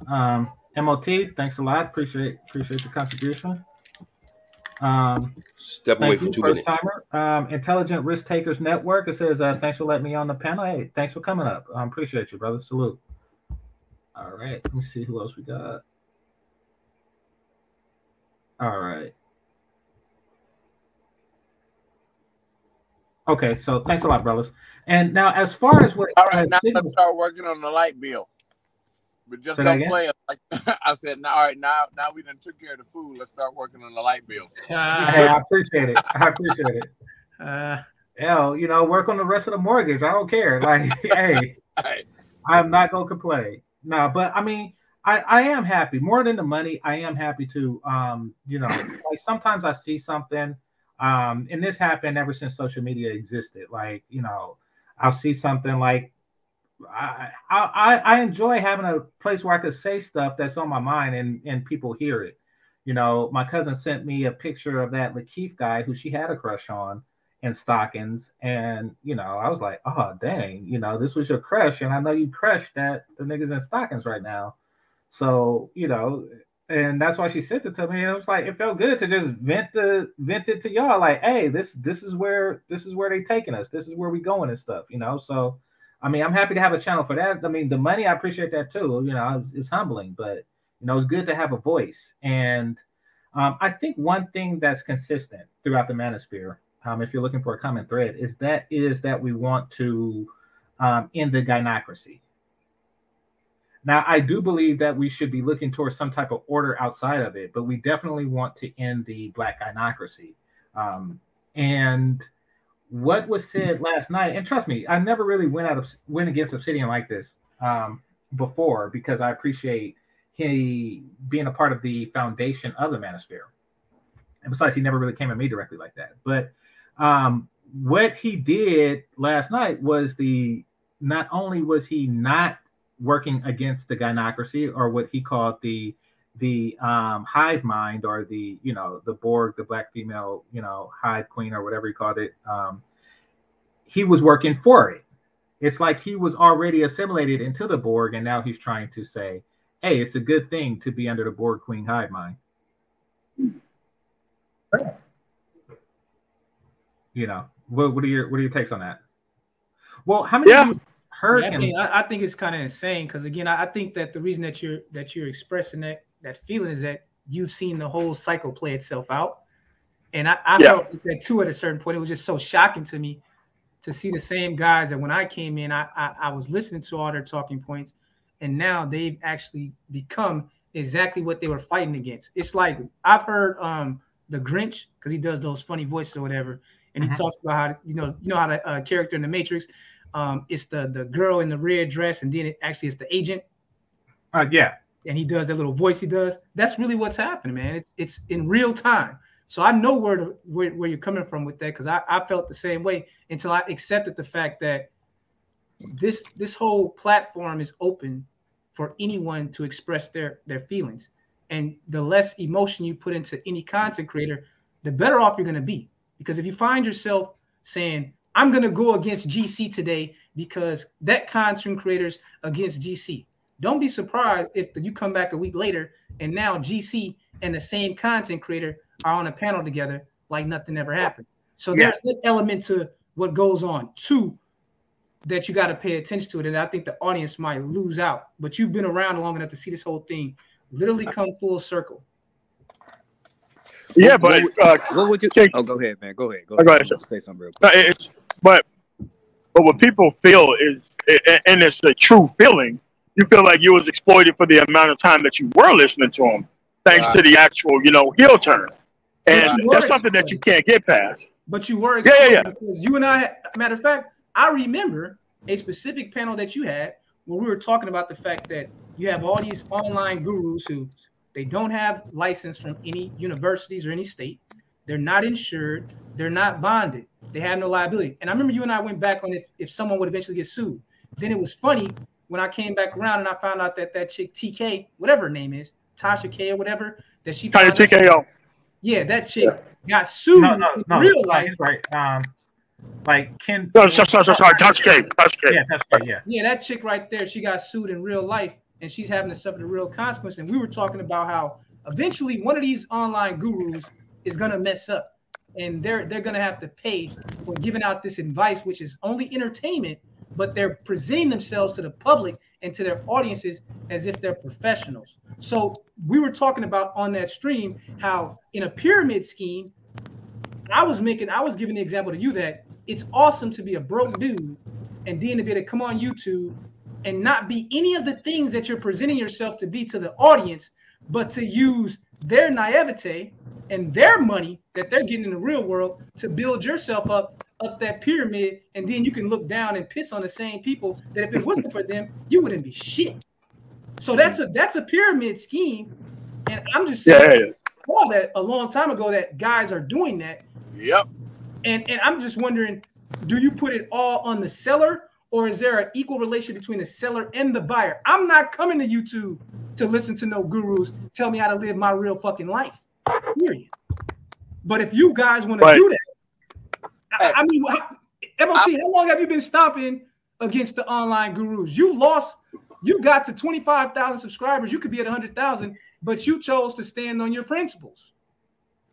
MOT, thanks a lot. Appreciate the contribution. Step away for 2 minutes. Intelligent Risk Takers Network. It says, thanks for letting me on the panel. Hey, thanks for coming up. Appreciate you, brother. Salute. All right, let me see who else we got. All right. Okay, so thanks a lot, brothers. And now, as far as what... All right, now let's start working on the light bill. But just don't play us. Like, I said, all right, now we done took care of the food. Let's start working on the light bill. Hey, I appreciate it. I appreciate it. Hell, you know, work on the rest of the mortgage. I don't care. Like, hey, right. I'm not going to complain. No, but I mean... I am happy more than the money. I am happy to, you know, like sometimes I see something, and this happened ever since social media existed. Like, you know, I'll see something like I enjoy having a place where I could say stuff that's on my mind and people hear it. You know, my cousin sent me a picture of that Lakeith guy who she had a crush on in stockings. And, you know, I was like, oh, dang, you know, this was your crush. And I know you crushed that the niggas in stockings right now. So, you know, and that's why she sent it to me. And it was like, it felt good to just vent it to y'all. Like, hey, this is where they taking us. This is where we going and stuff, you know? So, I mean, I'm happy to have a channel for that. I mean, the money, I appreciate that too. You know, it's humbling, but you know, it's good to have a voice. And I think one thing that's consistent throughout the manosphere, if you're looking for a common thread, is that we want to end the gynocracy. Now, I do believe that we should be looking towards some type of order outside of it, but we definitely want to end the Black gynocracy. And what was said last night, and trust me, I never really went against Obsidian like this before, because I appreciate he being a part of the foundation of the Manosphere. And besides, he never really came at me directly like that. But what he did last night was not only was he not working against the gynocracy, or what he called the hive mind, or the, you know, the Borg, the Black female, you know, hive queen, or whatever he called it. He was working for it. It's like he was already assimilated into the Borg, and now he's trying to say, hey, it's a good thing to be under the Borg queen hive mind. You know, what are your takes on that? Well, how many? Yeah. I think it's kind of insane, because again, I think that the reason that you're expressing that feeling is that you've seen the whole cycle play itself out, and I felt that too. At a certain point, it was just so shocking to me to see the same guys that when I came in, I was listening to all their talking points, and now they've actually become exactly what they were fighting against. It's like I've heard the Grinch, because he does those funny voices or whatever, and he talks about how you know how the character in the Matrix. It's the girl in the red dress, and then it's the agent. Yeah. And he does that little voice he does. That's really what's happening, man. It's in real time. So I know where you're coming from with that, because I felt the same way until I accepted the fact that this whole platform is open for anyone to express their feelings. And the less emotion you put into any content creator, the better off you're going to be. Because if you find yourself saying, I'm going to go against GC today because that content creator's against GC. Don't be surprised if you come back a week later and now GC and the same content creator are on a panel together like nothing ever happened. So there's that element to what goes on too that you got to pay attention to it. And I think the audience might lose out, but you've been around long enough to see this whole thing literally come full circle. Yeah, but what would you? Oh, go ahead, man. Go ahead. Say something real quick. But what people feel is, and it's a true feeling, you feel like you was exploited for the amount of time that you were listening to them, thanks to the actual, you know, heel turn. And that's something that you can't get past. But you were exploited. Yeah. Because you and I, matter of fact, I remember a specific panel that you had where we were talking about the fact that you have all these online gurus who they don't have license from any universities or any state. They're not insured. They're not bonded. They have no liability. And I remember you and I went back on if someone would eventually get sued. Then it was funny when I came back around and I found out that chick TK, whatever her name is, Tasha K or whatever, that she found TKO. Yeah, that chick got sued. No, in real life. Right. Like Ken. No, sorry, Tasha K. Yeah, that chick right there, she got sued in real life, and she's having to suffer the real consequence. And we were talking about how eventually one of these online gurus is going to mess up, and they're going to have to pay for giving out this advice, which is only entertainment, but they're presenting themselves to the public and to their audiences as if they're professionals. So we were talking about on that stream how in a pyramid scheme, I was giving the example to you that it's awesome to be a broke dude and then to be able to come on YouTube and not be any of the things that you're presenting yourself to be to the audience, but to use their naivete and their money that they're getting in the real world to build yourself up that pyramid, and then you can look down and piss on the same people that if it wasn't for them, you wouldn't be shit. So that's a pyramid scheme, and I'm just saying I saw that a long time ago that guys are doing that. Yep. And I'm just wondering, do you put it all on the seller, or is there an equal relation between the seller and the buyer? I'm not coming to YouTube to listen to no gurus tell me how to live my real fucking life. Period. But if you guys want to do that, I mean, MOT, how long have you been stomping against the online gurus? You lost, you got to 25,000 subscribers. You could be at 100,000, but you chose to stand on your principles.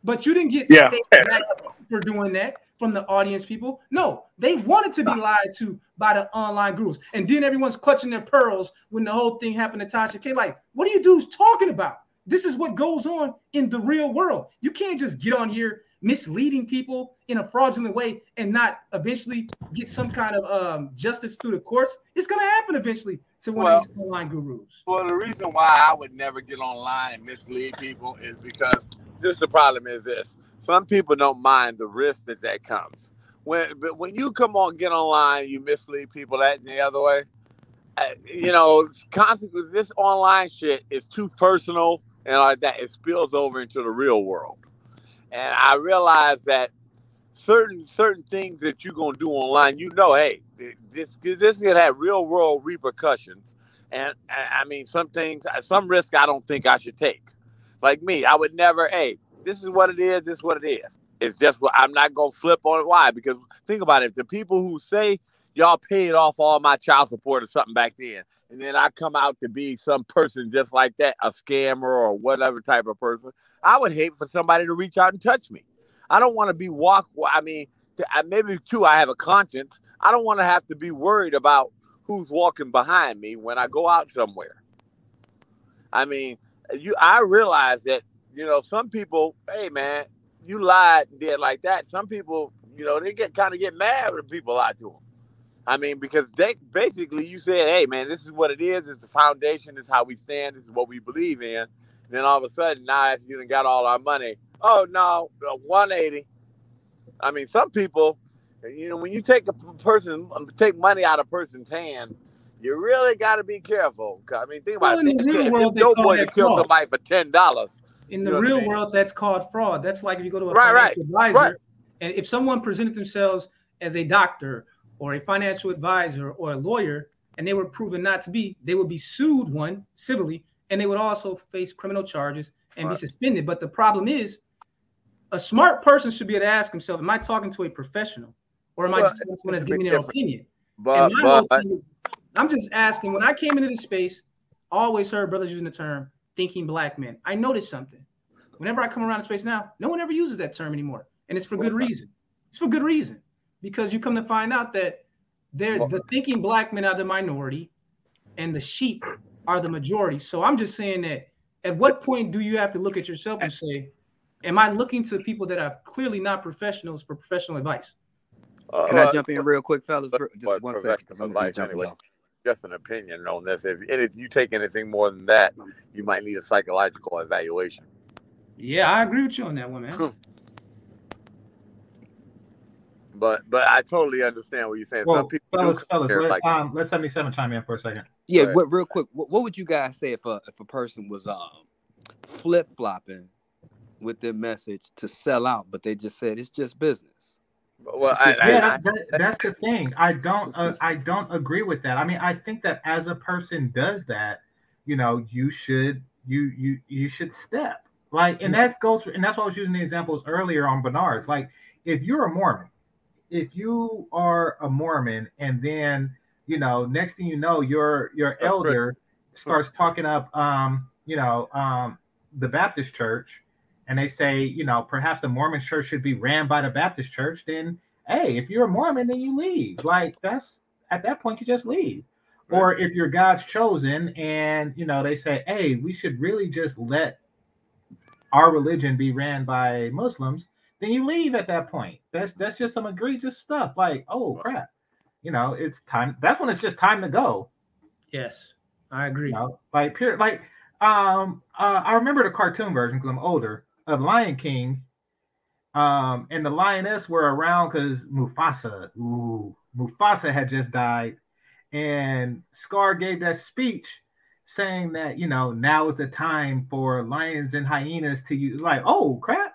But you didn't get that for doing that from the audience people. No, they wanted to be lied to by the online gurus. And then everyone's clutching their pearls when the whole thing happened to Tasha K. Like, what are you dudes talking about? This is what goes on in the real world. You can't just get on here misleading people in a fraudulent way and not eventually get some kind of justice through the courts. It's going to happen eventually to one of these online gurus. Well, the reason why I would never get online and mislead people is because the problem is this. Some people don't mind the risk that comes. But when you come on, get online, you mislead people that and the other way. You know, consequences, this online shit is too personal and like that. It spills over into the real world. And I realize that certain things that you're going to do online, you know, hey, this is going to have real world repercussions. And I mean, some things, some risk I don't think I should take. Like me, I would never, hey, this is what it is, this is what it is. It's just what I'm not going to flip on it. Why? Because think about it. If the people who say y'all paid off all my child support or something back then, and then I come out to be some person just like that, a scammer or whatever type of person, I would hate for somebody to reach out and touch me. I don't want to be I mean, maybe too, I have a conscience. I don't want to have to be worried about who's walking behind me when I go out somewhere. I mean, I realize that, you know, some people, hey, man, you lied and did like that. Some people, you know, they kind of get mad when people lie to them. I mean, because they basically you said, hey, man, this is what it is. It's the foundation. It's how we stand. This is what we believe in. And then all of a sudden, now after you done got all our money, oh, no, 180. I mean, some people, you know, when you take take money out of a person's hand, you really got to be careful. I mean, think about it. In the real world, no boy to kill somebody for $10. In the real world, that's called fraud. That's like if you go to a financial advisor, and if someone presented themselves as a doctor or a financial advisor or a lawyer, and they were proven not to be, they would be sued civilly, and they would also face criminal charges and be suspended. But the problem is, a smart person should be able to ask himself, am I talking to a professional, or am I just someone that's giving their opinion? But I'm just asking, when I came into this space, I always heard brothers using the term thinking black men. I noticed something. Whenever I come around the space now, no one ever uses that term anymore. And it's for good reason. It's for good reason. Because you come to find out that the thinking black men are the minority and the sheep are the majority. So I'm just saying that at what point do you have to look at yourself and say, am I looking to people that are clearly not professionals for professional advice? Can I jump in real quick, fellas? Just 1 second. I'm gonna jump in. Just an opinion on this. If you take anything more than that, you might need a psychological evaluation. Yeah, I agree with you on that one, man. But I totally understand what you're saying. Well, some people let's have me chime in for a second. Yeah, real quick. What would you guys say if a person was flip-flopping with their message to sell out, but they just said it's just business? Well, that's the thing. I don't agree with that. I mean, I think that as a person does that, you know, you should step like, and that's why I was using the examples earlier on Bernard's. Like, if you are a Mormon, and then you know, next thing you know, your elder starts talking up, the Baptist church. And they say, you know, perhaps the Mormon church should be ran by the Baptist church. Then, hey, if you're a Mormon, then you leave. Like, that's at that point, you just leave. Right. Or if you're God's chosen and, you know, they say, hey, we should really just let our religion be ran by Muslims. then you leave at that point. That's just some egregious stuff. Like, oh crap, you know, it's time. That's when it's just time to go. Yes, I agree. You know, like, period. Like, I remember the cartoon version because I'm older of Lion King. And the lioness were around because Mufasa had just died, and Scar gave that speech saying that, you know, now is the time for lions and hyenas to use. Like, oh crap,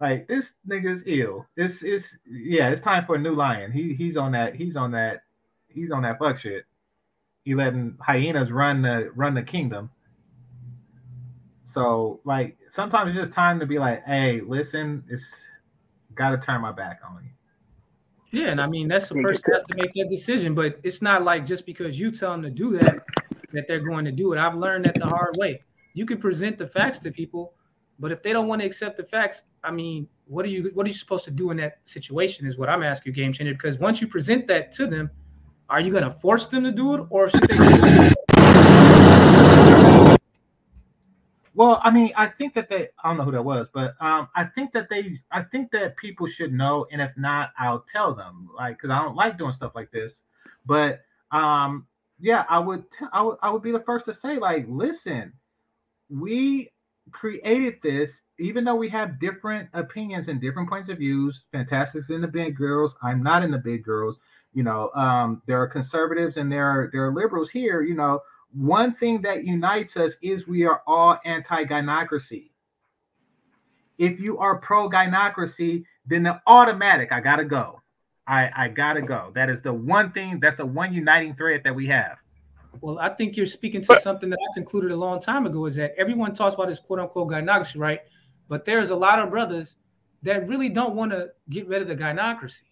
like this nigga's ill. It's time for a new lion. He's on that fuck shit. He letting hyenas run the kingdom. So like, sometimes it's just time to be like, hey, listen, it's got to turn my back on you. Yeah, and I mean, that's the person has to make that decision, but it's not like just because you tell them to do that, that they're going to do it. I've learned that the hard way. You can present the facts to people, but if they don't want to accept the facts, I mean, what are you supposed to do in that situation is what I'm asking you, Game Changer, because once you present that to them, are you going to force them to do it, or should they... Well, I mean, I think that I don't know who that was, but I think that people should know. And if not, I'll tell them, like, because I don't like doing stuff like this. But yeah, I would be the first to say, like, listen, we created this, even though we have different opinions and different points of views. Fantastic's in the big girls. I'm not in the big girls. You know, there are conservatives and there are liberals here, you know. One thing that unites us is we are all anti-gynocracy. If you are pro-gynocracy, then the automatic, I gotta go. I gotta go. That is the one thing, that's the one uniting thread that we have. Well, I think you're speaking to something that I concluded a long time ago, is that everyone talks about this quote-unquote gynocracy, right? But there's a lot of brothers that really don't want to get rid of the gynocracy.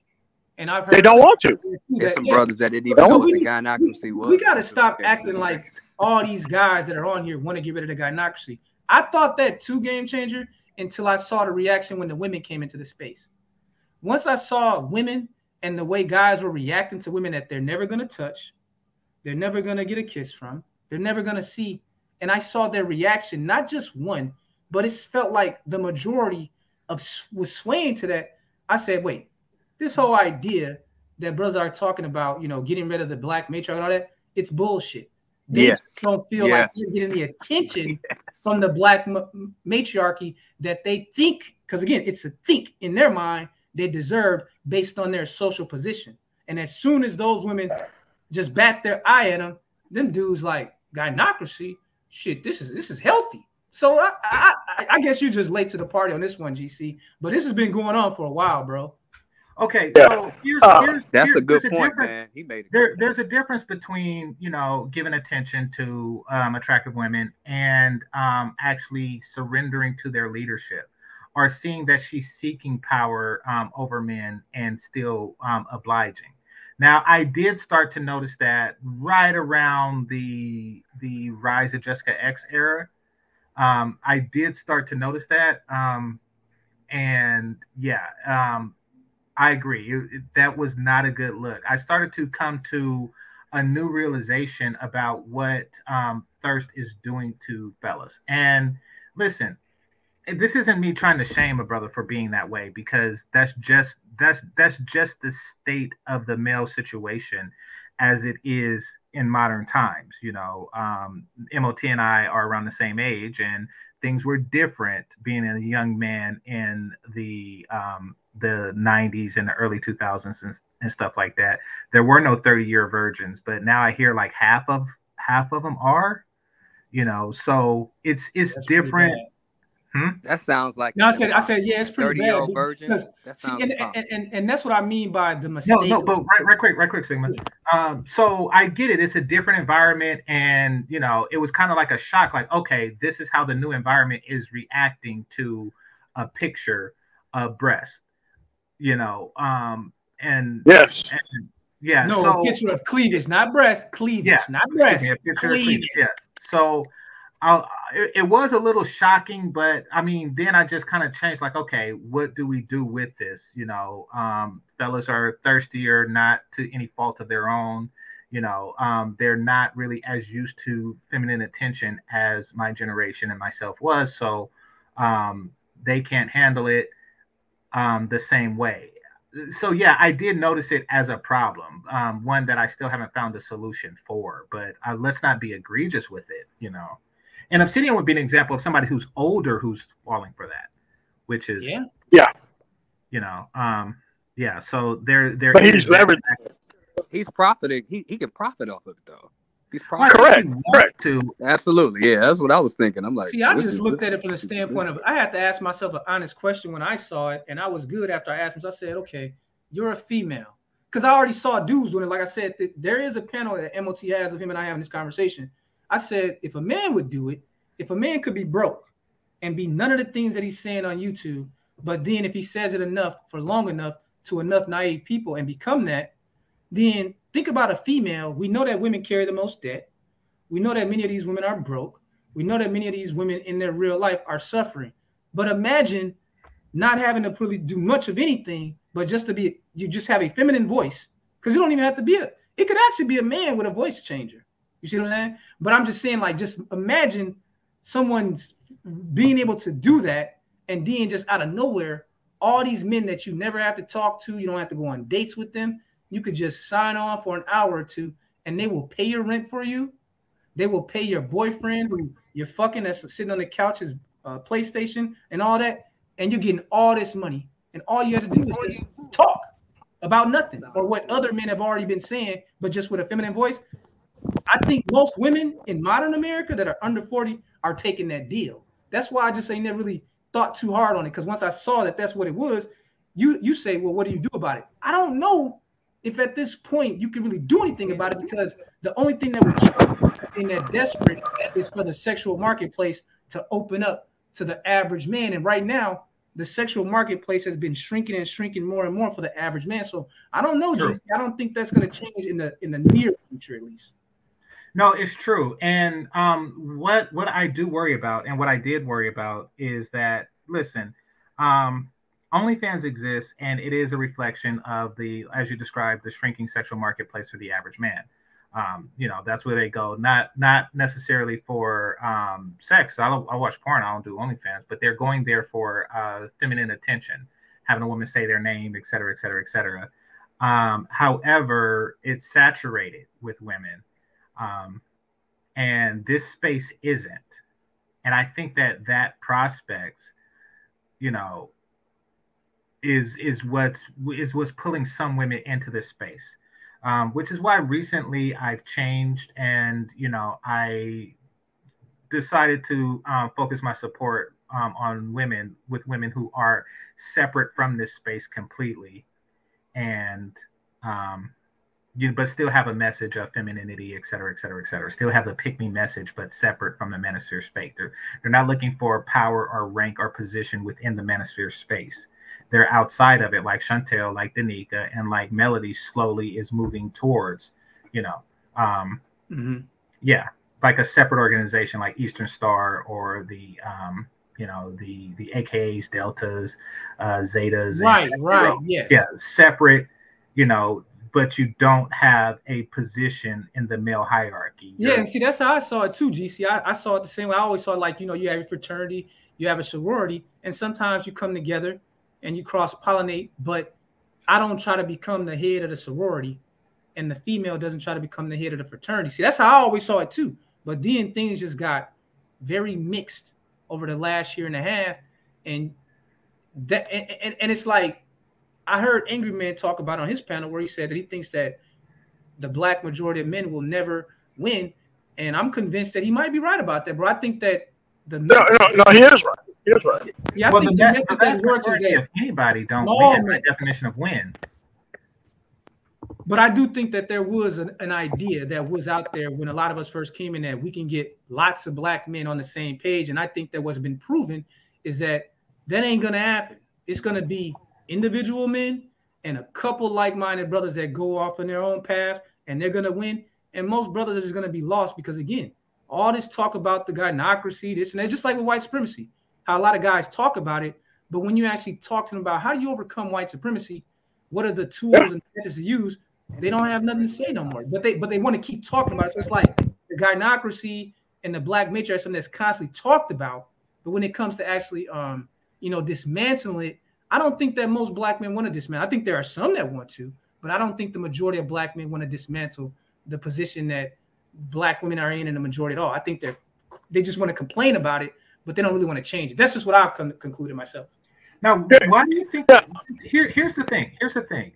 And I've heard they don't want to. There's some brothers that didn't even know what the gynocracy was. We got to stop acting like all these guys that are on here want to get rid of the gynocracy. I thought that too, Game Changer, until I saw the reaction when the women came into the space. Once I saw women and the way guys were reacting to women that they're never going to touch, they're never going to get a kiss from, they're never going to see. And I saw their reaction, not just one, but it felt like the majority was swaying to that. I said, wait. This whole idea that brothers are talking about, you know, getting rid of the black matriarch and all that, it's bullshit. They don't feel like they're getting the attention from the black matriarchy that they think, because again, it's a think in their mind, they deserve based on their social position. And as soon as those women just bat their eye at them dudes like, gynocracy, shit, this is healthy. So I guess you're just late to the party on this one, GC. But this has been going on for a while, bro. Okay, so that's a good point, man. He made it. There's a difference between, you know, giving attention to attractive women and actually surrendering to their leadership, or seeing that she's seeking power over men and still obliging. Now, I did start to notice that right around the rise of Jessica X era. I did start to notice that, and yeah. I agree. That was not a good look. I started to come to a new realization about what thirst is doing to fellas. And listen, this isn't me trying to shame a brother for being that way, because that's just the state of the male situation as it is in modern times. You know, MOT and I are around the same age, and things were different being a young man in the 90s and the early 2000s and stuff like that. There were no 30-year virgins, but now I hear like half of them are, you know, so it's that's different. That sounds like, no, I said yeah, it's pretty 30-year-old virgin. That sounds and that's what I mean by the mistake. No, but right quick, Sigma. So I get it. It's a different environment, and you know, it was kind of like a shock. Like, okay, this is how the new environment is reacting to a picture of breasts. You know, a picture of cleavage, not breast, cleavage, not breast, cleavage. Yeah. So it was a little shocking, but I mean, then I just kind of changed, like, okay, what do we do with this? You know, fellas are thirstier, not to any fault of their own. You know, they're not really as used to feminine attention as my generation and myself was, so they can't handle it. the same way. So yeah, I did notice it as a problem, one that I still haven't found a solution for, but let's not be egregious with it, you know. And Obsidian would be an example of somebody who's older who's falling for that, which is you know, yeah. So there. But he's leveraging. He's profiting. He can profit off of it though. He's profiting. Correct. Absolutely. Yeah, that's what I was thinking. I'm like, see, I just looked at it from the standpoint of I had to ask myself an honest question when I saw it, and I was good after I asked myself. I said, okay, you're a female, because I already saw dudes doing it. Like I said, there is a panel that MOT has of him and I having this conversation. I said, if a man would do it, if a man could be broke and be none of the things that he's saying on YouTube, but then if he says it enough for long enough to enough naive people and become that, then think about a female. We know that women carry the most debt. We know that many of these women are broke. We know that many of these women in their real life are suffering. But imagine not having to really do much of anything, but just to be, you just have a feminine voice, because you don't even have to be it could actually be a man with a voice changer. You see what I'm saying? But I'm just saying, like, just imagine someone's being able to do that, and then just out of nowhere, all these men that you never have to talk to, you don't have to go on dates with them. You could just sign on for an hour or two, and they will pay your rent for you. They will pay your boyfriend who you're fucking that's sitting on the couch, his PlayStation and all that, and you're getting all this money. And all you have to do is just talk about nothing or what other men have already been saying, but just with a feminine voice. I think most women in modern America that are under 40 are taking that deal. That's why I just ain't never really thought too hard on it, because once I saw that that's what it was, you say, well, what do you do about it? I don't know if at this point you can really do anything about it, because the only thing that we're in that desperate is for the sexual marketplace to open up to the average man. And right now, the sexual marketplace has been shrinking and shrinking more and more for the average man. So I don't know, Jesse. I don't think that's going to change in the near future, at least. No, it's true. And what I do worry about, and what I did worry about, is that, listen, OnlyFans exists, and it is a reflection of the, as you described, the shrinking sexual marketplace for the average man. You know, that's where they go. Not necessarily for sex. I watch porn. I don't do OnlyFans, but they're going there for feminine attention, having a woman say their name, et cetera, et cetera, et cetera. However, it's saturated with women. And this space isn't. And I think that prospect, you know, is what's pulling some women into this space, which is why recently I've changed. And, you know, I decided to focus my support on women, with women who are separate from this space completely. And, but still have a message of femininity, et cetera, et cetera, et cetera. Still have the pick-me message, but separate from the manosphere space. They're not looking for power or rank or position within the manosphere space. They're outside of it, like Chantel, like Danica, and like Melody slowly is moving towards, you know, like a separate organization like Eastern Star, or the, you know, the AKAs, Deltas, Zetas. Right, and, right, you know, yes. Yeah, separate, you know, but you don't have a position in the male hierarchy. You're... Yeah, and see, that's how I saw it too, GC. I saw it the same way. I always saw it like, you know, you have a fraternity, you have a sorority, and sometimes you come together and you cross-pollinate, but I don't try to become the head of the sorority, and the female doesn't try to become the head of the fraternity. See, that's how I always saw it too. But then things just got very mixed over the last year and a half, and it's like, I heard Angry Man talk about on his panel where he said that he thinks that the black majority of men will never win. And I'm convinced that he might be right about that, bro. I think that no, he is right. He is right. Yeah, well, I think the works is that if anybody don't win, that's the definition of win. But I do think that there was an idea that was out there when a lot of us first came in, that we can get lots of black men on the same page. And I think that what's been proven is that ain't going to happen. It's going to be individual men and a couple like-minded brothers that go off on their own path, and they're going to win. And most brothers are just going to be lost, because, again, all this talk about the gynocracy, this and that, just like with white supremacy, how a lot of guys talk about it. But when you actually talk to them about how do you overcome white supremacy, what are the tools and methods to use, they don't have nothing to say no more. But they want to keep talking about it. So it's like the gynocracy and the black matriarchy are something that's constantly talked about. But when it comes to actually, you know, dismantling it, I don't think that most black men want to dismantle. I think there are some that want to, but I don't think the majority of black men want to dismantle the position that black women are in the majority at all. I think they just want to complain about it, but they don't really want to change it. That's just what I've concluded myself. Now, why do you think that? Here's the thing. Here's the thing.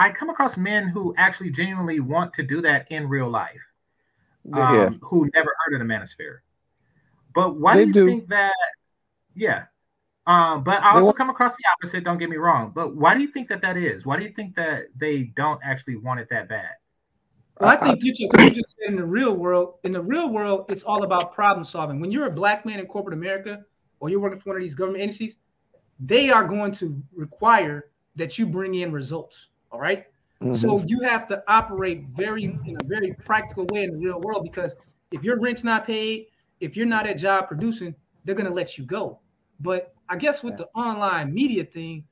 I come across men who actually genuinely want to do that in real life, who never heard of the manosphere. But why do you think that? Yeah. But I also come across the opposite. Don't get me wrong. But why do you think that is? Why do you think that they don't actually want it that bad? Well, I think you just said in the real world, it's all about problem solving. When you're a black man in corporate America, or you're working for one of these government agencies, they are going to require that you bring in results. All right. Mm-hmm. So you have to operate in a very practical way in the real world, because if your rent's not paid, if you're not at job producing, they're going to let you go. But I guess with the online media thing,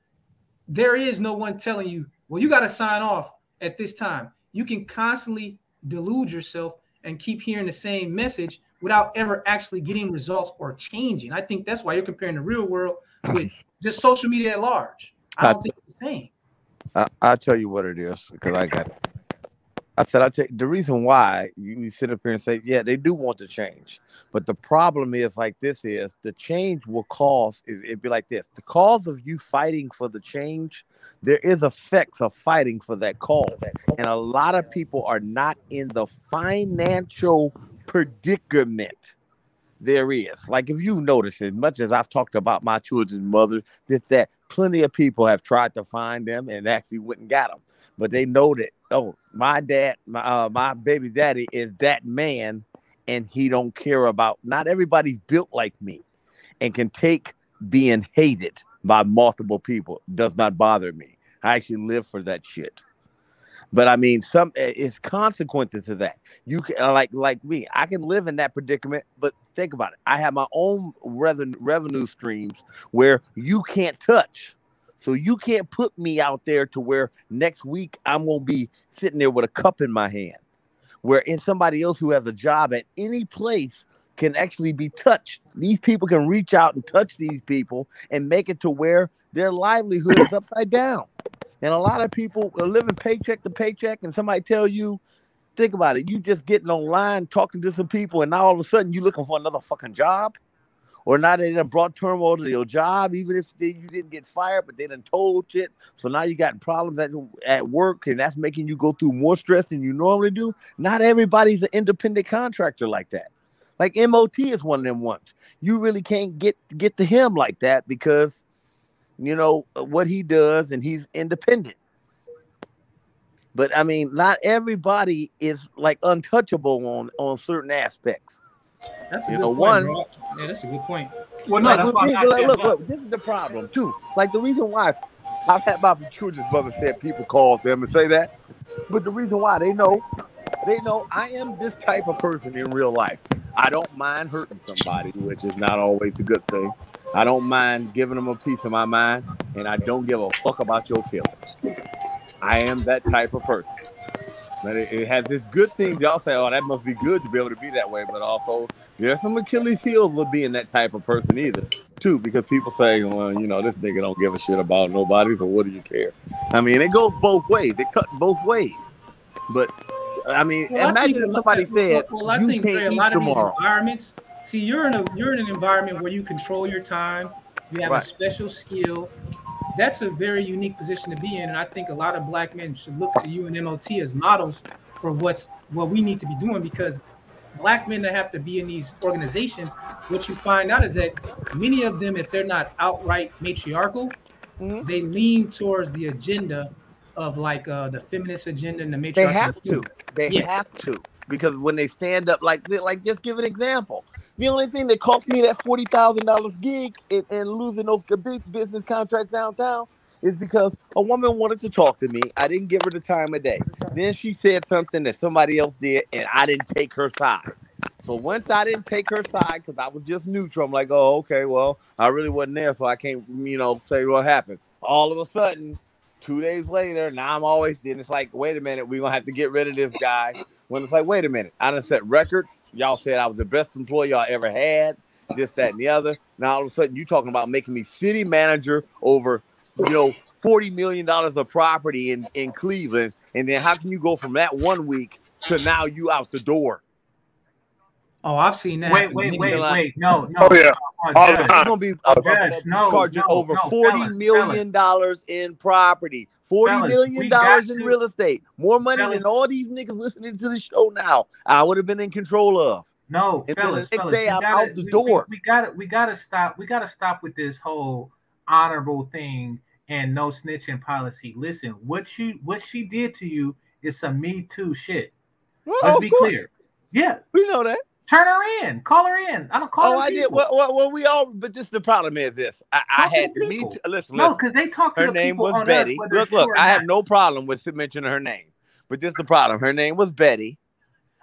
there is no one telling you, well, you got to sign off at this time. You can constantly delude yourself and keep hearing the same message without ever actually getting results or changing. I think that's why you're comparing the real world with just social media at large. I don't think it's the same. I'll tell you what it is, because I got it. I said, I'll take the reason why you sit up here and say, yeah, they do want to change. But the problem is like this is the change will cause, it'd be like this. The cause of you fighting for the change, there is effects of fighting for that cause. And a lot of people are not in the financial predicament there is. Like if you notice, as much as I've talked about my children's mother, that plenty of people have tried to find them and actually went and got them. But they know that, oh, my dad, my baby daddy is that man, and he don't care about, not everybody's built like me and can take being hated by multiple people. Does not bother me. I actually live for that shit. But I mean, it's consequences to that. You can, like me, I can live in that predicament, but think about it. I have my own revenue streams where you can't touch. So you can't put me out there to where next week I'm going to be sitting there with a cup in my hand, where in somebody else who has a job at any place can actually be touched. These people can reach out and touch these people and make it to where their livelihood is upside down. And a lot of people are living paycheck to paycheck, and somebody tell you, think about it, you just getting online, talking to some people, and now all of a sudden you're looking for another fucking job. Or now they done brought turmoil to your job, even if you didn't get fired, but they done told shit. So now you got problems at work, and that's making you go through more stress than you normally do. Not everybody's an independent contractor like that. Like MOT is one of them ones. You really can't get to him like that because, you know, what he does, and he's independent. But, I mean, not everybody is, like, untouchable on certain aspects. That's a good point, bro. Yeah, that's a good point. Well, no, look, this is the problem too. Like the reason why I've had my children's mother said people call them and say that, but the reason why they know I am this type of person in real life. I don't mind hurting somebody, which is not always a good thing. I don't mind giving them a piece of my mind, and I don't give a fuck about your feelings. I am that type of person. But it has this good thing. Y'all say, oh, that must be good to be able to be that way. But also, there's some Achilles heels with being that type of person either, too. Because people say, well, you know, this nigga don't give a shit about nobody, so what do you care? I mean, it goes both ways. It cut both ways. But, I mean, well, imagine if somebody said, you can't eat tomorrow. A lot of these environments, see, you're in an environment where you control your time. You have a special skill. That's a very unique position to be in, and I think a lot of black men should look to you and MOT as models for what we need to be doing, because black men that have to be in these organizations, what you find out is that many of them, if they're not outright matriarchal, they lean towards the agenda of like the feminist agenda and the matriarchal. They have to, because when they stand up like just give an example. The only thing that cost me that $40,000 gig and losing those big business contracts downtown is because a woman wanted to talk to me. I didn't give her the time of day. Then she said something that somebody else did, and I didn't take her side. So once I didn't take her side because I was just neutral, I'm like, oh, okay, well, I really wasn't there, so I can't, you know, say what happened. All of a sudden, 2 days later, now I'm always did. It's like, wait a minute, we're going to have to get rid of this guy. When it's like, wait a minute, I done set records. Y'all said I was the best employee y'all ever had. this, that, and the other. Now all of a sudden you're talking about making me city manager over, you know, $40 million of property in Cleveland. And then how can you go from that one week to now you out the door? Oh, I've seen that. Wait. No. Oh, yeah. It's going to be charging over $40 million in property. $40 million in real estate. More money than all these niggas listening to the show now. I would have been in control of. No, and then the next day I'm out the door. We got to stop. We got to stop with this whole honorable thing and no snitching policy. Listen, what she did to you is some Me Too shit. Let's be clear. Yeah. We know that. Turn her in. Call her in. I don't call her. Oh, I did. Well, we all, but this, the problem is this. I had to meet. Listen. No, because they talked to her. Her name was Betty. Look, I have no problem with mentioning her name. But this is the problem. Her name was Betty.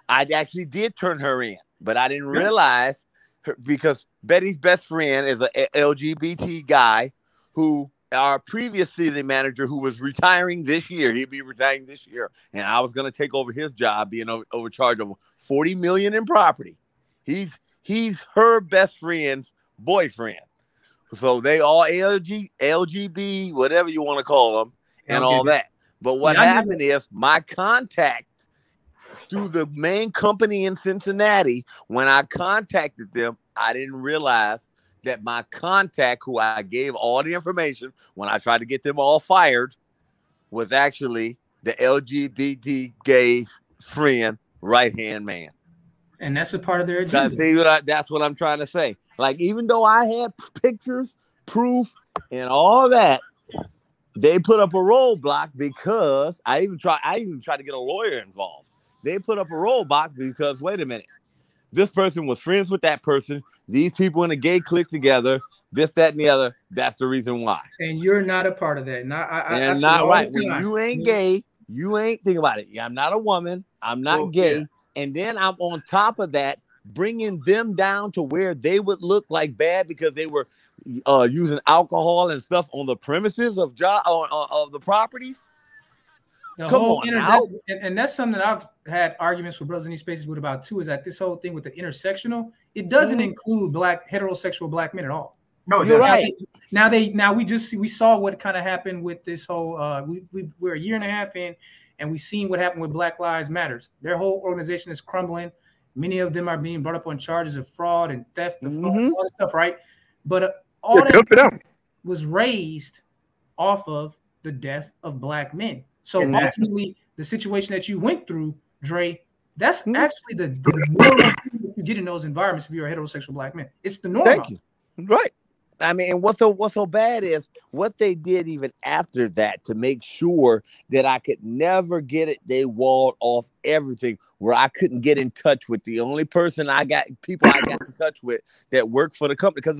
I actually did turn her in, but I didn't realize her, because Betty's best friend is an LGBT guy who our previous city manager who was retiring this year. He'd be retiring this year. And I was going to take over his job, being overcharged of $40 million in property. He's her best friend's boyfriend. So they all LGB, whatever you want to call them, and all that. But what happened is my contact through the main company in Cincinnati, when I contacted them, I didn't realize that my contact, who I gave all the information when I tried to get them all fired, was actually the LGBT gay friend, right-hand man. And that's a part of their agenda. That's what I'm trying to say. Like, even though I had pictures, proof, and all that, they put up a roadblock because I even tried to get a lawyer involved. They put up a roadblock because, wait a minute, this person was friends with that person. These people in a gay clique together, this, that, and the other. That's the reason why. And you're not a part of that. And that's not right. When you ain't gay, you ain't, think about it. I'm not a woman. I'm not gay. Yeah. And then I'm on top of that, bringing them down to where they would look like bad because they were using alcohol and stuff on the premises of of the properties. Come on now. And that's something that I've had arguments with brothers in these spaces with about too, is that this whole thing with the intersectional, it doesn't include black heterosexual black men at all. No, you're right. Now we saw what kind of happened with this whole. We're a year and a half in, and we've seen what happened with Black Lives Matters. Their whole organization is crumbling. Many of them are being brought up on charges of fraud and theft, and all that stuff, right? But all that was raised off of the death of black men. So ultimately, the situation that you went through, Dre, that's actually the normal thing you get in those environments if you're a heterosexual black man. It's the normal. Thank you. Right. I mean, and what's so bad is what they did even after that to make sure that I could never get it. They walled off everything where I couldn't get in touch with the only person I got in touch with that worked for the company, because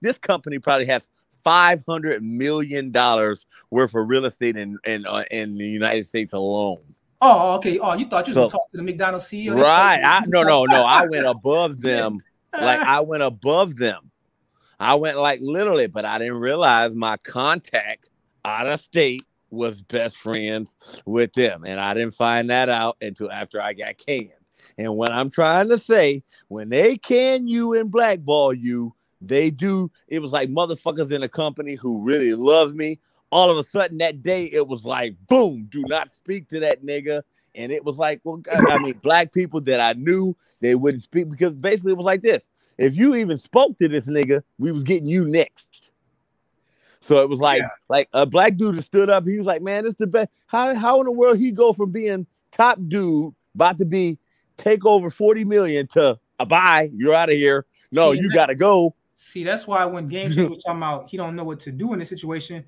this company probably has $500 million worth of real estate in the United States alone. Oh, okay. Oh, you thought you were going to talk to the McDonald's CEO? Right. No. I went above them. Like, I went above them. I went, like, literally, but I didn't realize my contact out of state was best friends with them. And I didn't find that out until after I got canned. And what I'm trying to say, when they can you and blackball you, they do. It was like motherfuckers in a company who really loved me. All of a sudden that day, it was like, boom, do not speak to that nigga. And it was like, well, I mean, black people that I knew, they wouldn't speak, because basically it was like this. If you even spoke to this nigga, we was getting you next. So it was like, like a black dude that stood up. He was like, man, it's the best. How in the world he go from being top dude, about to be take over 40 million to a bye, you're out of here. No, you got to go. See, that's why when Games was talking about he don't know what to do in this situation,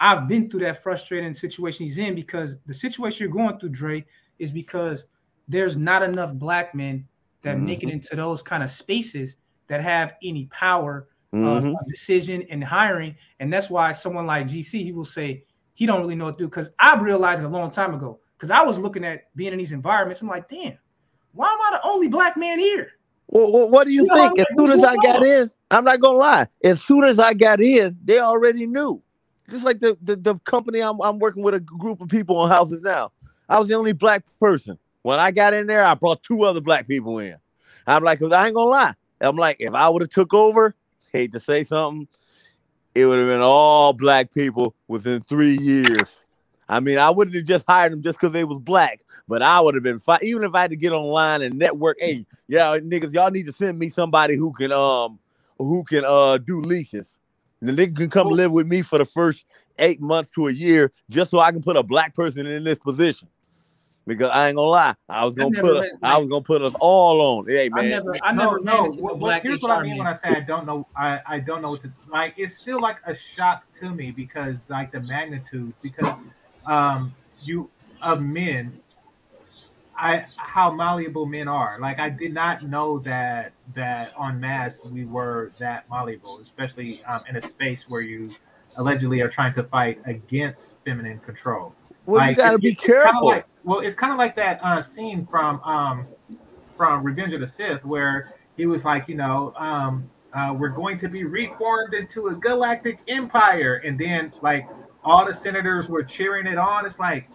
I've been through that frustrating situation he's in, because the situation you're going through, Dre, is because there's not enough black men that make it into those kind of spaces that have any power of decision and hiring. And that's why someone like GC, he will say he don't really know what to do, because I realized it a long time ago, because I was looking at being in these environments. I'm like, damn, why am I the only black man here? Well, what do you think? As soon as I got in, I'm not going to lie. As soon as I got in, they already knew. Just like the company I'm working with, a group of people on houses now. I was the only black person. When I got in there, I brought two other black people in. I'm like, 'cause I ain't going to lie. I'm like, if I would have took over, hate to say something, it would have been all black people within 3 years. I mean, I wouldn't have just hired them just because they was black, but I would have been fine. Even if I had to get online and network, hey, yeah, niggas, y'all need to send me somebody who can do leases. The nigga can come live with me for the first 8 months to a year just so I can put a black person in this position. Because I ain't gonna lie, I was gonna put us all on. Hey man, here's what I mean when I say I don't know what to like. It's still like a shock to me because like the magnitude, because how malleable men are. Like I did not know that en masse we were that malleable, especially in a space where you allegedly are trying to fight against feminine control. Well, like, you gotta be careful. It's kind of like that scene from Revenge of the Sith where he was like, you know, we're going to be reformed into a galactic empire, and then like all the senators were cheering it on. It's like,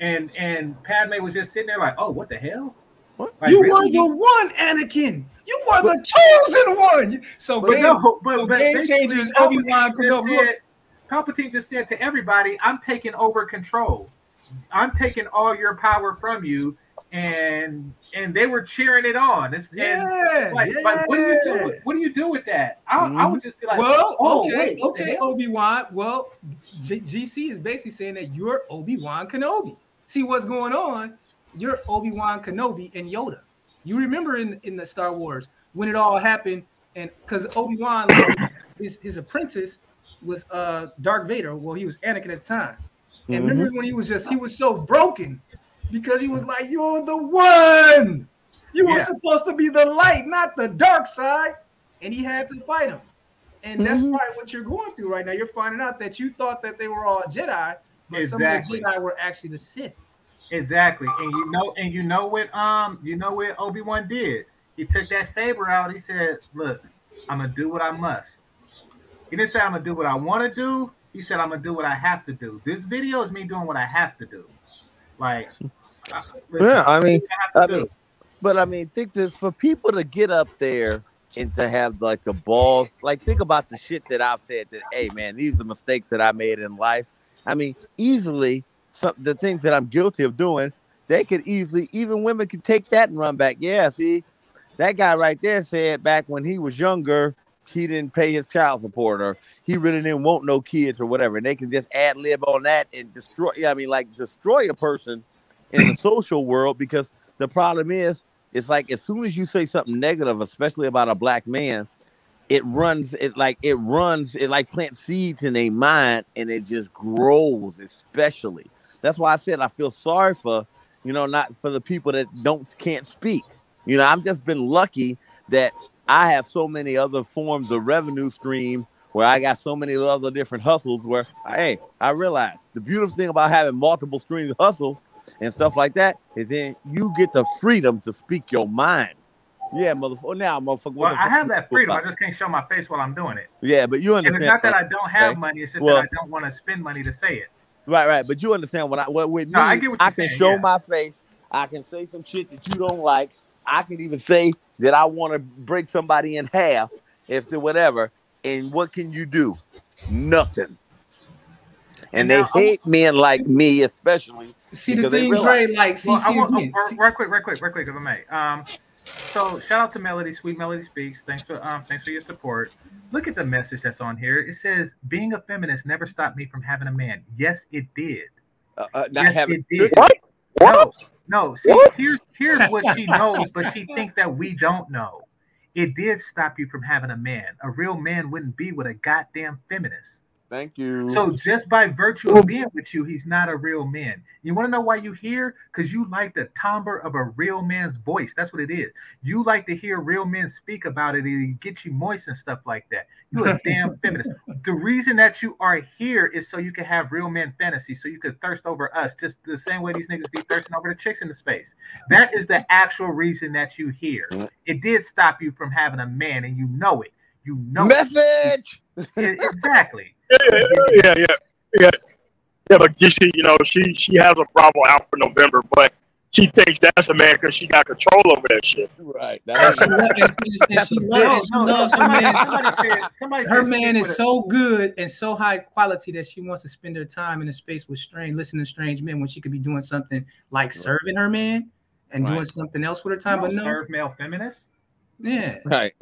and Padme was just sitting there like, oh, what the hell? What? Like, you really? Were the one, Anakin. You were the chosen one. So Game Changers, Obi-Wan Kenobi. Palpatine just said to everybody, I'm taking over control. I'm taking all your power from you, and they were cheering it on. Like, what do you do with that? I would just be like, okay, Obi-Wan. Well, GC is basically saying that you're Obi-Wan Kenobi. See what's going on? You're Obi-Wan Kenobi and Yoda. You remember in the Star Wars when it all happened, and because Obi-Wan, his apprentice was Darth Vader. Well, he was Anakin at the time. And remember when he was so broken because he was like, you're the one. You were supposed to be the light, not the dark side. And he had to fight him. And that's probably what you're going through right now. You're finding out that you thought that they were all Jedi, but some of the Jedi were actually the Sith. Exactly. And you know what Obi-Wan did. He took that saber out. He said, look, I'm gonna do what I must. He didn't say I'm gonna do what I wanna do. He said, I'm going to do what I have to do. This video is me doing what I have to do. Like, I mean, think that for people to get up there and to have like the balls, like think about the shit that I've said that, hey man, these are the mistakes that I made in life. I mean, easily the things that I'm guilty of doing, they could easily, even women could take that and run back. Yeah, see, that guy right there said back when he was younger, he didn't pay his child support, or he really didn't want no kids, or whatever. And they can just ad lib on that and destroy a person in the social world. Because the problem is, it's like as soon as you say something negative, especially about a black man, it plants seeds in their mind, and it just grows. Especially that's why I said I feel sorry for not for the people that can't speak. You know, I've just been lucky that I have so many other forms of revenue stream where I got so many other different hustles where, hey, I realize the beautiful thing about having multiple streams of hustle and stuff like that is then you get the freedom to speak your mind. Yeah, motherfucker. Now, motherfucker. Well, I have that freedom. I just can't show my face while I'm doing it. Yeah, but you understand. And it's not that I don't have money. It's just that I don't want to spend money to say it. Right. But you understand I can show my face. I can say some shit that you don't like. I can even say that I want to break somebody in half, if they're whatever. And what can you do? Nothing. And now, they hate men like me, especially. See the thing, Dre, like, real quick, if I may. So shout out to Melody, Sweet Melody Speaks. Thanks for your support. Look at the message that's on here. It says, "Being a feminist never stopped me from having a man." Yes, it did. No, see, here's what she knows, but she thinks that we don't know. It did stop you from having a man. A real man wouldn't be with a goddamn feminist. Thank you. So just by virtue of being with you, he's not a real man. You want to know why you hear? Because you like the timbre of a real man's voice. That's what it is. You like to hear real men speak about it and get you moist and stuff like that. You're a damn feminist. The reason that you are here is so you can have real men fantasy, so you could thirst over us, just the same way these niggas be thirsting over the chicks in the space. That is the actual reason that you hear. It did stop you from having a man, and you know it. You know message it. Exactly. Yeah. But she, she has a problem out for November, but she thinks that's America. She got control over that shit. Right. Her man is so good and so high quality that she wants to spend her time in a space with strange, listening to strange men when she could be doing something like serving her man and doing something else with her time. But no, serve male feminist. Yeah. Right.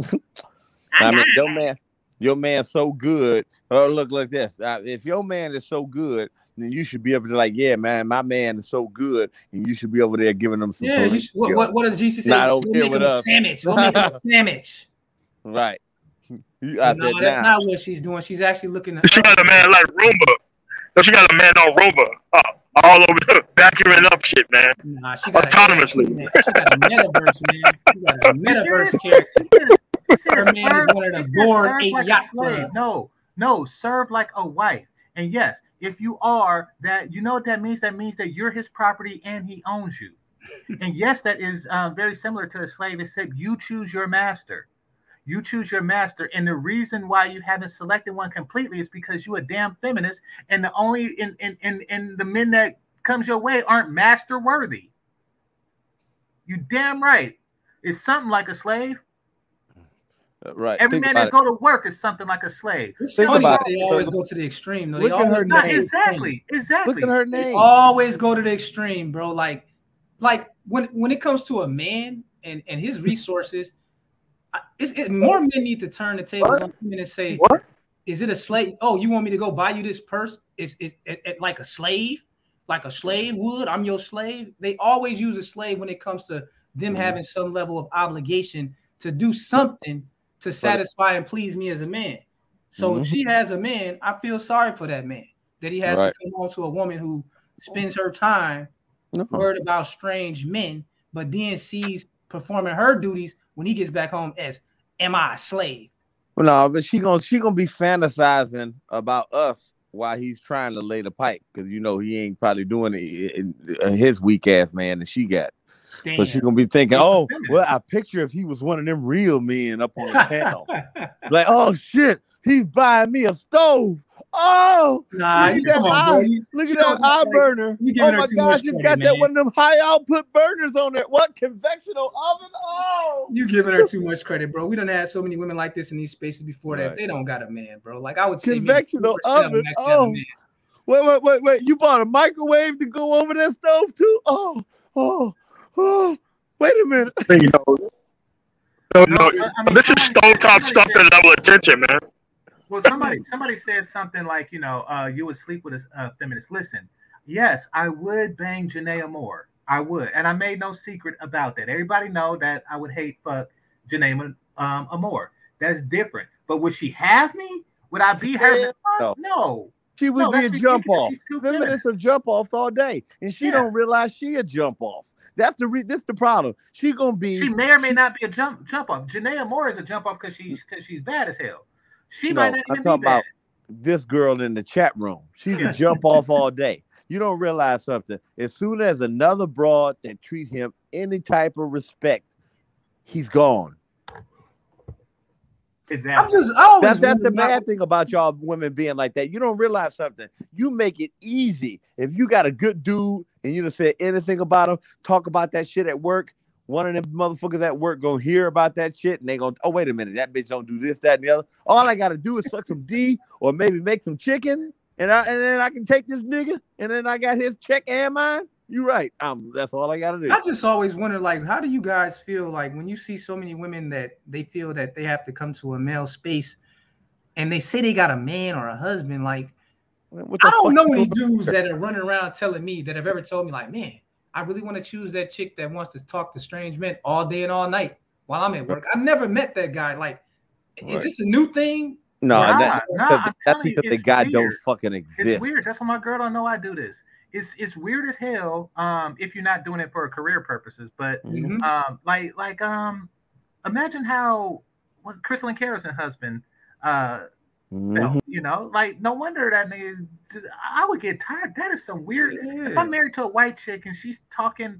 I mean, your man's so good. Oh, look like this. If your man is so good, then you should be able to like, yeah, man, my man is so good, and you should be over there giving them some. Yeah. You should, what does Jesus say? Not over here with us. Sandwich. We'll make him a sandwich. Right. No, that's not what she's doing. She's actually looking. She got a man like Roomba. She got a man on Roomba, all over the vacuuming up shit, man. Nah, she got autonomously. She got a metaverse, man. She got a metaverse character. Her man is one of the born eight yacht club. No, no, serve like a wife. And yes, if you are that, you know what that means? That means that you're his property and he owns you. And yes, that is very similar to a slave, except you choose your master. You choose your master. And the reason why you haven't selected one completely is because you a damn feminist. And the only and the men that comes your way aren't master worthy. You damn right. It's something like a slave. Right. Every man that go to work is something like a slave. Think about it. They always go to the extreme. Though. Look at her name. Exactly. Exactly. Look at her name. They always go to the extreme, bro. Like when it comes to a man and his resources, more men need to turn the tables on women and say, what? Is it a slave? Oh, you want me to go buy you this purse? Is it like a slave? Like a slave would? I'm your slave? They always use a slave when it comes to them having some level of obligation to do something to satisfy and please me as a man. So if she has a man, I feel sorry for that man, that he has to come on to a woman who spends her time worried about strange men, but then sees performing her duties when he gets back home as, am I a slave? Well, no, but she gonna be fantasizing about us while he's trying to lay the pipe, because you know he ain't probably doing it, his weak ass man that she got. Damn. So she's going to be thinking, oh, well, I picture if he was one of them real men up on the panel. Like, oh, shit, he's buying me a stove. Oh, nah, look at that eye burner. Oh, my gosh, it's got that one of them high-output burners on there. What, convectional oven? Oh. You're giving her too much credit, bro. We done had so many women like this in these spaces before that. They don't got a man, bro. Like, I would say convectional oven, oh. Wait. You bought a microwave to go over that stove, too? Oh, wait a minute. No, this is stovetop stuff that double attention, man. Well, somebody said something like, you know, you would sleep with a feminist. Listen, yes, I would bang Janae Amore. I would. And I made no secret about that. Everybody know that I would hate fuck Janae Amore. That's different. But would she have me? Would I be her? No. No. She would be a jump off. Feminists are jump offs all day, and she don't realize she a jump off. That's the this the problem. She gonna be. She may or may not be a jump off. Janae Amore is a jump off because she's bad as hell. She might not even be bad. I'm talking about this girl in the chat room. She's a jump off all day. You don't realize something. As soon as another broad that treat him any type of respect, he's gone. Exactly. That's the bad thing about y'all women being like that. You don't realize something. You make it easy. If you got a good dude and you don't say anything about him, talk about that shit at work, one of them motherfuckers at work gonna hear about that shit and they gonna, oh, wait a minute, that bitch don't do this, that, and the other. All I gotta do is suck some D or maybe make some chicken and then I can take this nigga and then I got his check and mine. You're right. That's all I gotta do. I just always wonder, like, how do you guys feel like when you see so many women that they feel that they have to come to a male space, and they say they got a man or a husband? Like, I don't know any dudes that are running around telling me that have ever told me, like, man, I really want to choose that chick that wants to talk to strange men all day and all night while I'm at work. I've never met that guy. Like, is this a new thing? No, that's because the guy don't fucking exist. It's weird. That's why my girl don't know I do this. It's weird as hell if you're not doing it for career purposes. But imagine how Crystalyn Carrison's husband felt, you know, like no wonder that nigga. I would get tired. That is some weird. If I'm married to a white chick and she's talking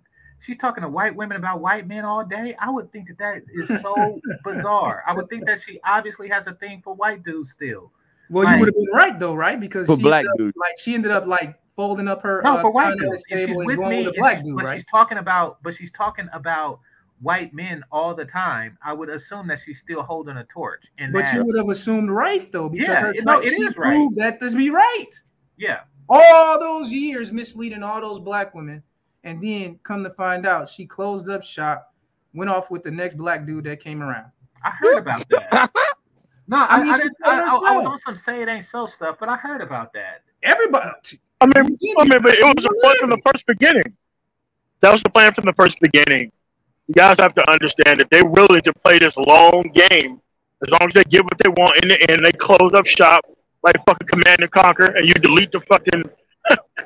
to white women about white men all day, I would think that is so bizarre. I would think that she obviously has a thing for white dudes still. Well, like, you would have been right though, right? Because she ended up like folding up her but she's talking about white men all the time. I would assume that she's still holding a torch. And but that, you would have assumed right though, because she proved that this be right. Yeah. All those years misleading all those black women, and then come to find out she closed up shop, went off with the next black dude that came around. I heard about that. No, I was on some say it ain't so stuff, but I heard about that. Everybody, but it was a plan from the first beginning. That was the plan from the first beginning. You guys have to understand if they're willing to play this long game, as long as they get what they want in the end, they close up shop like fucking Command and Conquer, and you delete the fucking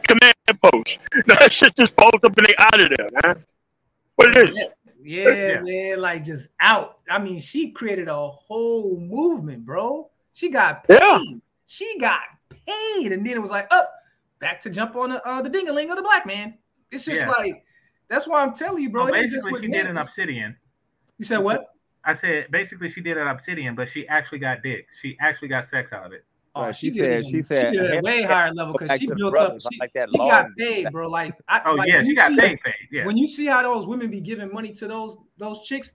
command post. That shit just folds up and they out of there, man. What it is. Yeah, man, like just out. I mean, she created a whole movement, bro. She got paid. Yeah. She got paid, and then it was like, up, back to jump on the ding-a-ling of the black man. It's just like, that's why I'm telling you, bro. Well, basically, she did an obsidian. You said what? I said basically she did an obsidian, but she actually got dick. She actually got sex out of it. Oh, she did a way higher level because she built up. She got paid, bro. Like, she got paid. Yeah. When you see how those women be giving money to those chicks,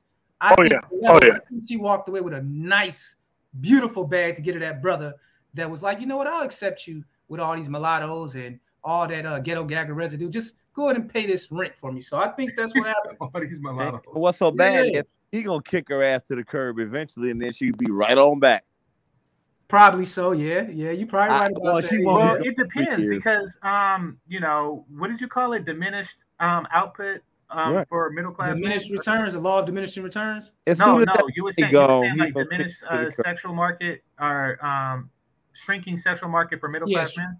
she walked away with a nice, beautiful bag to get to that brother that was like, you know what? I'll accept you with all these mulattoes and all that ghetto gagger residue. Just go ahead and pay this rent for me. So I think that's what happened. What's so bad is he gonna kick her ass to the curb eventually, and then she'd be right on back. Probably so, yeah. Yeah, you probably right about that. Well, it depends because, you know, what did you call it? Diminished output for middle class. Diminished returns, the law of diminishing returns. No, you were saying like diminished sexual market or shrinking sexual market for middle class men.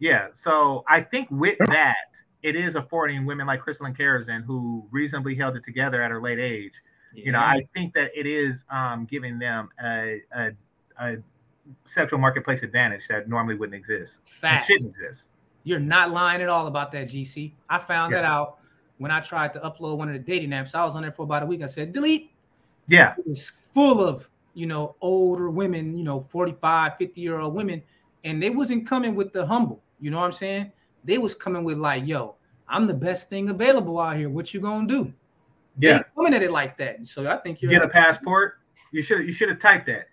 Yeah. So I think with that, it is affording women like Crystal and Karazin, who reasonably held it together at her late age. Yeah. You know, I think that it is giving them a sexual marketplace advantage that normally wouldn't exist. Facts. It shouldn't exist. You're not lying at all about that, GC. I found that out when I tried to upload one of the dating apps. I was on there for about a week. I said, delete. Yeah. It was full of, you know, older women, you know, 45, 50-year-old women, and they wasn't coming with the humble. You know what I'm saying? They was coming with like, yo, I'm the best thing available out here. What you going to do? Yeah. They coming at it like that. So I think you're... Get a passport. You should have typed that.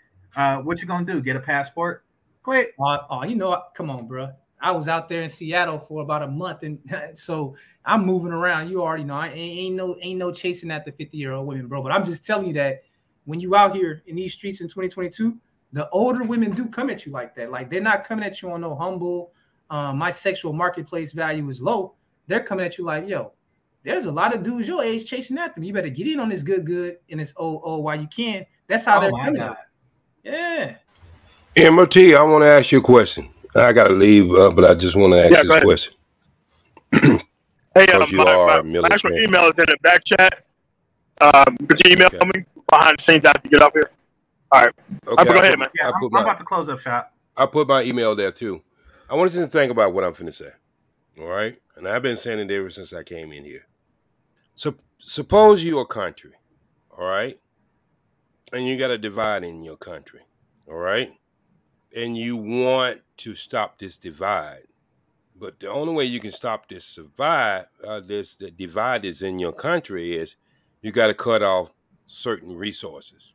What you gonna do? Get a passport? Quick. You know, come on, bro. I was out there in Seattle for about a month, and so I'm moving around. You already know I ain't no chasing at the 50-year-old women, bro. But I'm just telling you that when you out here in these streets in 2022, the older women do come at you like that. Like they're not coming at you on no humble. My sexual marketplace value is low. They're coming at you like, yo, there's a lot of dudes your age chasing after me. You better get in on this good and this old while you can. That's how they're coming at. Yeah. MOT, I want to ask you a question. I got to leave, but I just want to ask this question. Hey, my email is in the back chat. Could you email me behind the scenes after you get up here? All right. Okay, go ahead, man. I'm about to close up shop. I put my email there, too. I want you to think about what I'm finna say. All right? And I've been saying it ever since I came in here. So suppose you're a country, all right? And you got a divide in your country, all right? And you want to stop this divide. But the only way you can stop this divide is in your country is you got to cut off certain resources.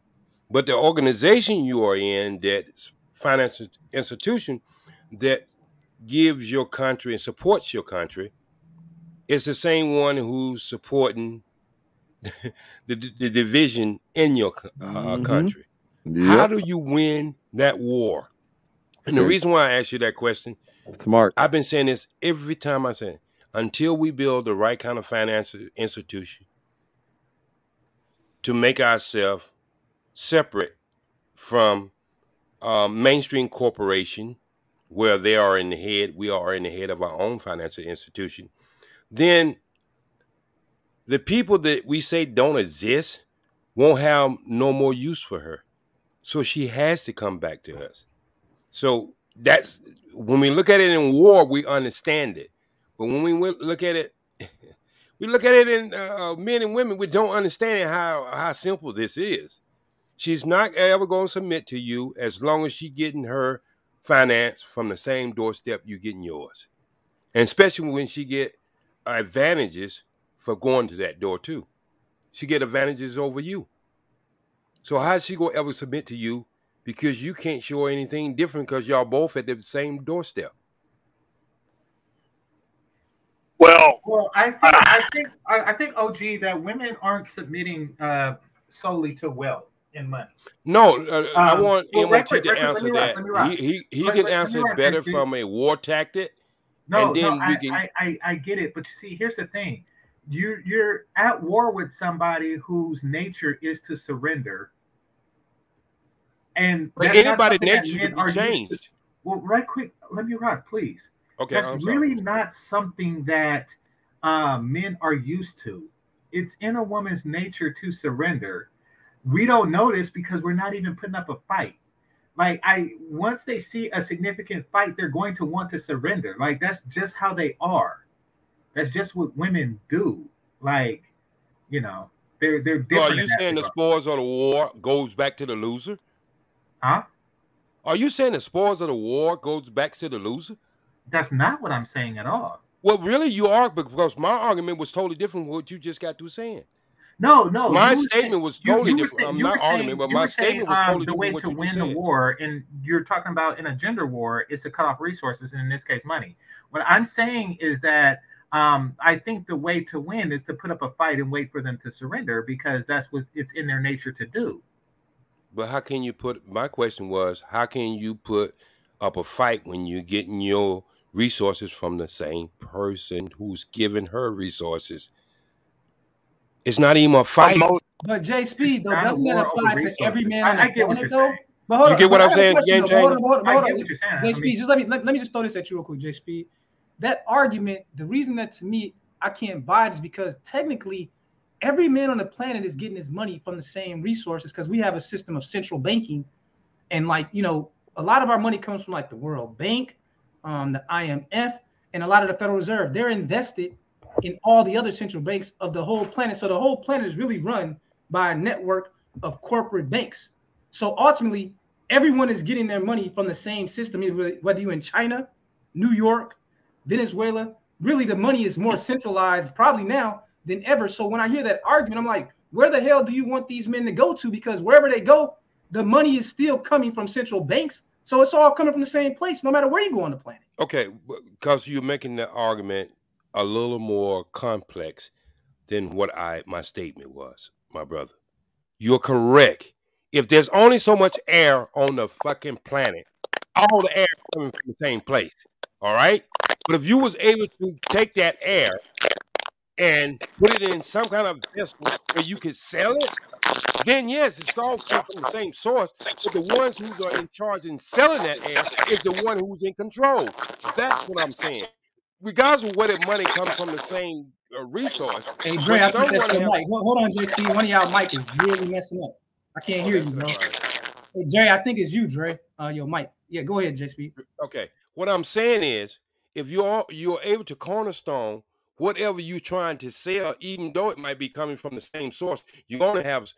But the organization you are in, that financial institution that gives your country and supports your country, is the same one who's supporting the division in your country. Yep. How do you win that war? And the reason why I asked you that question, Smart. I've been saying this every time I say it, until we build the right kind of financial institution to make ourselves separate from mainstream corporation, where they are in the head, we are in the head of our own financial institution, then the people that we say don't exist won't have no more use for her. So she has to come back to us. So that's when we look at it in war, we understand it. But when we look at it, we look at it in men and women, we don't understand how simple this is. She's not ever going to submit to you as long as she's getting her finance from the same doorstep you're getting yours. And especially when she get advantages for going to that door too. She get advantages over you. So how's she gonna ever submit to you because you can't show her anything different because y'all both at the same doorstep? Well, I think OG, that women aren't submitting solely to wealth and money. No, I want MT to answer that. He can answer better from a war tactic. No, I get it, but you see, here's the thing: you're at war with somebody whose nature is to surrender, and anybody's nature can be changed. Well, right quick, let me rock, please. Okay, that's really not something that men are used to. It's in a woman's nature to surrender. We don't know this because we're not even putting up a fight. Like once they see a significant fight, they're going to want to surrender. Like that's just how they are. That's just what women do. Like, you know, they're different. So are you saying the spoils of the war goes back to the loser? Huh? Are you saying the spoils of the war goes back to the loser? That's not what I'm saying at all. Well, really, you are, because my argument was totally different from what you just got through saying. No, no. My statement was totally different. Not argument, but my statement was totally different. The way to win the war, and you're talking about in a gender war, is to cut off resources, and in this case, money. What I'm saying is that I think the way to win is to put up a fight and wait for them to surrender, because that's what it's in their nature to do. But how can you put, my question was, how can you put up a fight when you're getting your resources from the same person who's giving her resources? It's not even a fight. But J. Speed, though, doesn't that apply to every man? I get what you're saying. You get what I'm saying, James? Hold on. J. Speed, just let me just throw this at you real quick, J. Speed. That argument, the reason that to me I can't buy it is because technically every man on the planet is getting his money from the same resources, because we have a system of central banking, and like, you know, a lot of our money comes from like the World Bank, the IMF, and a lot of the Federal Reserve. They're invested in all the other central banks of the whole planet. So the whole planet is really run by a network of corporate banks. So ultimately, everyone is getting their money from the same system, whether you're in China, New York, Venezuela. Really, the money is more centralized probably now than ever. So when I hear that argument, I'm like, where the hell do you want these men to go to? Because wherever they go, the money is still coming from central banks. So it's all coming from the same place, no matter where you go on the planet. Okay, because you're making the argument a little more complex than what my statement was, my brother. You're correct. If there's only so much air on the fucking planet, all the air is coming from the same place, all right? But if you was able to take that air and put it in some kind of vessel where you could sell it, then yes, it's all from the same source, but the ones who are in charge and selling that air is the one who's in control. That's what I'm saying. Regardless of whether money comes from the same resource. Hey, Dre, I think that's your mic. Hold on, JC. One of y'all mic is really messing up. I can't hear you, bro. Right. Hey, Dre, I think it's you, Dre. Your mic. Yeah, go ahead, JC. Okay. What I'm saying is, if you're able to cornerstone whatever you're trying to sell, even though it might be coming from the same source, you're going to have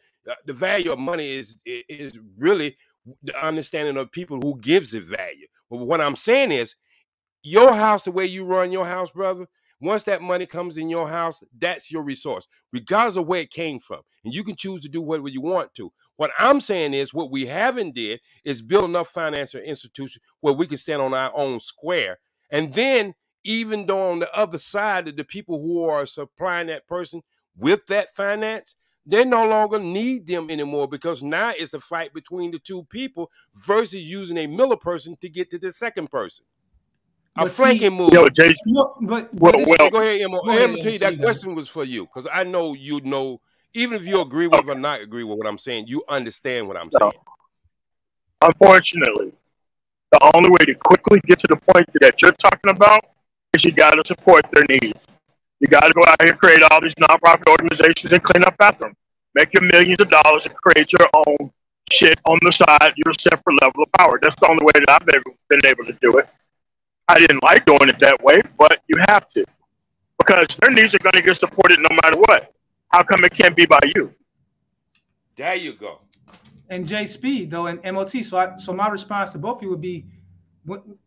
the value of money is really the understanding of people who gives it value. But what I'm saying is, your house, the way you run your house, brother, once that money comes in your house, that's your resource, regardless of where it came from. And you can choose to do whatever you want to. What I'm saying is, what we haven't did is build enough financial institutions where we can stand on our own square. And then, even though on the other side of the people who are supplying that person with that finance, they no longer need them anymore, because now it's the fight between the two people versus using a middle person to get to the second person. A flanking move. Yo, Jason. No, but go ahead, Emma. Let me tell you, that question was for you, because I know you know, even if you agree with or not agree with what I'm saying, you understand what I'm saying. Unfortunately, the only way to quickly get to the point that you're talking about is you got to support their needs. You got to go out here and create all these nonprofit organizations and clean up after them. Make your millions of dollars and create your own shit on the side, your separate level of power. That's the only way that I've ever been able to do it. I didn't like doing it that way, but you have to, because their needs are going to get supported no matter what. How come it can't be by you? There you go. And J. Speed, though, and MOT. So my response to both of you would be,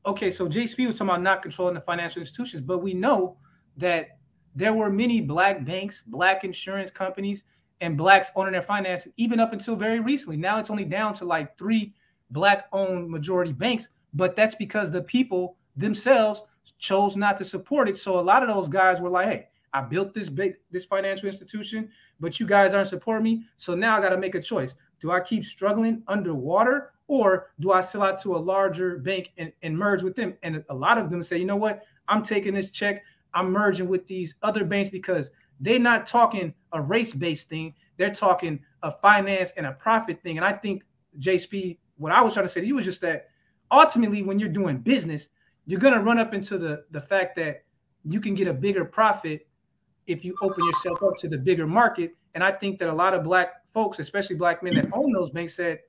Okay, so JSP was talking about not controlling the financial institutions, but we know that there were many black banks, black insurance companies, and blacks owning their finances, even up until very recently. Now it's only down to like 3 black-owned majority banks, but that's because the people themselves chose not to support it. So a lot of those guys were like, hey, I built this big, this financial institution, but you guys aren't supporting me. So now I got to make a choice. Do I keep struggling underwater, or do I sell out to a larger bank and merge with them? And a lot of them say, you know what? I'm taking this check. I'm merging with these other banks, because they're not talking a race-based thing. They're talking a finance and a profit thing. And I think, JSP, what I was trying to say to you was just that ultimately when you're doing business, you're going to run up into the fact that you can get a bigger profit if you open yourself up to the bigger market. And I think that a lot of black folks, especially black men that own those banks, said,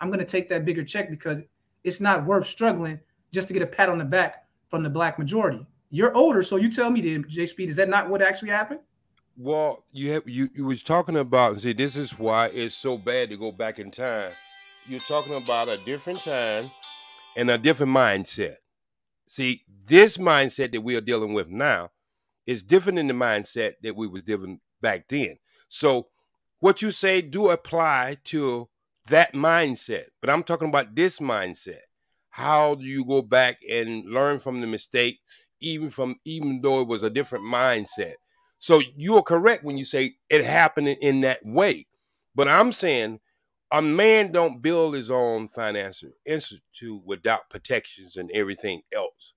I'm going to take that bigger check because it's not worth struggling just to get a pat on the back from the black majority. You're older, so you tell me, JSP, is that not what actually happened? Well, you was talking about, see, this is why it's so bad to go back in time. You're talking about a different time and a different mindset. See, this mindset that we are dealing with now is different than the mindset that we was dealing back then. So what you say do apply to that mindset, but I'm talking about this mindset. How do you go back and learn from the mistake, even though it was a different mindset? So you are correct when you say it happened in that way. But I'm saying a man don't build his own financial institute without protections and everything else.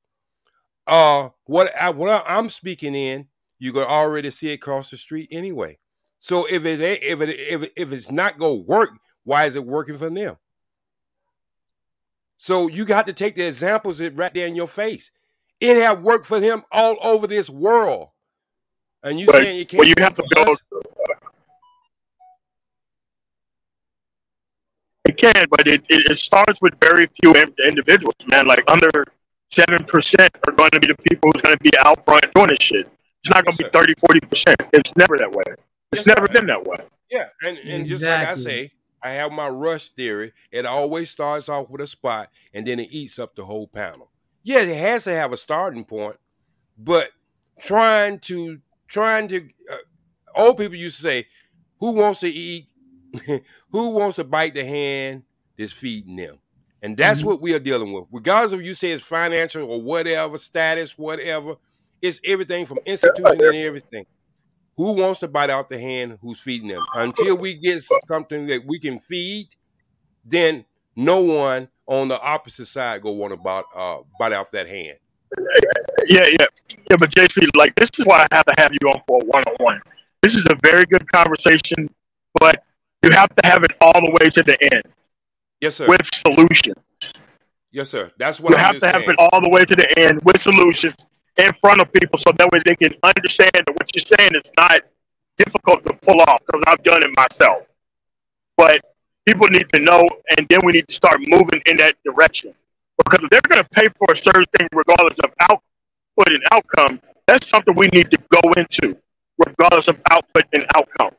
What I'm speaking in, you can already see it across the street anyway. So if it's not gonna work, why is it working for them? So you got to take the examples right there in your face. It have worked for them all over this world, and you saying you can't. Well, you have to build. It can, but it starts with very few individuals, man. Like under 7% are going to be the people who's going to be out front doing this shit. It's not going to be 30, 40%. It's never that way. It's never been that way. Yeah, and just like I say, I have my rush theory. It always starts off with a spot, and then it eats up the whole panel. Yeah, it has to have a starting point, but trying to old people used to say, "Who wants to eat? Who wants to bite the hand that's feeding them?" And that's what we are dealing with. Regardless of you say it's financial or whatever, status, whatever, it's everything from institution and everything. Who wants to bite out the hand who's feeding them? Until we get something that we can feed, then no one on the opposite side go want to bite out that hand. Yeah. But JP, like, this is why I have to have you on for a one-on-one. This is a very good conversation, but you have to have it all the way to the end. Yes, sir. With solutions. Yes, sir. That's what you have to have it all the way to the end with solutions in front of people, so that way they can understand that what you're saying is not difficult to pull off, because I've done it myself. But people need to know, and then we need to start moving in that direction, because if they're going to pay for a certain thing regardless of output and outcome, that's something we need to go into, regardless of output and outcome.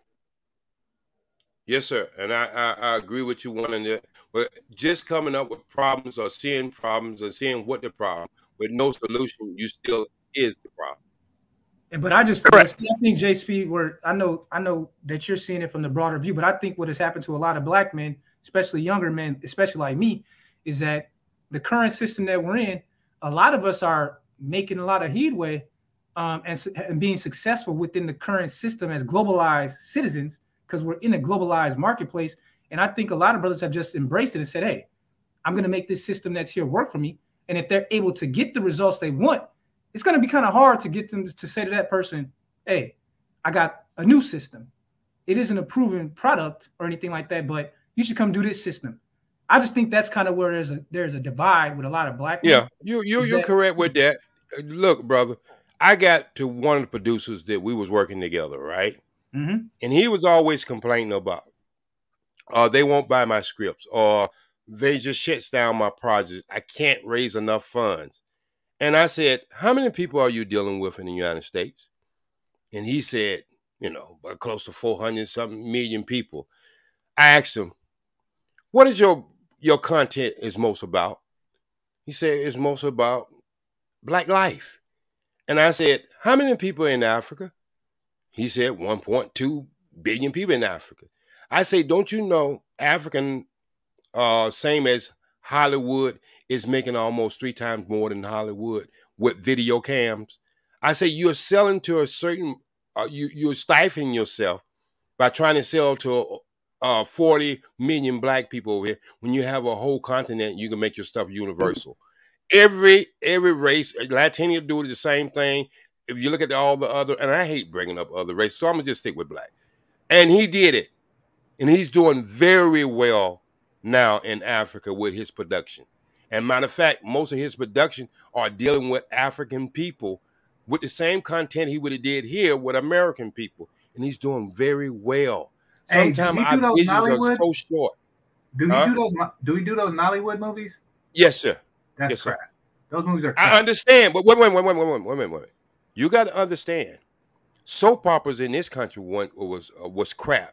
Yes, sir. And I agree with you. But just coming up with problems or seeing what the problem with no solution, you still is the problem. But I just think, JSP, I know that you're seeing it from the broader view, but I think what has happened to a lot of black men, especially younger men, especially like me, is that the current system that we're in, a lot of us are making a lot of headway and being successful within the current system as globalized citizens, because we're in a globalized marketplace. And I think a lot of brothers have just embraced it and said, hey, I'm going to make this system that's here work for me. And if they're able to get the results they want, it's going to be kind of hard to get them to say to that person, hey, I got a new system. It isn't a proven product or anything like that, but you should come do this system. I just think that's kind of where there's a divide with a lot of black people. Yeah, you're correct with that. Look, brother, I got to one of the producers that we was working together, right? Mm-hmm. And he was always complaining about, they won't buy my scripts, or they just shuts down my project. I can't raise enough funds. And I said, how many people are you dealing with in the United States? And he said, you know, close to 400-something million people. I asked him, what is your content is most about? He said it's mostly about black life. And I said, how many people in Africa? He said 1.2 billion people in Africa. I say, don't you know African, same as Hollywood, is making almost 3 times more than Hollywood with video cams. I say you're selling to a certain, you're stifling yourself by trying to sell to 40 million black people over here when you have a whole continent you can make your stuff universal. Every race, Latino do the same thing. If you look at all the other, and I hate bringing up other races, so I'm going to just stick with black. And he did it. And he's doing very well now in Africa with his production. And matter of fact, most of his production are dealing with African people with the same content he would have did here with American people. And he's doing very well. Hey, sometimes our visions are so short. Do we do those Nollywood movies? Yes, sir. That's yes, crap. Sir. Those movies are crap. I understand, but wait. You got to understand. Soap operas in this country was crap.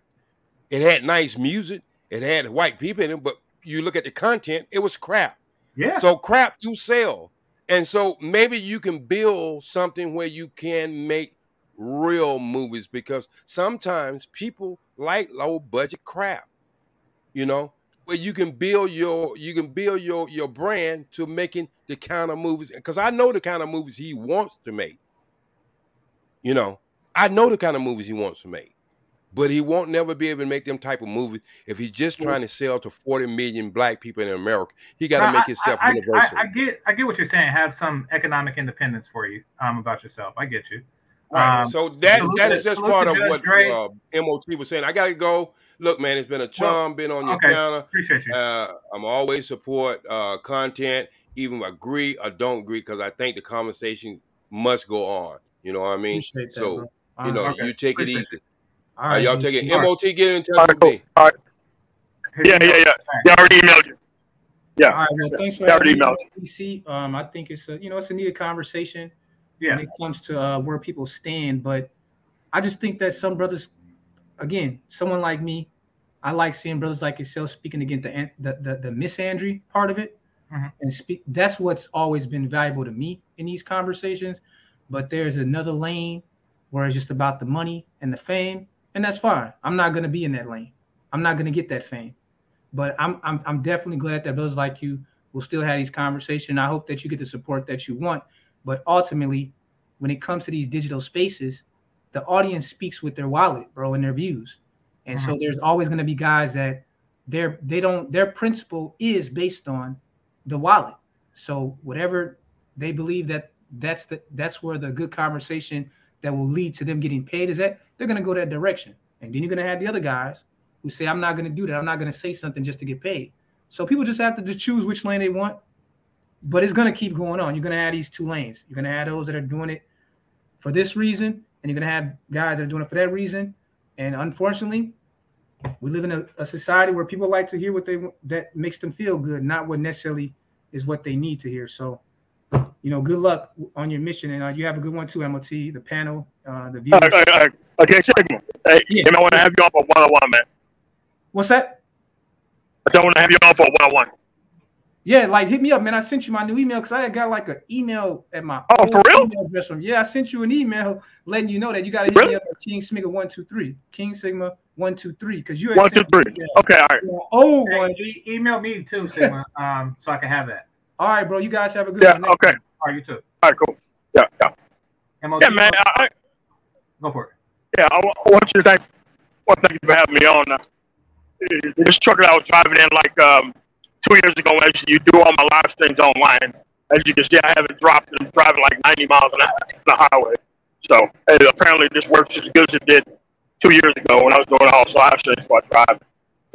It had nice music. It had white people in it, but you look at the content, it was crap. Yeah. So crap you sell. And so maybe you can build something where you can make real movies, because sometimes people like low budget crap, you know, where you can build your brand to making the kind of movies. Because I know the kind of movies he wants to make. You know, I know the kind of movies he wants to make. But he won't never be able to make them type of movies if he's just trying to sell to 40 million black people in America. He got to make himself universal. I get what you're saying. Have some economic independence for you about yourself. I get you. Right. So that's just part of what MOT was saying. I got to go. Look, man, it's been a charm being on your counter. Appreciate you. I'm always support content, even agree or don't agree, because I think the conversation must go on. You know what I mean? Appreciate so, that, you know, you take appreciate it easy. All right, y'all take it. MOT, get in touch with me. All right. Yeah. Y'all already emailed you. Yeah. All right, well, thanks for having me. I think it's a, you know, it's a needed conversation when it comes to where people stand. But I just think that some brothers, again, someone like me, I like seeing brothers like yourself speaking against the misandry part of it, and speak. That's what's always been valuable to me in these conversations. But there's another lane where it's just about the money and the fame. And that's fine. I'm not going to be in that lane. I'm not going to get that fame. But I'm definitely glad that brothers like you will still have these conversations. I hope that you get the support that you want. But ultimately, when it comes to these digital spaces, the audience speaks with their wallet, bro, and their views. And so there's always going to be guys that their principle is based on the wallet. So whatever they believe that's where the good conversation that will lead to them getting paid is that they're going to go that direction. And then you're going to have the other guys who say, I'm not going to do that. I'm not going to say something just to get paid. So people just have to just choose which lane they want, but it's going to keep going on. You're going to have these two lanes. You're going to have those that are doing it for this reason, and you're going to have guys that are doing it for that reason. And unfortunately, we live in a society where people like to hear what they want that makes them feel good, not what necessarily is what they need to hear. So, you know, good luck on your mission, and you have a good one too, MOT, the panel, the viewers. All right. Okay, segment. Hey, yeah. I want to have you all for one-on-one, man. What's that? I want to have you all for one-on-one. Yeah, like hit me up, man. I sent you my new email because I got like an email at my email address from. Yeah, I sent you an email letting you know that you got to hit me up at KingSigma123. KingSigma123 because you 123. Okay, all right. Oh, hey, one. Email me too, Sigma, so I can have that. All right, bro. You guys have a good one. Okay. All right, you too. All right, cool. Yeah. MOT, yeah, man. Go for it. Yeah, I want you to thank you for having me on. This truck that I was driving in like 2 years ago, as you do all my live streams online, as you can see, I haven't dropped and driving like 90 miles an hour on the highway. So apparently this works as good as it did 2 years ago when I was doing all live streams while driving.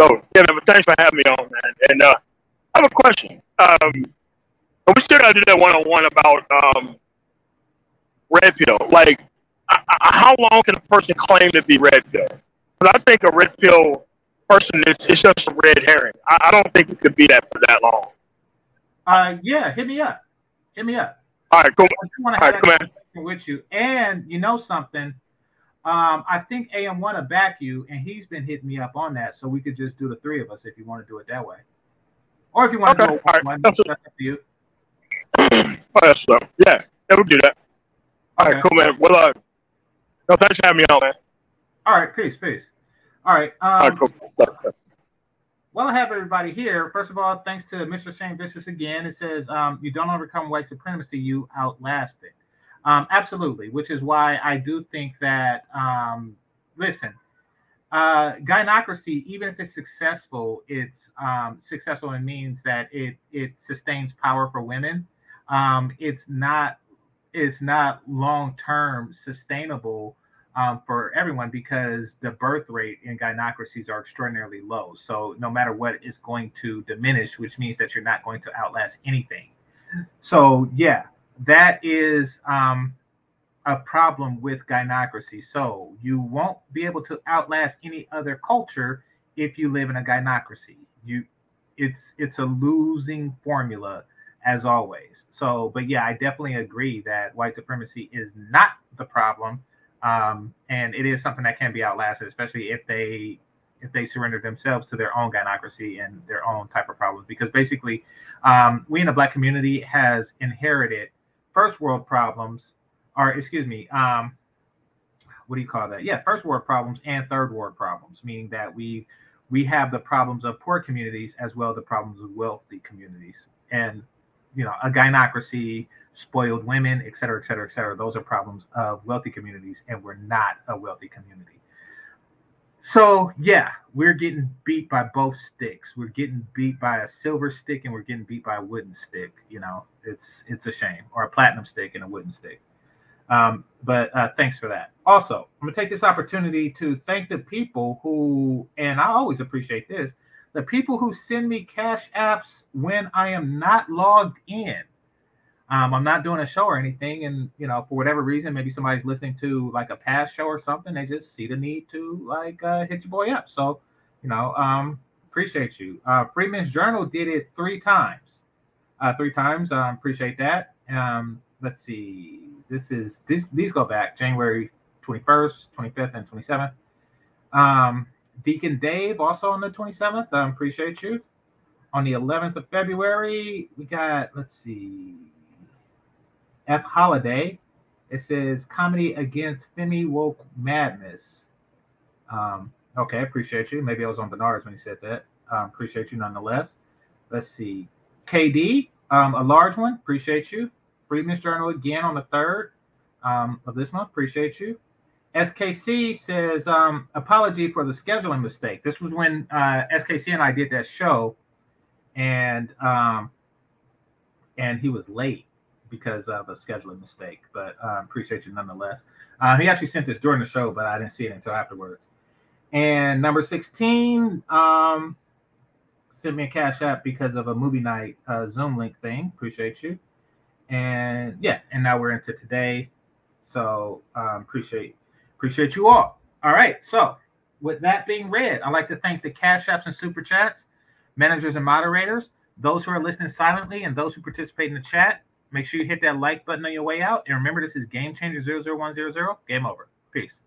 So, yeah, man, thanks for having me on, man. And I have a question. We still gotta do that one-on-one about red pill. Like, how long can a person claim to be red pill? Because I think a red pill person is just a red herring. I don't think it could be that for that long. Yeah, hit me up. All right, cool. I just want to have that conversation with you. And you know something? I think AM want to back you, and he's been hitting me up on that. So we could just do the three of us if you want to do it that way, or if you want to do it one-on-one, that's up to you. Oh, that's so. Yeah, we'll do that. All right, cool, man. Well, no, thanks for having me on, man. All right, peace, peace. All right. All right, cool. Well, I have everybody here. First of all, thanks to Mr. Shane Vicious again. It says, you don't overcome white supremacy, you outlast it. Absolutely, which is why I do think that, listen, gynocracy, even if it's successful and means that it sustains power for women. It's not long-term sustainable for everyone, because the birth rate in gynocracies are extraordinarily low. So no matter what, it's going to diminish, which means that you're not going to outlast anything. So yeah, that is a problem with gynocracy. So you won't be able to outlast any other culture if you live in a gynocracy. It's a losing formula, as always. So, but yeah, I definitely agree that white supremacy is not the problem. And it is something that can be outlasted, especially if they surrender themselves to their own gynocracy and their own type of problems. Because basically, we in the Black community has inherited first world problems, or excuse me, what do you call that? Yeah, first world problems and third world problems, meaning that we have the problems of poor communities as well as the problems of wealthy communities. And you know, a gynocracy, spoiled women, et cetera, et cetera, et cetera. Those are problems of wealthy communities, and we're not a wealthy community. So yeah, we're getting beat by both sticks. We're getting beat by a silver stick, and we're getting beat by a wooden stick. You know, it's a shame. Or a platinum stick and a wooden stick. But thanks for that. Also, I'm gonna take this opportunity to thank the people who, and I always appreciate this, the people who send me cash apps when I am not logged in. I'm not doing a show or anything. And, you know, for whatever reason, maybe somebody's listening to like a past show or something. They just see the need to like hit your boy up. So, you know, appreciate you. Freeman's Journal did it three times. Appreciate that. Let's see. These go back January 21st, 25th, and 27th. Deacon Dave, also on the 27th. I appreciate you. On the 11th of February, we got, let's see, F. Holiday. It says, comedy against Femi Woke Madness. Okay, appreciate you. Maybe I was on Bernard's when he said that. Appreciate you nonetheless. Let's see. KD, a large one. Appreciate you. Freedman's Journal again on the 3rd of this month. Appreciate you. SKC says, apology for the scheduling mistake. This was when SKC and I did that show, and he was late because of a scheduling mistake, but appreciate you nonetheless. He actually sent this during the show, but I didn't see it until afterwards. And number 16 sent me a cash app because of a movie night Zoom link thing. Appreciate you. And yeah, and now we're into today. So appreciate you all. All right. So with that being read, I'd like to thank the Cash Apps and Super Chats, managers and moderators, those who are listening silently, and those who participate in the chat. Make sure you hit that like button on your way out. And remember, this is Game Changer 00100. Game over. Peace.